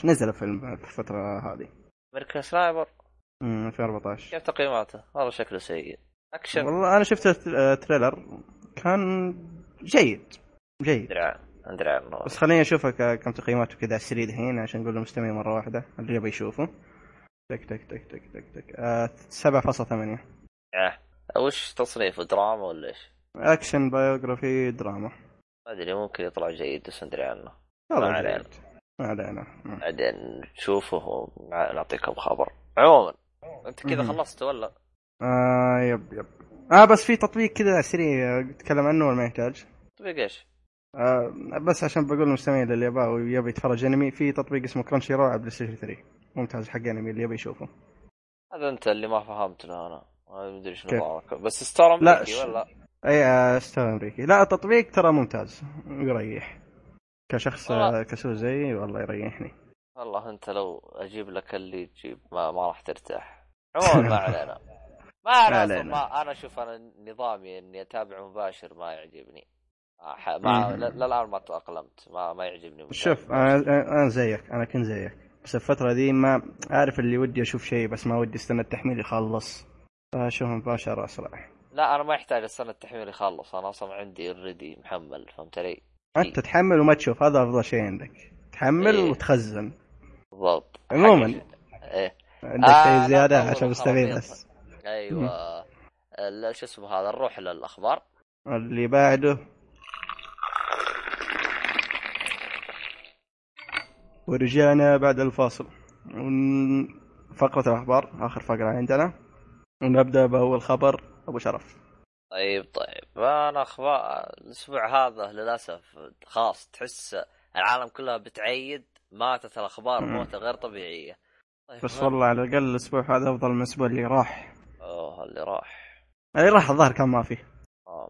2014، نزل فيلم في الفتره هذه امريكان سنايبر 2014. كيف تقييماته؟ والله شكله سيء اكشن. والله انا شفت تريلر كان جيد اندرع، بس خليني اشوفك كم تقييماته كذا السريع الحين عشان نقول للمستمع مره واحده اللي يبي يشوفه. تك تك تك تك تك تك 7.8. وش تصنيفه؟ دراما ولا ايش؟ اكشن بايوغرافي دراما، ما ادري ممكن يطلع جيد بس ندري عنه. ما علينا بعدين نشوفه ونعطيكم خبر. عموما انت كذا خلصت ولا؟ يب بس في تطبيق كذا سريع اتكلم عنه ولا ما يحتاج تطبيق؟ ايش؟ بس عشان بقول للمستمعين اللي يبي يتفرج انمي، في تطبيق اسمه كرانشي رو على بلايستيشن 3 ممتاز حق انمي اللي يبي يشوفه. هذا انت اللي ما فهمتنا، انا ما ادري شنو ضارك، بس ستار امريكي ولا اي ستار امريكي؟ لا التطبيق ترى ممتاز يريح كشخص كسول زي، والله يريحني والله. انت لو اجيب لك اللي تجيب ما راح ترتاح. عموما ما علينا انا شوف، انا نظامي اني اتابع مباشر ما يعجبني. لا الان ما تأقلمت، ما يعجبني. شوف انا زيك، انا كنت زيك، بس الفتره دي ما اعرف اللي ودي اشوف شيء، بس ما ودي استنى التحميل يخلص اشوف مباشر اسرع. لا انا ما يحتاج استنى التحميل يخلص، انا اصلا عندي اوريدي محمل، فهمت علي؟ انت تحمل وما تشوف، هذا افضل شيء عندك، تحمل وتخزن. بالضبط. عموما عندك شيء زياده عشان مستفيد بس. ايوه شو اسمه هذا، نروح للاخبار اللي بعده. ورجعنا بعد الفاصل، فقرة الأخبار آخر فقرة عندنا، ونبدأ بأول خبر أبو شرف. طيب أنا أخبار الأسبوع هذا للأسف خاص، تحس العالم كلها بتعيد، ماتت الأخبار موتة غير طبيعية. طيب بس والله على الأقل الأسبوع هذا أفضل من الأسبوع اللي راح. اللي راح الظهر كان ما فيه،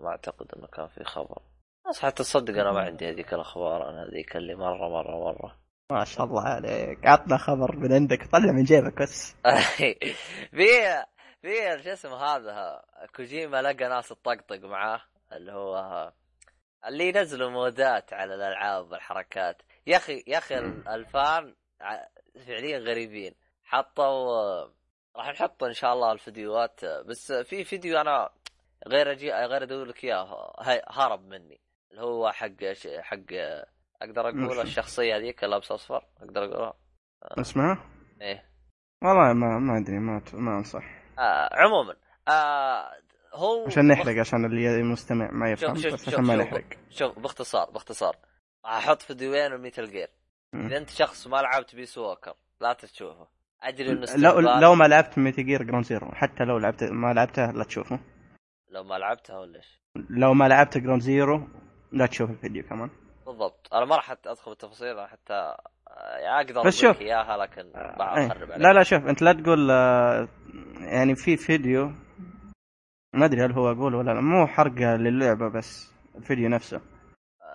ما أعتقد أنه كان فيه خبر، بس حتى تصدق أنا ما عندي هذيك الأخبار، أنا هذيك اللي مرة مرة مرة ما شاء الله عليك، عطنا خبر من عندك، طلع من جيبك بس. في شو اسمه هذا، كوجيما لقى ناس تطقطق معاه، اللي ينزلوا مودات على الالعاب والحركات. يا اخي الفان فعليا غريبين، حطوا راح نحط ان شاء الله الفيديوهات، بس في فيديو انا غير ادور لك اياه، هرب مني، اللي هو حق اقدر اقول الشخصيه هذيك لابسه اصفر، اقدر اقولها اسمها ايه؟ والله ما ادري، ما انصح. عموما هو عشان نحرق، عشان اللي مستمع ما يفهم، عشان ما نحرق. شوف باختصار احط فيديوين وميتل جير. اذا انت شخص ما لعبت بيس ووكر لا تشوفه، ادري انه لو ما لعبت ميتل جير جراند زيرو، حتى لو لعبت ما لعبتها لا تشوفه. لو ما لعبتها ولا ايش؟ لو ما لعبت جراند زيرو لا تشوف الفيديو كمان. بالضبط، انا ما راح ادخل بالتفاصيل، انا حتى اقدر اقول اياها، لكن بعض اخرب عليك. لا شوف انت لا تقول يعني في فيديو ما ادري هل هو اقول ولا لا، مو حرقه للعبه بس الفيديو نفسه.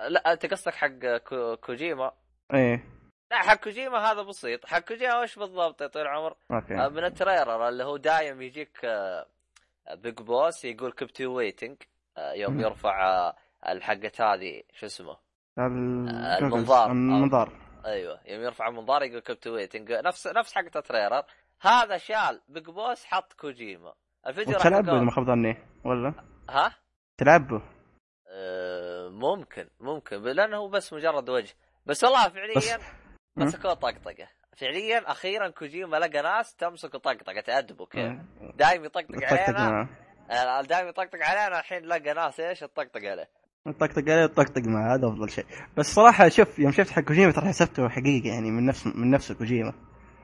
لا انت قصدك حق كوجيما؟ ايه لا حق كوجيما هذا بسيط. حق كوجيما وش بالضبط يا طويل العمر؟ من التريلر اللي هو دايم يجيك بيج بوس يقول كيب تو ويتنج، يوم يرفع الحقه هذه شو اسمه المنظار. ايوه يوم يرفع المنظار يقول كبت ويتنج، نفس حق التريلر هذا. شال بيج بوس حط كوجيما، الفيديو راح تلعبه ما خبرني ولا ها تلعبه؟ ممكن لانه هو بس مجرد وجه بس. والله فعليا مسكوا طقطقه، فعليا اخيرا كوجيما لقى ناس تمسك طقطقه تأدبه كيف دايم يطقطق علينا، الحين لقى ناس ايش تطقطق عليه، الطقطق مع هذا أفضل شيء. بس صراحة شوف يوم شفت حق كوجيما ترى حسبته حقيقي، يعني من نفس كوجيما.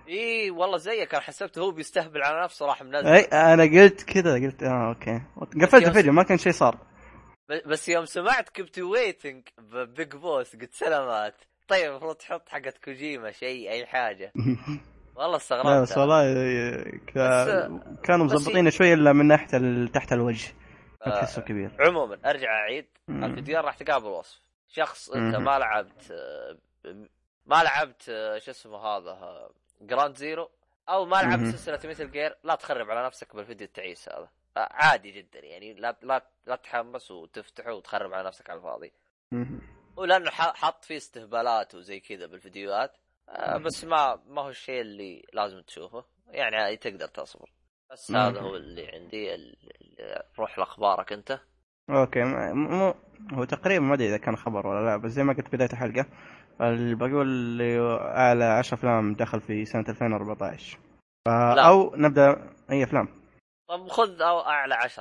إيه والله زيك، أنا حسبته هو بيستهبل على نفسه راح منزل. أي أنا قلت كذا، قلت أوكي، قفلت الفيديو ما كان شيء صار. بس يوم سمعت كبت ويتنج ببيج بوس قلت سلامات. طيب المفروض تحط حقت كوجيما شيء أي حاجة. والله استغربت. بس والله كانوا مزبطين شوية إلا من ناحية تحت الوجه تحسه كبير. عموما أرجع أعيد الفيديو راح تقابل وصف شخص أنت ما لعبت شو اسمه هذا جراند زيرو أو ما لعبت سلسلة مثل جير، لا تخرب على نفسك بالفيديو التعيس هذا عادي جدا يعني، لا لا لا تحمس وتفتحه وتخرب على نفسك على الفاضي. ولأنه حط فيه استهبالات وزي كذا بالفيديوهات، بس ما هو الشيء اللي لازم تشوفه يعني، تقدر تصبر. بس هذا هو اللي عندي. روح لأخبارك أنت. أوكي هو تقريبا ما أدري إذا كان خبر ولا لا، بس زي ما قلت بداية الحلقة اللي بقول أعلى 10 أفلام دخل في سنة 2014 أو نبدأ أي أفلام. طب خذ أو أعلى 10،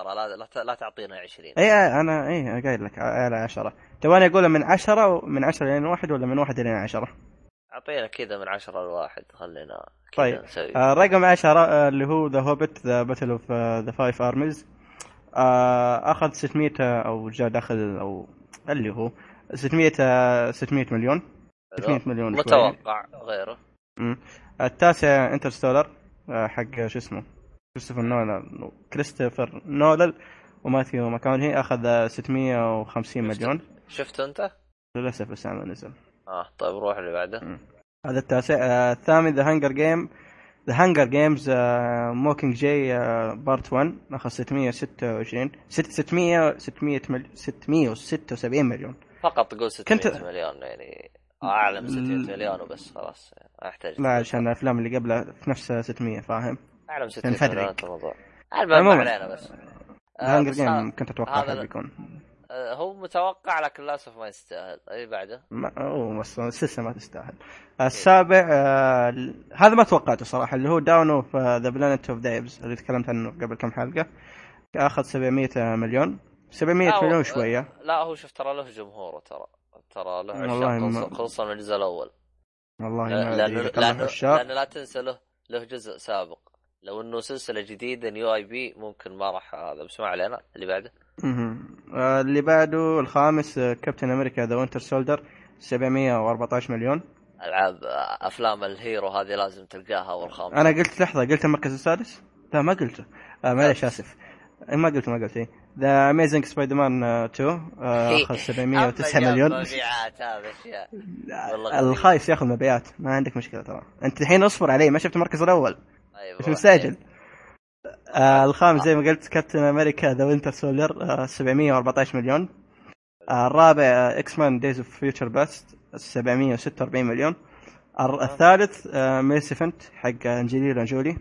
لا تعطينا 20. إيه أنا إيه قايل لك أعلى 10. تواني أقولها من 10 ومن 10 إلى 1 ولا من 1 إلى 10؟ أعطينا كذا من 10 ل1 خلينا. طيب رقم 10 اللي هو ذا هوبيت ذا باتل أوف ذا فايف أرميز، أخذ 600 أو جاء داخل أو اللي هو 600 مليون. 600 مليون متوقع غيره. التاسع انترستولر حق شو اسمه كريستوفر نولان وماثيو ماكونهي، أخذ 650 مليون. شفت أنت؟ للأسف بس ما نزل. طيب روح اللي بعده. هذا التاسع. الثامن ذا هانجر جيمز موكينج جاي بارت 1، أخذ 676 مليون. فقط قول 600 مليون يعني أعلى من 600 مليون وبس خلاص أحتاج. لا عشان الأفلام اللي قبلها في نفس 600 فاهم. أعلم 6 مليون الموضوع. المهم علينا بس. هانجر جيم كنت أتوقع هذا بيكون. هو متوقع لكن للأسف ما يستاهل. أي بعده؟ هو السلسلة ما تستاهل. السابع هذا ما توقعته صراحة اللي هو داون أوف ذا بلانت أوف ذا إبس اللي تكلمت عنه قبل كم حلقة، أخذ 700 مليون. 700 مليون شوية. لا هو شوف ترى له جمهوره، ترى له خصوصا من الجزء الأول. والله لأنه لا تنسى له جزء سابق، لو انه سلسله جديده نيو اي بي ممكن ما راح هذا. بس ما علينا اللي بعده. اللي بعده الخامس كابتن امريكا ذا وينتر سولدر 714 مليون. العاب افلام الهيرو هذه لازم تلقاها. والخامس انا قلت لحظه قلت المركز السادس، لا ما قلته معليش اسف ما قلت ذا اميزنج سبايدر مان 2 اخذ 709 مليون. مبيعات هذا الشيء الخايس ياخذ مبيعات ما عندك مشكله ترى انت الحين اصبر عليه ما شفت المركز الاول مش مسجل. الخامس زي ما قلت كابتن امريكا ذا وينتر سولير 714 مليون. الرابع اكس مان دايز اوف فيوتشر باست 746 مليون. الثالث ميسفنت حق انجلوريس جولي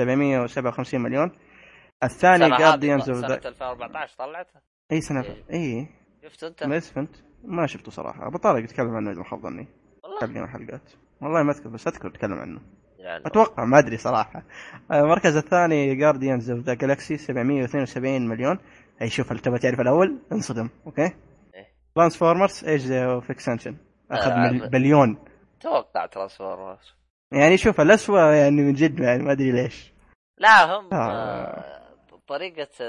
757 مليون. الثاني جارديانز اوف ذا 2014 طلعتها اي سنه اي شفت انت ميسفنت؟ ما شفته صراحه. ابو طارق يتكلم عنه اذا خاب ظني قبل حلقات والله ما اذكر بس اذكر اتكلم عنه يعني أتوقع ما أدري صراحة. المركز الثاني جارديانز أوف ذا جالاكسي 772 مليون. أي شوف هل تبى تعرف الأول انصدم. أوكي ترانسفورمرز إيج أوف إكستنشن أخذ بليون. توقع ترانسفورمرز يعني شوف الأسوأ يعني من جد يعني ما أدري ليش. لا هم طريقة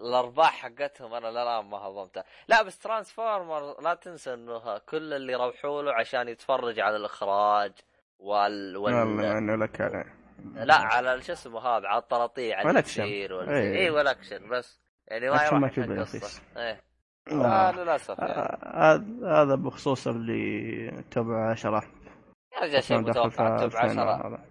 الأرباح حقتهم أنا لا ما هضمتها. لا بس ترانسفورمرز لا تنسى إنه كل اللي روحوا له عشان يتفرج على الإخراج لا على شو اسمه هذا على الطراطيع على التسيير ولا اي ولا اكشن بس يعني ما يروح القصه. ايه للاسف هذا بخصوص اللي تبع 10 يرجع شيء متوقع.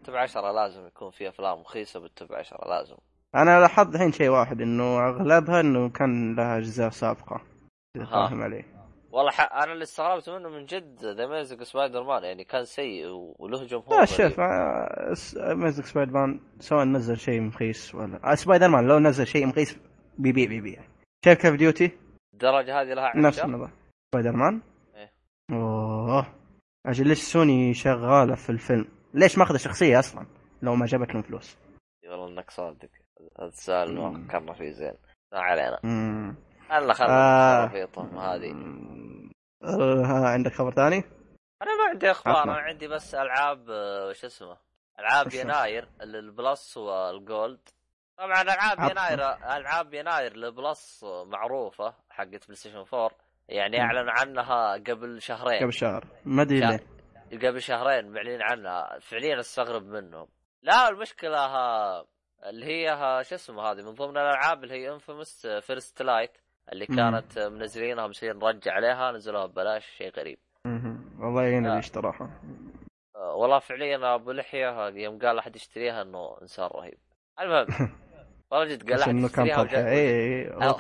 تبع 10 لازم يكون في افلام رخيصه بالتبع 10 لازم. انا لاحظت الحين شيء واحد انه اغلبها انه كان لها اجزاء سابقه فاهم عليه. والله انا اللي استغربت منه من جد ذا ميزك سبايدر مان يعني كان سيء وله جمهور. لا شوف ميزك سبايدر مان سواء نزل شيء مخيس ولا سبايدر مان لو نزل شيء مخيس بيبيع بيبيع. شايف كيف ديوتي الدرجه هذه لها نفس النظام سبايدر مان. ايه اوه اجل ليش سوني شغاله في الفيلم؟ ليش ماخذه شخصيه اصلا لو ما جابت لهم فلوس؟ والله انك صادق هذا السؤال ما كان فيه زين. ما علينا الله خلنا نفيطهم هذه. عندك خبر ثاني؟ انا ما عندي اخبار انا عندي بس العاب شو اسمه العاب يناير البلس والجولد. طبعا العاب يناير البلس معروفه حقت بلايستيشن 4 يعني اعلن عنها قبل شهرين. قبل شهر ما ادري ليه قبل شهرين معلنين عنها فعليا استغرب منهم. لا المشكلة اللي هي شو اسمه هذه من ضمن الألعاب اللي هي انفيمس فيرست لايك اللي كانت منزلينها مشي نرجع عليها نزلوها ببلاش شيء غريب. والله يعين اللي اشتراها. والله فعليا ابو لحيه يوم قال احد يشتريها انه انسان رهيب. المهم والله جد قال احد يشتريها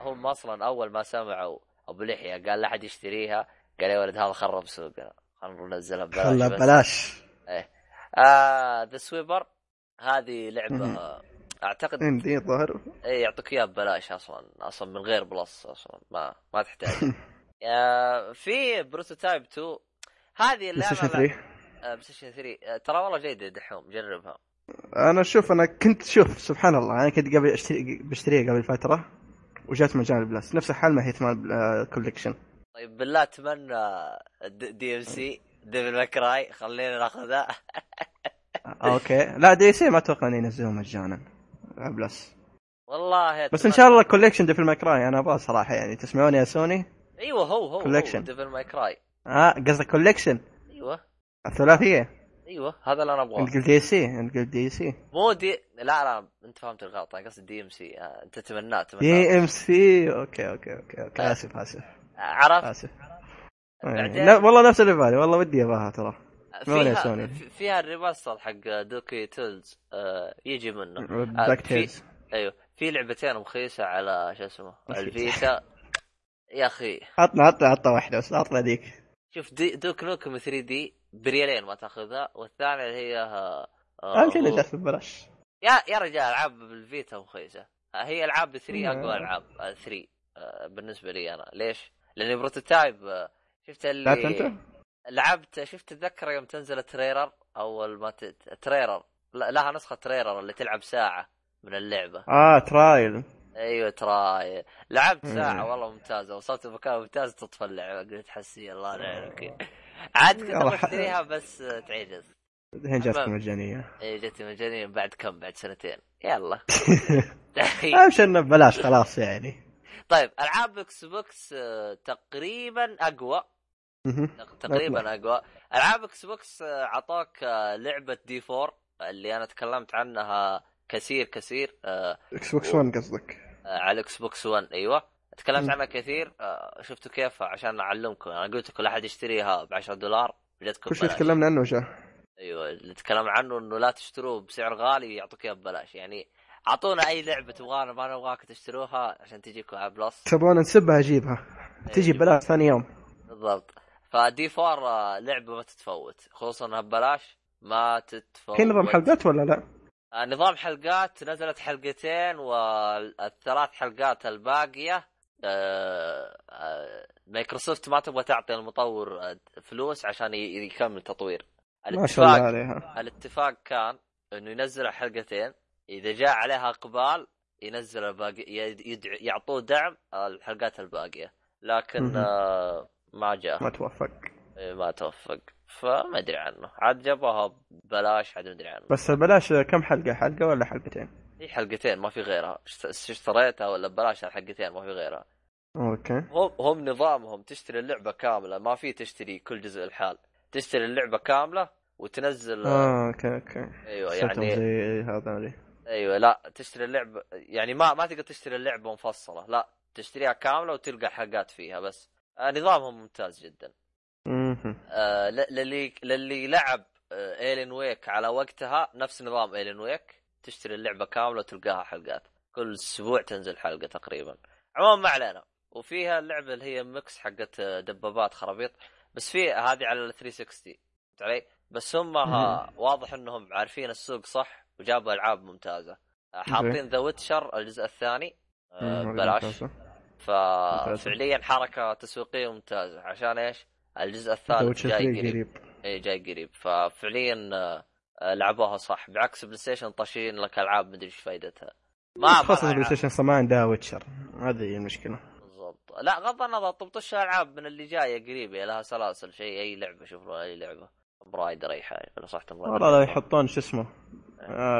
هم اصلا اول ما سمعوا ابو لحيه قال احد يشتريها قال يا ولد هذا خرب سوقنا خلنا ننزلها ببلاش. ذا سويبر هذه لعبه اعتقد امدي ظهر اي يعطيك اياه ببلاش اصلا من غير بلس اصلا ما تحتاج. في بروتوتايب 2 هذه اللعبه بلايستيشن 3 ترى والله جيده دحوم جربها. انا كنت سبحان الله انا كنت قبل بشتريها قبل فتره وجات مجان البلاس نفس الحال ما هي ثمان كولكشن. طيب بالله اتمنى دي ام سي ديفل مايكراي خلينا ناخذها. اوكي لا دي سي ما اتوقع اني ينزلهم مجانا بلس والله بس ان شاء الله كولكشن ديفل مايكراي انا ابغى صراحه يعني تسمعوني يا سوني. ايوه هو ديفل مايكراي قصدك كولكشن ايوه الثلاثيه ايوه هذا اللي انا ابغاه. انت قلت دي سي مو دي لا انت فهمت الغلط انا قصدي دي ام سي. انت تمنيت دي ام سي اوكي اسف عرفت لا والله نفس اللي بالي والله ودي ابغاها ترى فيها الريماستر حق دوكي تولز يجي منه ايوه في لعبتين مخيسه على شو اسمه الفيتا يا اخي عطنا واحده بس عطنا ديك. شوف دوك نوكم 3 دي بريالين ما تاخذها والثانيه هي اللي جات ببلاش يا رجال العاب بالفيتا مخيسه هي العاب 3 اقوى العاب 3 بالنسبه لي انا. ليش؟ لاني بروتوتايب شفت اللي لعبت شفت تذكر يوم تنزل التريلر اول ما التريلر لها نسخه تريلر اللي تلعب ساعه من اللعبه ترايل ايوه تراي لعبت ساعه والله ممتازه وصلت مكان ممتاز تطفي اللعبه قلت حسي الله يعينك عاد كنت اشتريها بس تعجز الحين جاتك مجانيه. اي جاتني مجانيه بعد كم بعد سنتين يلا عشان ببلاش خلاص يعني. طيب العاب اكس بوكس تقريبا اقوى العاب اكس بوكس عطاك لعبه دي 4 اللي انا تكلمت عنها كثير اكس بوكس 1 قصدك على اكس بوكس 1 ايوه تكلمت عنها كثير شفتوا كيف عشان اعلمكم انا قلت لكم لا احد يشتريها $10 جاتكم كل شيء تكلمنا عنه شا ايوه اللي تكلم عنه انه لا تشتروه بسعر غالي يعطوك اياه ببلاش يعني اعطونا اي لعبه تبغانا ما نبغاك تشتروها عشان تجيكم على بلس تبغون نسبها اجيبها تجي ببلاش ثاني يوم بالضبط. فدي 4 لعبه ما تتفوت خصوصا انها ببلاش ما تتفوت. في نظام حلقات ولا لا؟ نظام حلقات نزلت حلقتين والثلاث حلقات الباقية مايكروسوفت ما تبغى تعطي المطور فلوس عشان يكمل تطوير. الاتفاق كان انه ينزل حلقتين اذا جاء عليها اقبال ينزل الباقي يعطوه دعم الحلقات الباقية لكن ما جاء ما توفق فما ادري عنه عاد جابها ببلاش عاد ما ادري عنه. بس البلاش كم حلقه ولا حلقتين؟ هي حلقتين ما في غيرها اشتريتها ولا ببلاش الحلقتين ما في غيرها. اوكي هم نظامهم تشتري اللعبه كامله ما في تشتري كل جزء الحال تشتري اللعبه كامله وتنزل اوكي ايوه يعني هذا لي ايوه لا تشتري اللعبه يعني ما تقدر تشتري اللعبه مفصله لا تشتريها كامله وتلقى حلقات فيها بس نظامهم ممتاز جدا. للي لعب إيلين ويك على وقتها نفس نظام إيلين ويك تشتري اللعبة كاملة وتلقاها حلقات كل أسبوع تنزل حلقة تقريبا. عموما ما علينا. وفيها اللعبة اللي هي ميكس حقت دبابات خرابيط بس في هذه على ال 360 تعرف بس هم واضح إنهم عارفين السوق صح وجابوا ألعاب ممتازة حاطين ذا ويتشر الجزء الثاني بلاش ففعليا حركة تسويقية ممتازة عشان إيش الجزء الثالث جاي قريب ففعليا لعبوها صح بعكس بلاي ستيشن طاشين لك العاب مدري ايش فائدتها ما خاصه بلاي ستيشن صمان دا ويتشر هذه هي المشكله بالضبط. لا غض النظر طبطش العاب من اللي جايه قريبه لها سلاسل شيء اي لعبه شوفوا اي لعبه برايدر اي حاجه لو صحت والله يحطون شو اسمه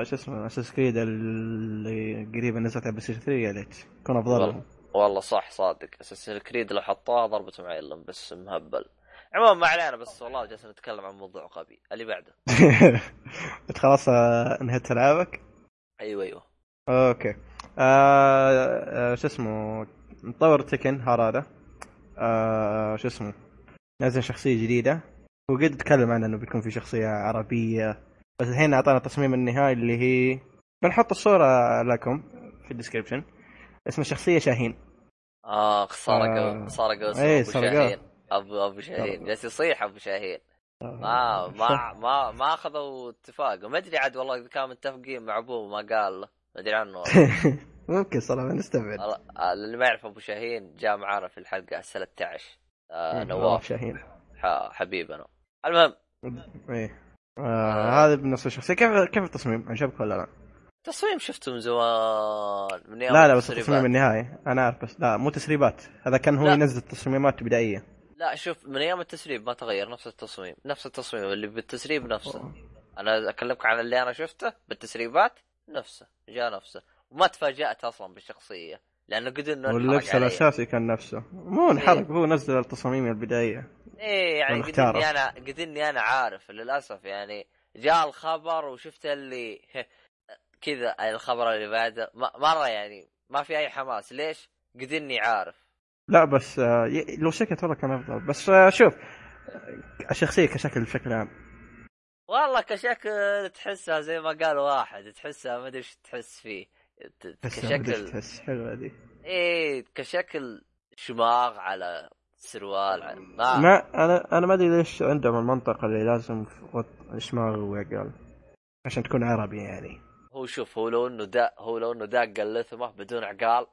شو اسمه اساس كريد اللي قريبه نزلت على بلاي ستيشن 3 يا ليت كان افضل والله صح صادق اساس كريد لو حطوها ضربت معي بس مهبل. عموما ما علينا، بس والله جالس نتكلم عن موضوع غبي. اللي بعده خلاص انهيت تلعبك؟ ايوه اوكي. شو اسمه مطور تكن هارادا، شو اسمه نازل شخصيه جديده، وقد تكلم عنه انه بيكون في شخصيه عربيه، بس الحين اعطانا تصميم النهائي اللي هي بنحط الصوره لكم في الديسكريبشن. اسم الشخصيه شاهين. خساره شاهين، ابو شاهين جالس يصيح، ابو شاهين ما اخذوا اتفاق، وما ادري عاد والله اذا كان متفقين مع ابوه ما قال له، ما ادري عنه ممكن صراحه نستبعد. اللي ما يعرف ابو شاهين جاء معنا في الحلقه 13 نواف شاهين حبيبنا. المهم ايه هذا بالنسبه للشخصيه. كيف التصميم عجبك ولا لا؟ تصميم شفته من زمان من يوم. لا بس التصميم النهائي انا اعرف، بس لا مو تسريبات، هذا كان هو ينزل التصميمات بدائيه. لا شوف، من ايام التسريب ما تغير، نفس التصميم اللي بالتسريب نفسه. انا اكلمك عن اللي انا شفته بالتسريبات، نفسه جاء نفسه، وما تفاجأت اصلا بالشخصيه لانه قد انه اللبس الاساسي كان نفسه، مو انحرق هو نزل التصاميم البدائيه. ايه يعني قد اني انا عارف للاسف، يعني جاء الخبر وشفت اللي كذا الخبر اللي بعده مره، يعني ما في اي حماس. ليش؟ قد اني عارف. لا بس لو شكت والله كان افضل، بس شوف الشخصيه كشكل بشكل عام والله كشكل تحسها زي ما قال واحد، تحسها ما ادري ايش تحس فيه كشكل، تحس حلوه دي. ايه كشكل شماغ على سروال على ما انا ما ادري ليش عندهم المنطقه اللي لازم شماغ وقال عشان تكون عربي. يعني هو شوف، هو لو انه قلثمه بدون عقال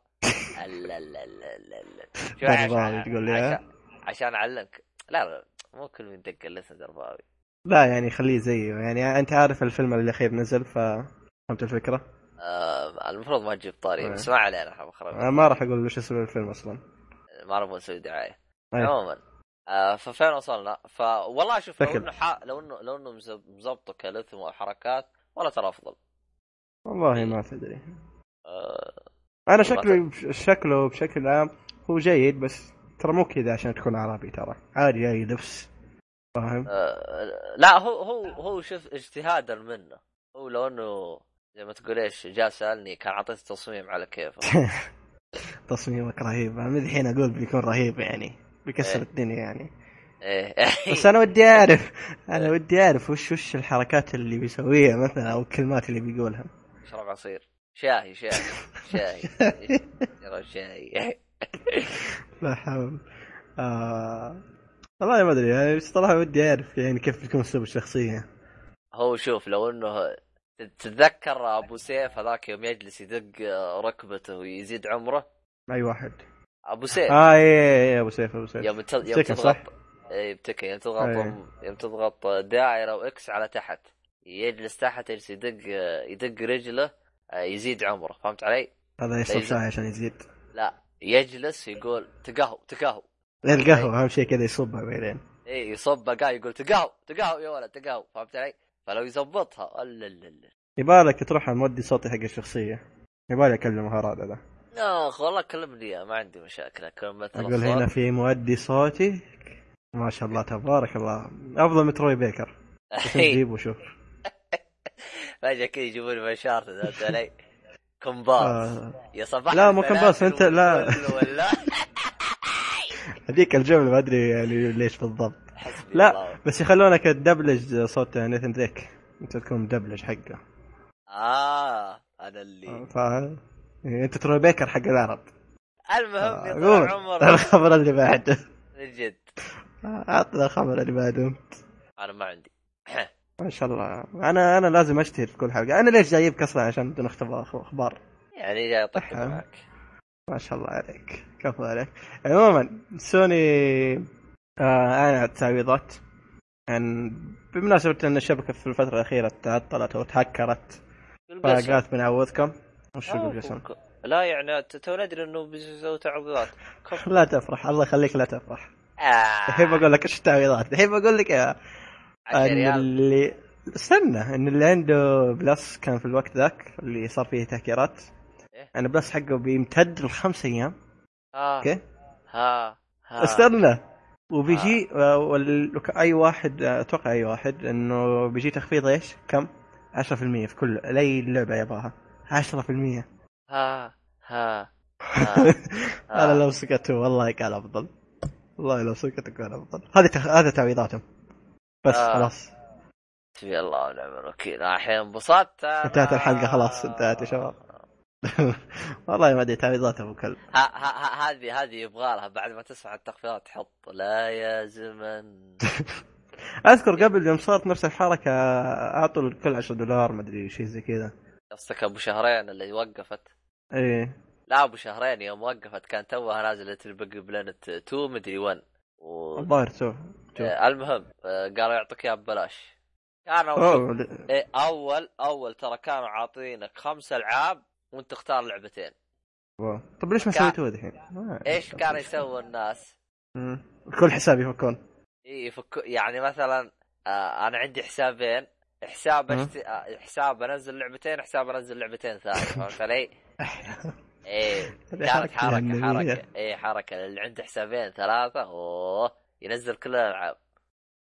لا تقول لي عشان اعلمك. لا مو كل من دق لسه درباوي، لا يعني خليه زيه. يعني انت عارف الفيلم اللي الاخير نزل، فهمت الفكره. المفروض ما تجيب طاري، بس ما علينا حب خرب. انا ما راح اقول وش اسم الفيلم اصلا، ما اعرف اسوي دعايه. عموما ففين وصلنا؟ فوالله شوف لو انه مزبطه كلثم وحركات ولا ترى افضل. والله ما تدري. انا شكله بشكل عام هو جيد، بس ترى مو كذا عشان تكون عربي، ترى عادي اي لبس فاهم. لا هو شوف اجتهادا منه، هو لو انه زي ما تقول ايش جاء سالني كان عطيت تصميم على كيفه. تصميمك رهيب، انا الحين اقول بيكون رهيب يعني بيكسر الدنيا يعني. بس انا ودي اعرف وش الحركات اللي بيسويها مثلا، او الكلمات اللي بيقولها. شرب عصير شاهي يا شاهي. لا حول. والله ما ادري يعني، صراحه ودي اعرف يعني كيف بتكون اسلوب الشخصيه. هو شوف لو انه تتذكر ابو سيف هذاك يوم يجلس يدق ركبته ويزيد عمره، اي واحد ابو سيف. اي ابو سيف يوم تضغط يوم تضغط دائره واكس على تحت، يجلس تحت يدق رجله يزيد عمره، فهمت علي؟ هذا يشرب شاي عشان يزيد. لا يجلس يقول تقهو لا القهوة، اهم شيء كذا يصبها بعدين. ايه يصبها قاعد يقول تقهو يا ولد تقهو، فهمت علي؟ فلو يزبطها لا يبالك تروح المودي صوتي حق الشخصية، يبالك اكلمها هذا ده. اخ والله كلمني ما عندي مشاكل، اكلم مثلا اقول هنا في مودي صوتي ما شاء الله تبارك الله افضل من تروي بيكر. جيبه شوف فجأة كده يجيبون مشارط ذات علي كمباس يا صباح. لا مو كمباس انت، لا هذيك الجملة ما ادري يعني ليش بالضبط. لا الله. بس يخلونك تدبلج صوت نيثندريك، انت تكون مدبلج حقه. انا اللي فاهم، انت تروي بيكر حق العرب. المهم يطلع عمر الخبر اللي بعده من جد. اعطنا الخبر اللي بعده. انا ما عندي ما شاء الله، انا لازم اجتهد في كل حلقه. انا ليش جايبك اصلا؟ عشان بدون اخبار يعني جاي اطحن معك. ما شاء الله عليك، كفو عليك. عموما سوني اعلنت تعويضات عن بمناسبه ان الشبكه في الفتره الاخيره تعطلت وتهكرت، فقالت بنعوضكم. وش القسم؟ لا يعني تو ندري انه بيسووا تعويضات. لا تفرح، الله يخليك لا تفرح. الحين بقول لك ايش التعويضات. الحين بقول لك اللي استنى، ان اللي عنده بلس كان في الوقت ذاك اللي صار فيه تهكيرات انا بلس حقه بيمتد ل5 ايام. اوكي. استنى وبيجي اي واحد اتوقع اي واحد انه بيجي تخفيض ايش كم 10% في كل اي لعبه يبغاها 10%. ها ها انا لو سكت والله كان افضل، والله لو سكت كان افضل. هذا تعويضاتهم بس خلاص. في الله ونعم الوكيل. الحين انبسطت، انتهت الحلقه خلاص، انتهت يا شباب. والله ما ادري تعويضات ابو كلب. هذه يبغى لها بعد ما تسمع التخفيضات تحط لا يا زمن. اذكر قبل يوم صارت نفس الحركه اعطوا الكل $10 ما ادري شيء زي كذا. قصدك ابو شهرين اللي وقفت؟ ايه لا ابو شهرين يوم وقفت كان توها نازله البق بلانت 2 مدري 1 الظاهر 2. المهم قالوا يعطوك اياه ببلاش. يعني اول ترى كانوا عاطينك 5 ألعاب وانت تختار لعبتين. طب ليش ما سويتوه الحين؟ ايش كان يسوي الناس؟ كل حساب يفكون يعني مثلا انا عندي حسابين، حساب انزل لعبتين، حساب انزل لعبتين ثانيه. فهمت علي؟ ايه كانت حركه ايه حركه. اللي عنده حسابين 3 اوه ينزل كل الالعاب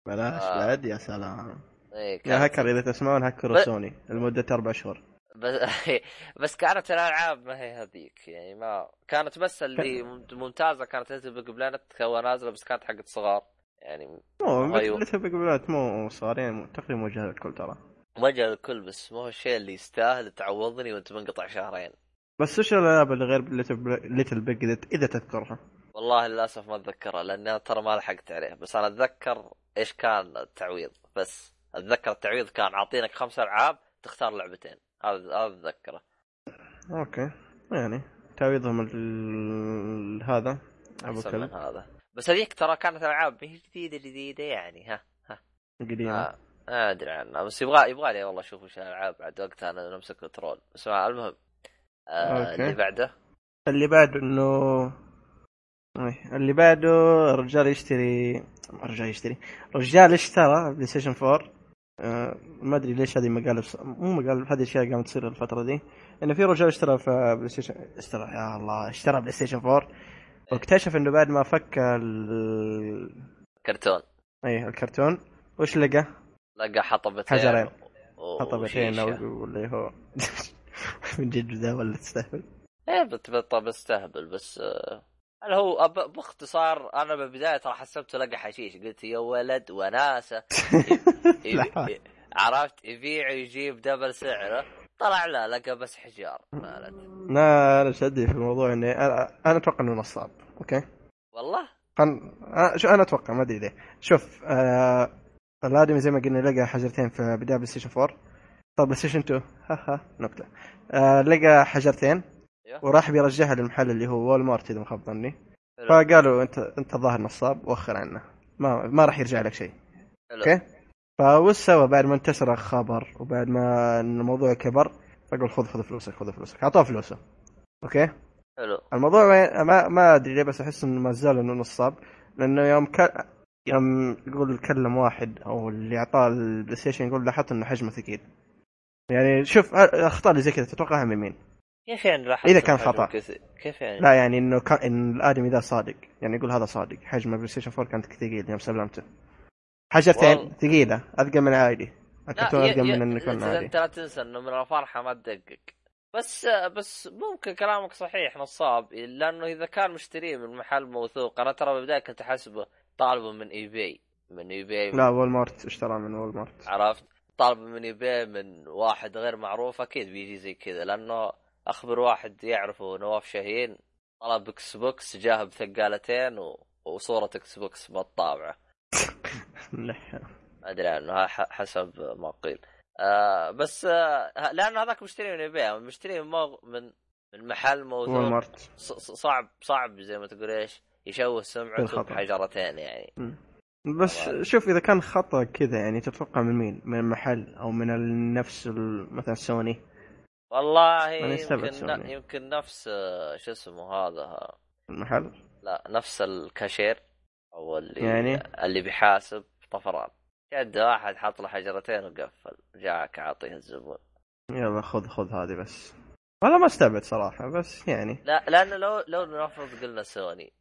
بلاش. بعد يا سلام إيه يا هكر إذا تسمعون هكروا سوني لمدة 4 أشهر بس كانت الألعاب ما هي هذيك يعني، ما كانت بس اللي ممتازة. كانت ليتل بيج بلانت كوا نازلة بس كانت حق صغار يعني. ليتل بيج بلانت مو صغارين تقريبا، موجهة للكل ترى، موجهة للكل، بس مو الشيء اللي يستاهل تعوضني وانت منقطع 2 شهرين. بس وش الألعاب اللي غير ليتل بيج إذا تذكرها؟ والله للأسف ما أتذكرها لأن ترى ما لحقت عليه، بس أنا أتذكر إيش كان التعويض. بس أتذكر التعويض كان عاطينك 5 ألعاب تختار لعبتين. هذا أتذكره. أوكي يعني تعويضهم هذا أبو كلب هذا. بس هذيك ترى كانت ألعاب مش جديدة يعني. ها قديمة. أدري عنها بس يبغى لي والله أشوف وش الألعاب بعد وقتها أنا نمسك كنترول. بس المهم اللي بعده إنه اللي بعده رجال اشترى بلايستيشن 4. ما ادري ليش هذه مقالب، مو مقالب، هذه الاشياء قامت تصير الفتره دي انه في رجال اشترى في بلايستيشن يا الله اشترى بلايستيشن 4 واكتشف انه بعد ما فك الكرتون الكرتون وش لقى حطبتين واللي هو من جد ده ولا تستهبل. ايه بتستهبل بس هل هو باختصار انا بالبدايه ترى حسبته لقى حشيش، قلت يا ولد وناسه عرفت يبيع ويجيب دبل سعره. طلع لا لقى بس حجار. مالت لا انا شدي في الموضوع اني انا اتوقع انه نصاب. اوكي والله انا اتوقع ما ادري ليه. شوف الادمي زي ما قلنا لقى حجرتين في بدايه بلاي ستيشن 4. طب بلاي ستيشن 2 نقطه لقى حجرتين وراح بيرجعها للمحل اللي هو والمارت إذا ما خاب ظني. فقالوا انت ظاهر نصاب وخر عنه، ما راح يرجع لك شيء. اوكي فايش سوى بعد ما انتشر الخبر وبعد ما الموضوع كبر؟ فقال خذ فلوسك اعطوه فلوسه. اوكي حلو. الموضوع ما ادري ليه بس احس انه ما زال انه نصاب، لانه يوم يقول كلم واحد او اللي اعطاه البلاي ستيشن يقول لاحظت انه حجمه ثقيل. يعني شوف اخطاء اللي زي كذا تتوقعها من مين؟ كيف يعني لاحظت إذا كان خطأ؟ كيف يعني؟ لا يعني إنه إن الآدم إذا صادق يعني يقول هذا صادق. حجم بلايستيشن 4 كانت ثقيلة يوم سلمته، حجرتين ثقيلة أثقل من عادي، الكرتون أثقل من النكون عادي. أنت لا تنسى إنه من الفرحة ما تدقق. بس ممكن كلامك صحيح نصاب، لأنه إذا كان مشتريه من محل موثوق. أنا ترى بالبداية كنت أحسبه طالبه من إيباي لا والمارت، اشتراه من والمارت. عرفت طالبه من إيباي من واحد غير معروف، أكيد بيجي زي كذا. لأنه أخبر واحد يعرفه نواف شاهين طلب إكس بوكس جاه بثقالتين وصورة إكس بوكس بالطابعة. أدري أنه حسب ما قيل. بس لأنه هذاك مشتري من إيباي، مشتري من محل موثوق. صعب زي ما تقول إيش يشوه سمعته بحجرتين يعني. بس شوف إذا كان خطأ كذا يعني تتوقع من مين؟ من المحل أو من نفس مثلا سوني؟ والله يمكن نفس شو اسمه هذا المحل، لا نفس الكاشير او اللي بيحاسب طفران جد واحد حط له حجرتين وقفل. جاك اعطيه الزبون يلا خذ هذه بس. والله ما استبعد صراحه بس يعني لا لانه لو نفرض قلنا سوني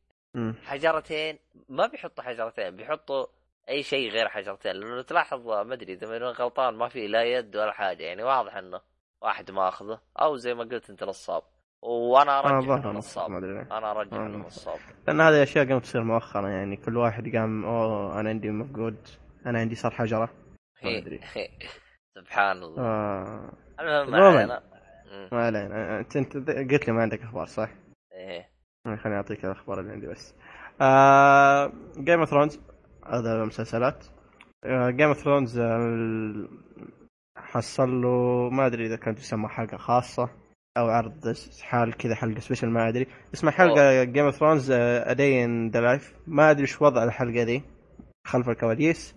حجرتين ما بيحطوا حجرتين، بيحطوا اي شيء غير حجرتين، لانه تلاحظ ما ادري اذا من غلطان ما في لا يد ولا حاجه، يعني واضح انه واحد ما اخذه او زي ما قلت انت نصاب، وانا ارجع نصاب، انا ارجع نصاب، لان هذه اشياء قامت تصير مؤخرا، يعني كل واحد قام اوه انا عندي مفقود، انا عندي صار حجره ما ادري سبحان الله. ما علينا. انت قلت لي ما عندك اخبار صح؟ ايه خليني اعطيك الاخبار اللي عندي بس. جيم اوف ثرونز، هذا مسلسلات جيم اوف ثرونز حصل له ما ادري اذا كانت تسمى حلقه خاصه او عرض حال كذا، حلقه سبيشل ما ادري اسمها، حلقه جيم اوف ثرونز ادين ذا لايف، ما ادري ايش وضع الحلقه دي خلف الكواليس،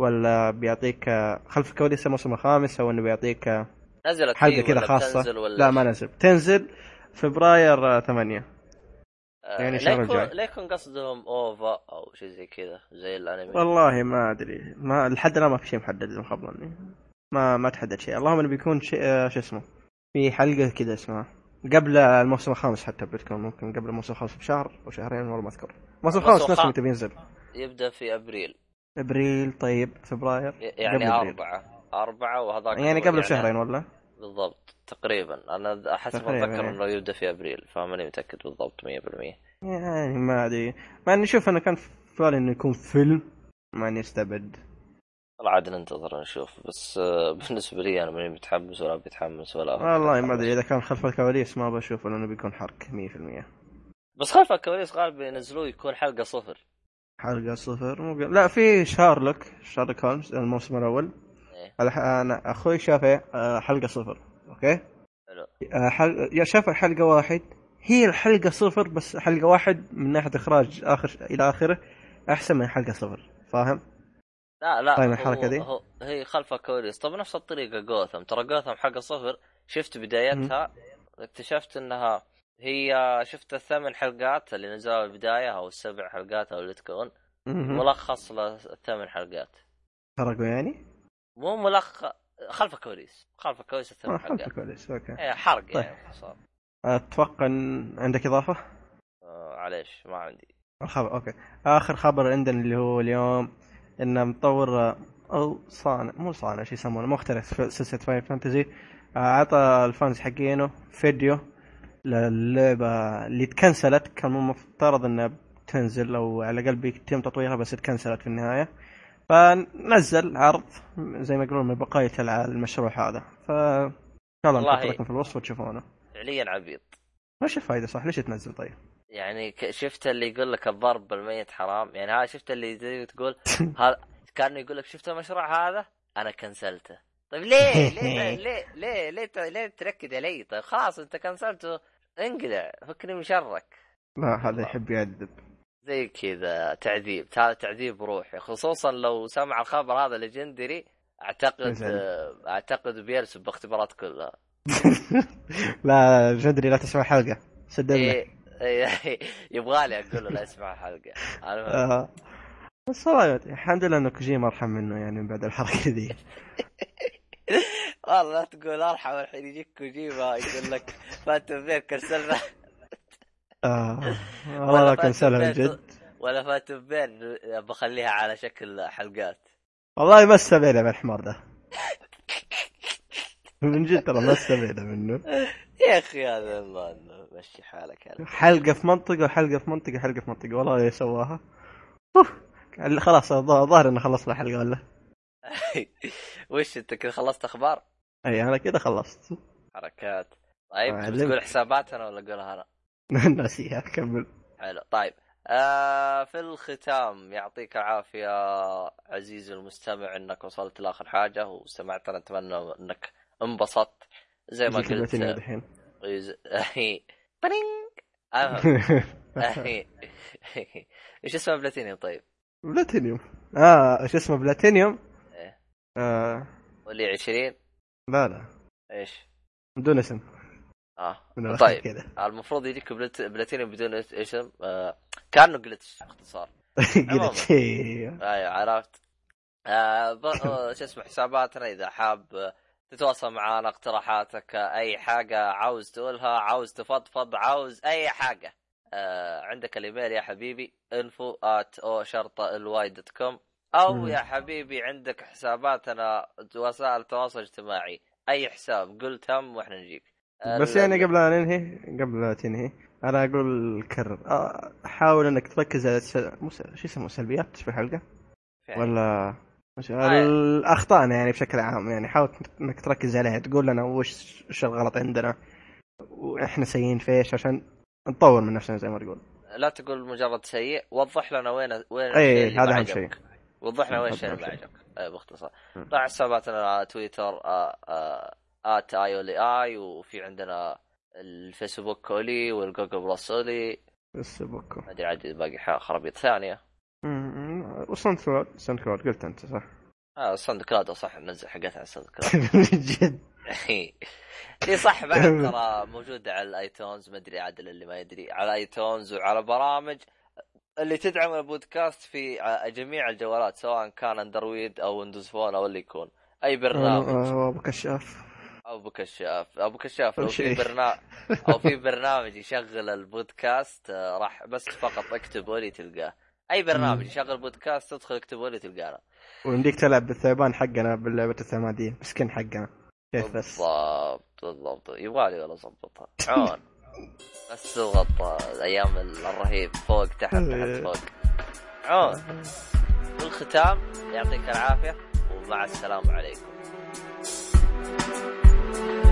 ولا بيعطيك خلف الكواليس الموسم الخامس، او انه بيعطيك نزلت حلقه كذا خاصه. لا ما نزل، تنزل فبراير 8 يعني شهر الجاي. ليكون قصدهم اوفا او شيء زي كذا زي الانمي، والله ما ادري، ما لحد الان ما في شيء محدد مخبرني، ما تحدد شيء، اللهم انه بيكون شيء شو اسمه في حلقه كذا اسمها قبل الموسم الخامس، حتى بتكون ممكن قبل الموسم الخامس بشهر او شهرين والله ما اذكر. الموسم الخامس نفسه متى بينزل؟ يبدا في ابريل طيب فبراير يعني 4 وهذاك يعني قبل شهرين ولا بالضبط تقريبا، انا حسب اتذكر انه يبدا في ابريل، فماني متاكد بالضبط 100%. يعني ما ادري، ما نشوف، انا كان في بالي انه يكون فيلم، ما نستبعد والله، عاد ننتظر نشوف. بس بالنسبه لي انا ماني متحمس ولا بتحمس ولا والله ما ادري، اذا كان خلف الكواليس ما بشوف لانه بيكون حرق 100%. بس خلف الكواليس غالبا ينزلوه يكون حلقة صفر لا في شارلوك هولمز الموسم الأول. أنا أخوي شافه حلقة صفر، أوكي شاف الحلقة واحد، هي الحلقة صفر بس حلقة واحد من ناحية إخراج آخر إلى آخره أحسن من حلقة صفر، فاهم؟ لا طيب الحركة دي هي خلفها كواليس. طب نفس الطريقة جوثام، ترى جوثام حلقة صفر شفت بدايتها اكتشفت أنها هي، شفت 8 حلقات اللي نزلوا البداية أو 7 حلقات أو اللي تكون ملخص ل8 حلقات فرقوا، يعني مو ملخص، خلف الكواليس 8 حلقات خلف الكواليس، أوكي حرق طيب. يعني صار أتوقع عندك إضافة؟ عليش ما عندي الخبر. أوكي آخر خبر عندنا اللي هو اليوم إن مطور أو صانع، مو صانع شي يسمونه، مخترع سلسلة فاين فانتزي عطى الفانز حقينه فيديو للعبة اللي تكنسلت، كان مفترض انها بتنزل او على الاقل بيتم تطويرها بس تكنسلت في النهاية، فنزل عرض زي ما يقولون من بقاية المشروع هذا، فان شاء الله نحط لكم في الوصف وتشوفونه. فعليا عبيط، وش الفايدة صح؟ ليش تنزل طيب؟ يعني شفت اللي يقول لك الضرب بالميت حرام، يعني ها شفت اللي زي تقول كان يقول لك شفت المشروع هذا انا كنسلته، طيب ليه تركد علي؟ طيب خلاص انت كنسلته انقلع، فكني مشرك. لا هذا يحب يعذب زي كذا، تعذيب، هذا تعذيب روحي، خصوصا لو سمع الخبر هذا ليجندري اعتقد بيرسب باختبارات كلها. لا ليجندري لا تسمع حلقة صدقني، يبغالي اقول له لا اسمع حلقة بس والله الحمد لله انه كوجيما ارحم منه يعني من بعد الحركة دي. والله تقول ارحم، الحين يجيك كوجيما يقول لك فاتن بير كنسلنا. والله كنسلها جد، ولا فاتن بير بخليها على شكل حلقات، والله ما استبعدها من الحمار ده من جد، ترى ما استبعدها منه يا اخي، هذا الله انه مشي حالك، حلقة في منطقة وحلقة في منطقة حلقة في منطقة، والله يسواها خلاص، ظاهر انه خلصنا حلقة ولا وش انت كده خلصت اخبار؟ اي انا كده خلصت حركات. طيب تقول حساباتنا ولا قولها انا؟ نسيها، كمل. حلو طيب في الختام يعطيك العافية عزيزي المستمع انك وصلت لاخر حاجة وسمعتنا، اتمنى انك انبسطت زي ما قلت الحين. ايش اسمه بلاتينيوم؟ طيب بلاتينيوم ايش اسمه بلاتينيوم؟ ولي 20؟ لا ايش بدون اسم طيب كده. المفروض يجيك بلاتينيوم بدون اسم، كانه جلتش اختصار جلتش. ايوه عرفت. شو اسمه حساباتنا اذا حاب تتواصل معنا، اقتراحاتك اي حاجه عاوز تقولها، عاوز تفضفض، عاوز اي حاجه عندك الايميل يا حبيبي info@oshartaly.com او يا حبيبي عندك حساباتنا وسائل التواصل الاجتماعي، اي حساب قلت هم واحنا نجيك. بس يعني قبل لا ننهي، قبل لا تنهي انا اقول كرر، حاول انك تركز على شو اسمه سلبيات في الحلقه ولا الاخطاء يعني بشكل عام، يعني حاول انك تركز عليها، تقول لنا وش الغلط عندنا واحنا سيئين فيش عشان نطور من نفسنا زي ما تقول. لا تقول مجرد سيء، وضح لنا وين اي هذا اهم شيء، وضح لنا وين الشيء اللي عجبك باختصار. طبعا حساباتنا على تويتر @ioli، وفي عندنا الفيسبوك كولي والجوجل بلس اولي الفيسبوك، ما ادري عاد باقي خرابيط ثانيه. وساند كلاود قلت انت صح؟ ساند كلاود صح، ننزل حقتها على ساند كلاود جد اي صح. بعد ترى موجوده على الايتونز، ما ادري عادل اللي ما يدري، على ايتونز وعلى برامج اللي تدعم البودكاست في جميع الجوالات، سواء كان اندرويد او ويندوز فون او اللي يكون اي برنامج. ابو كشاف لو في برنامج او في برنامج يشغل البودكاست راح، بس فقط اكتبوا لي تلقاه. اي برنامج يشغل بودكاست تدخل اكتبوا لي تلقاه، ويمديك تلعب بالثعبان حقنا باللعبه الثماديه مسكين حقنا كيف بس. بالضبط يبغالي ولا ظبطها عون بس ضغط الايام الرهيب فوق تحت تحت فوق عون. والختام يعطيك العافيه ومع السلامه عليكم.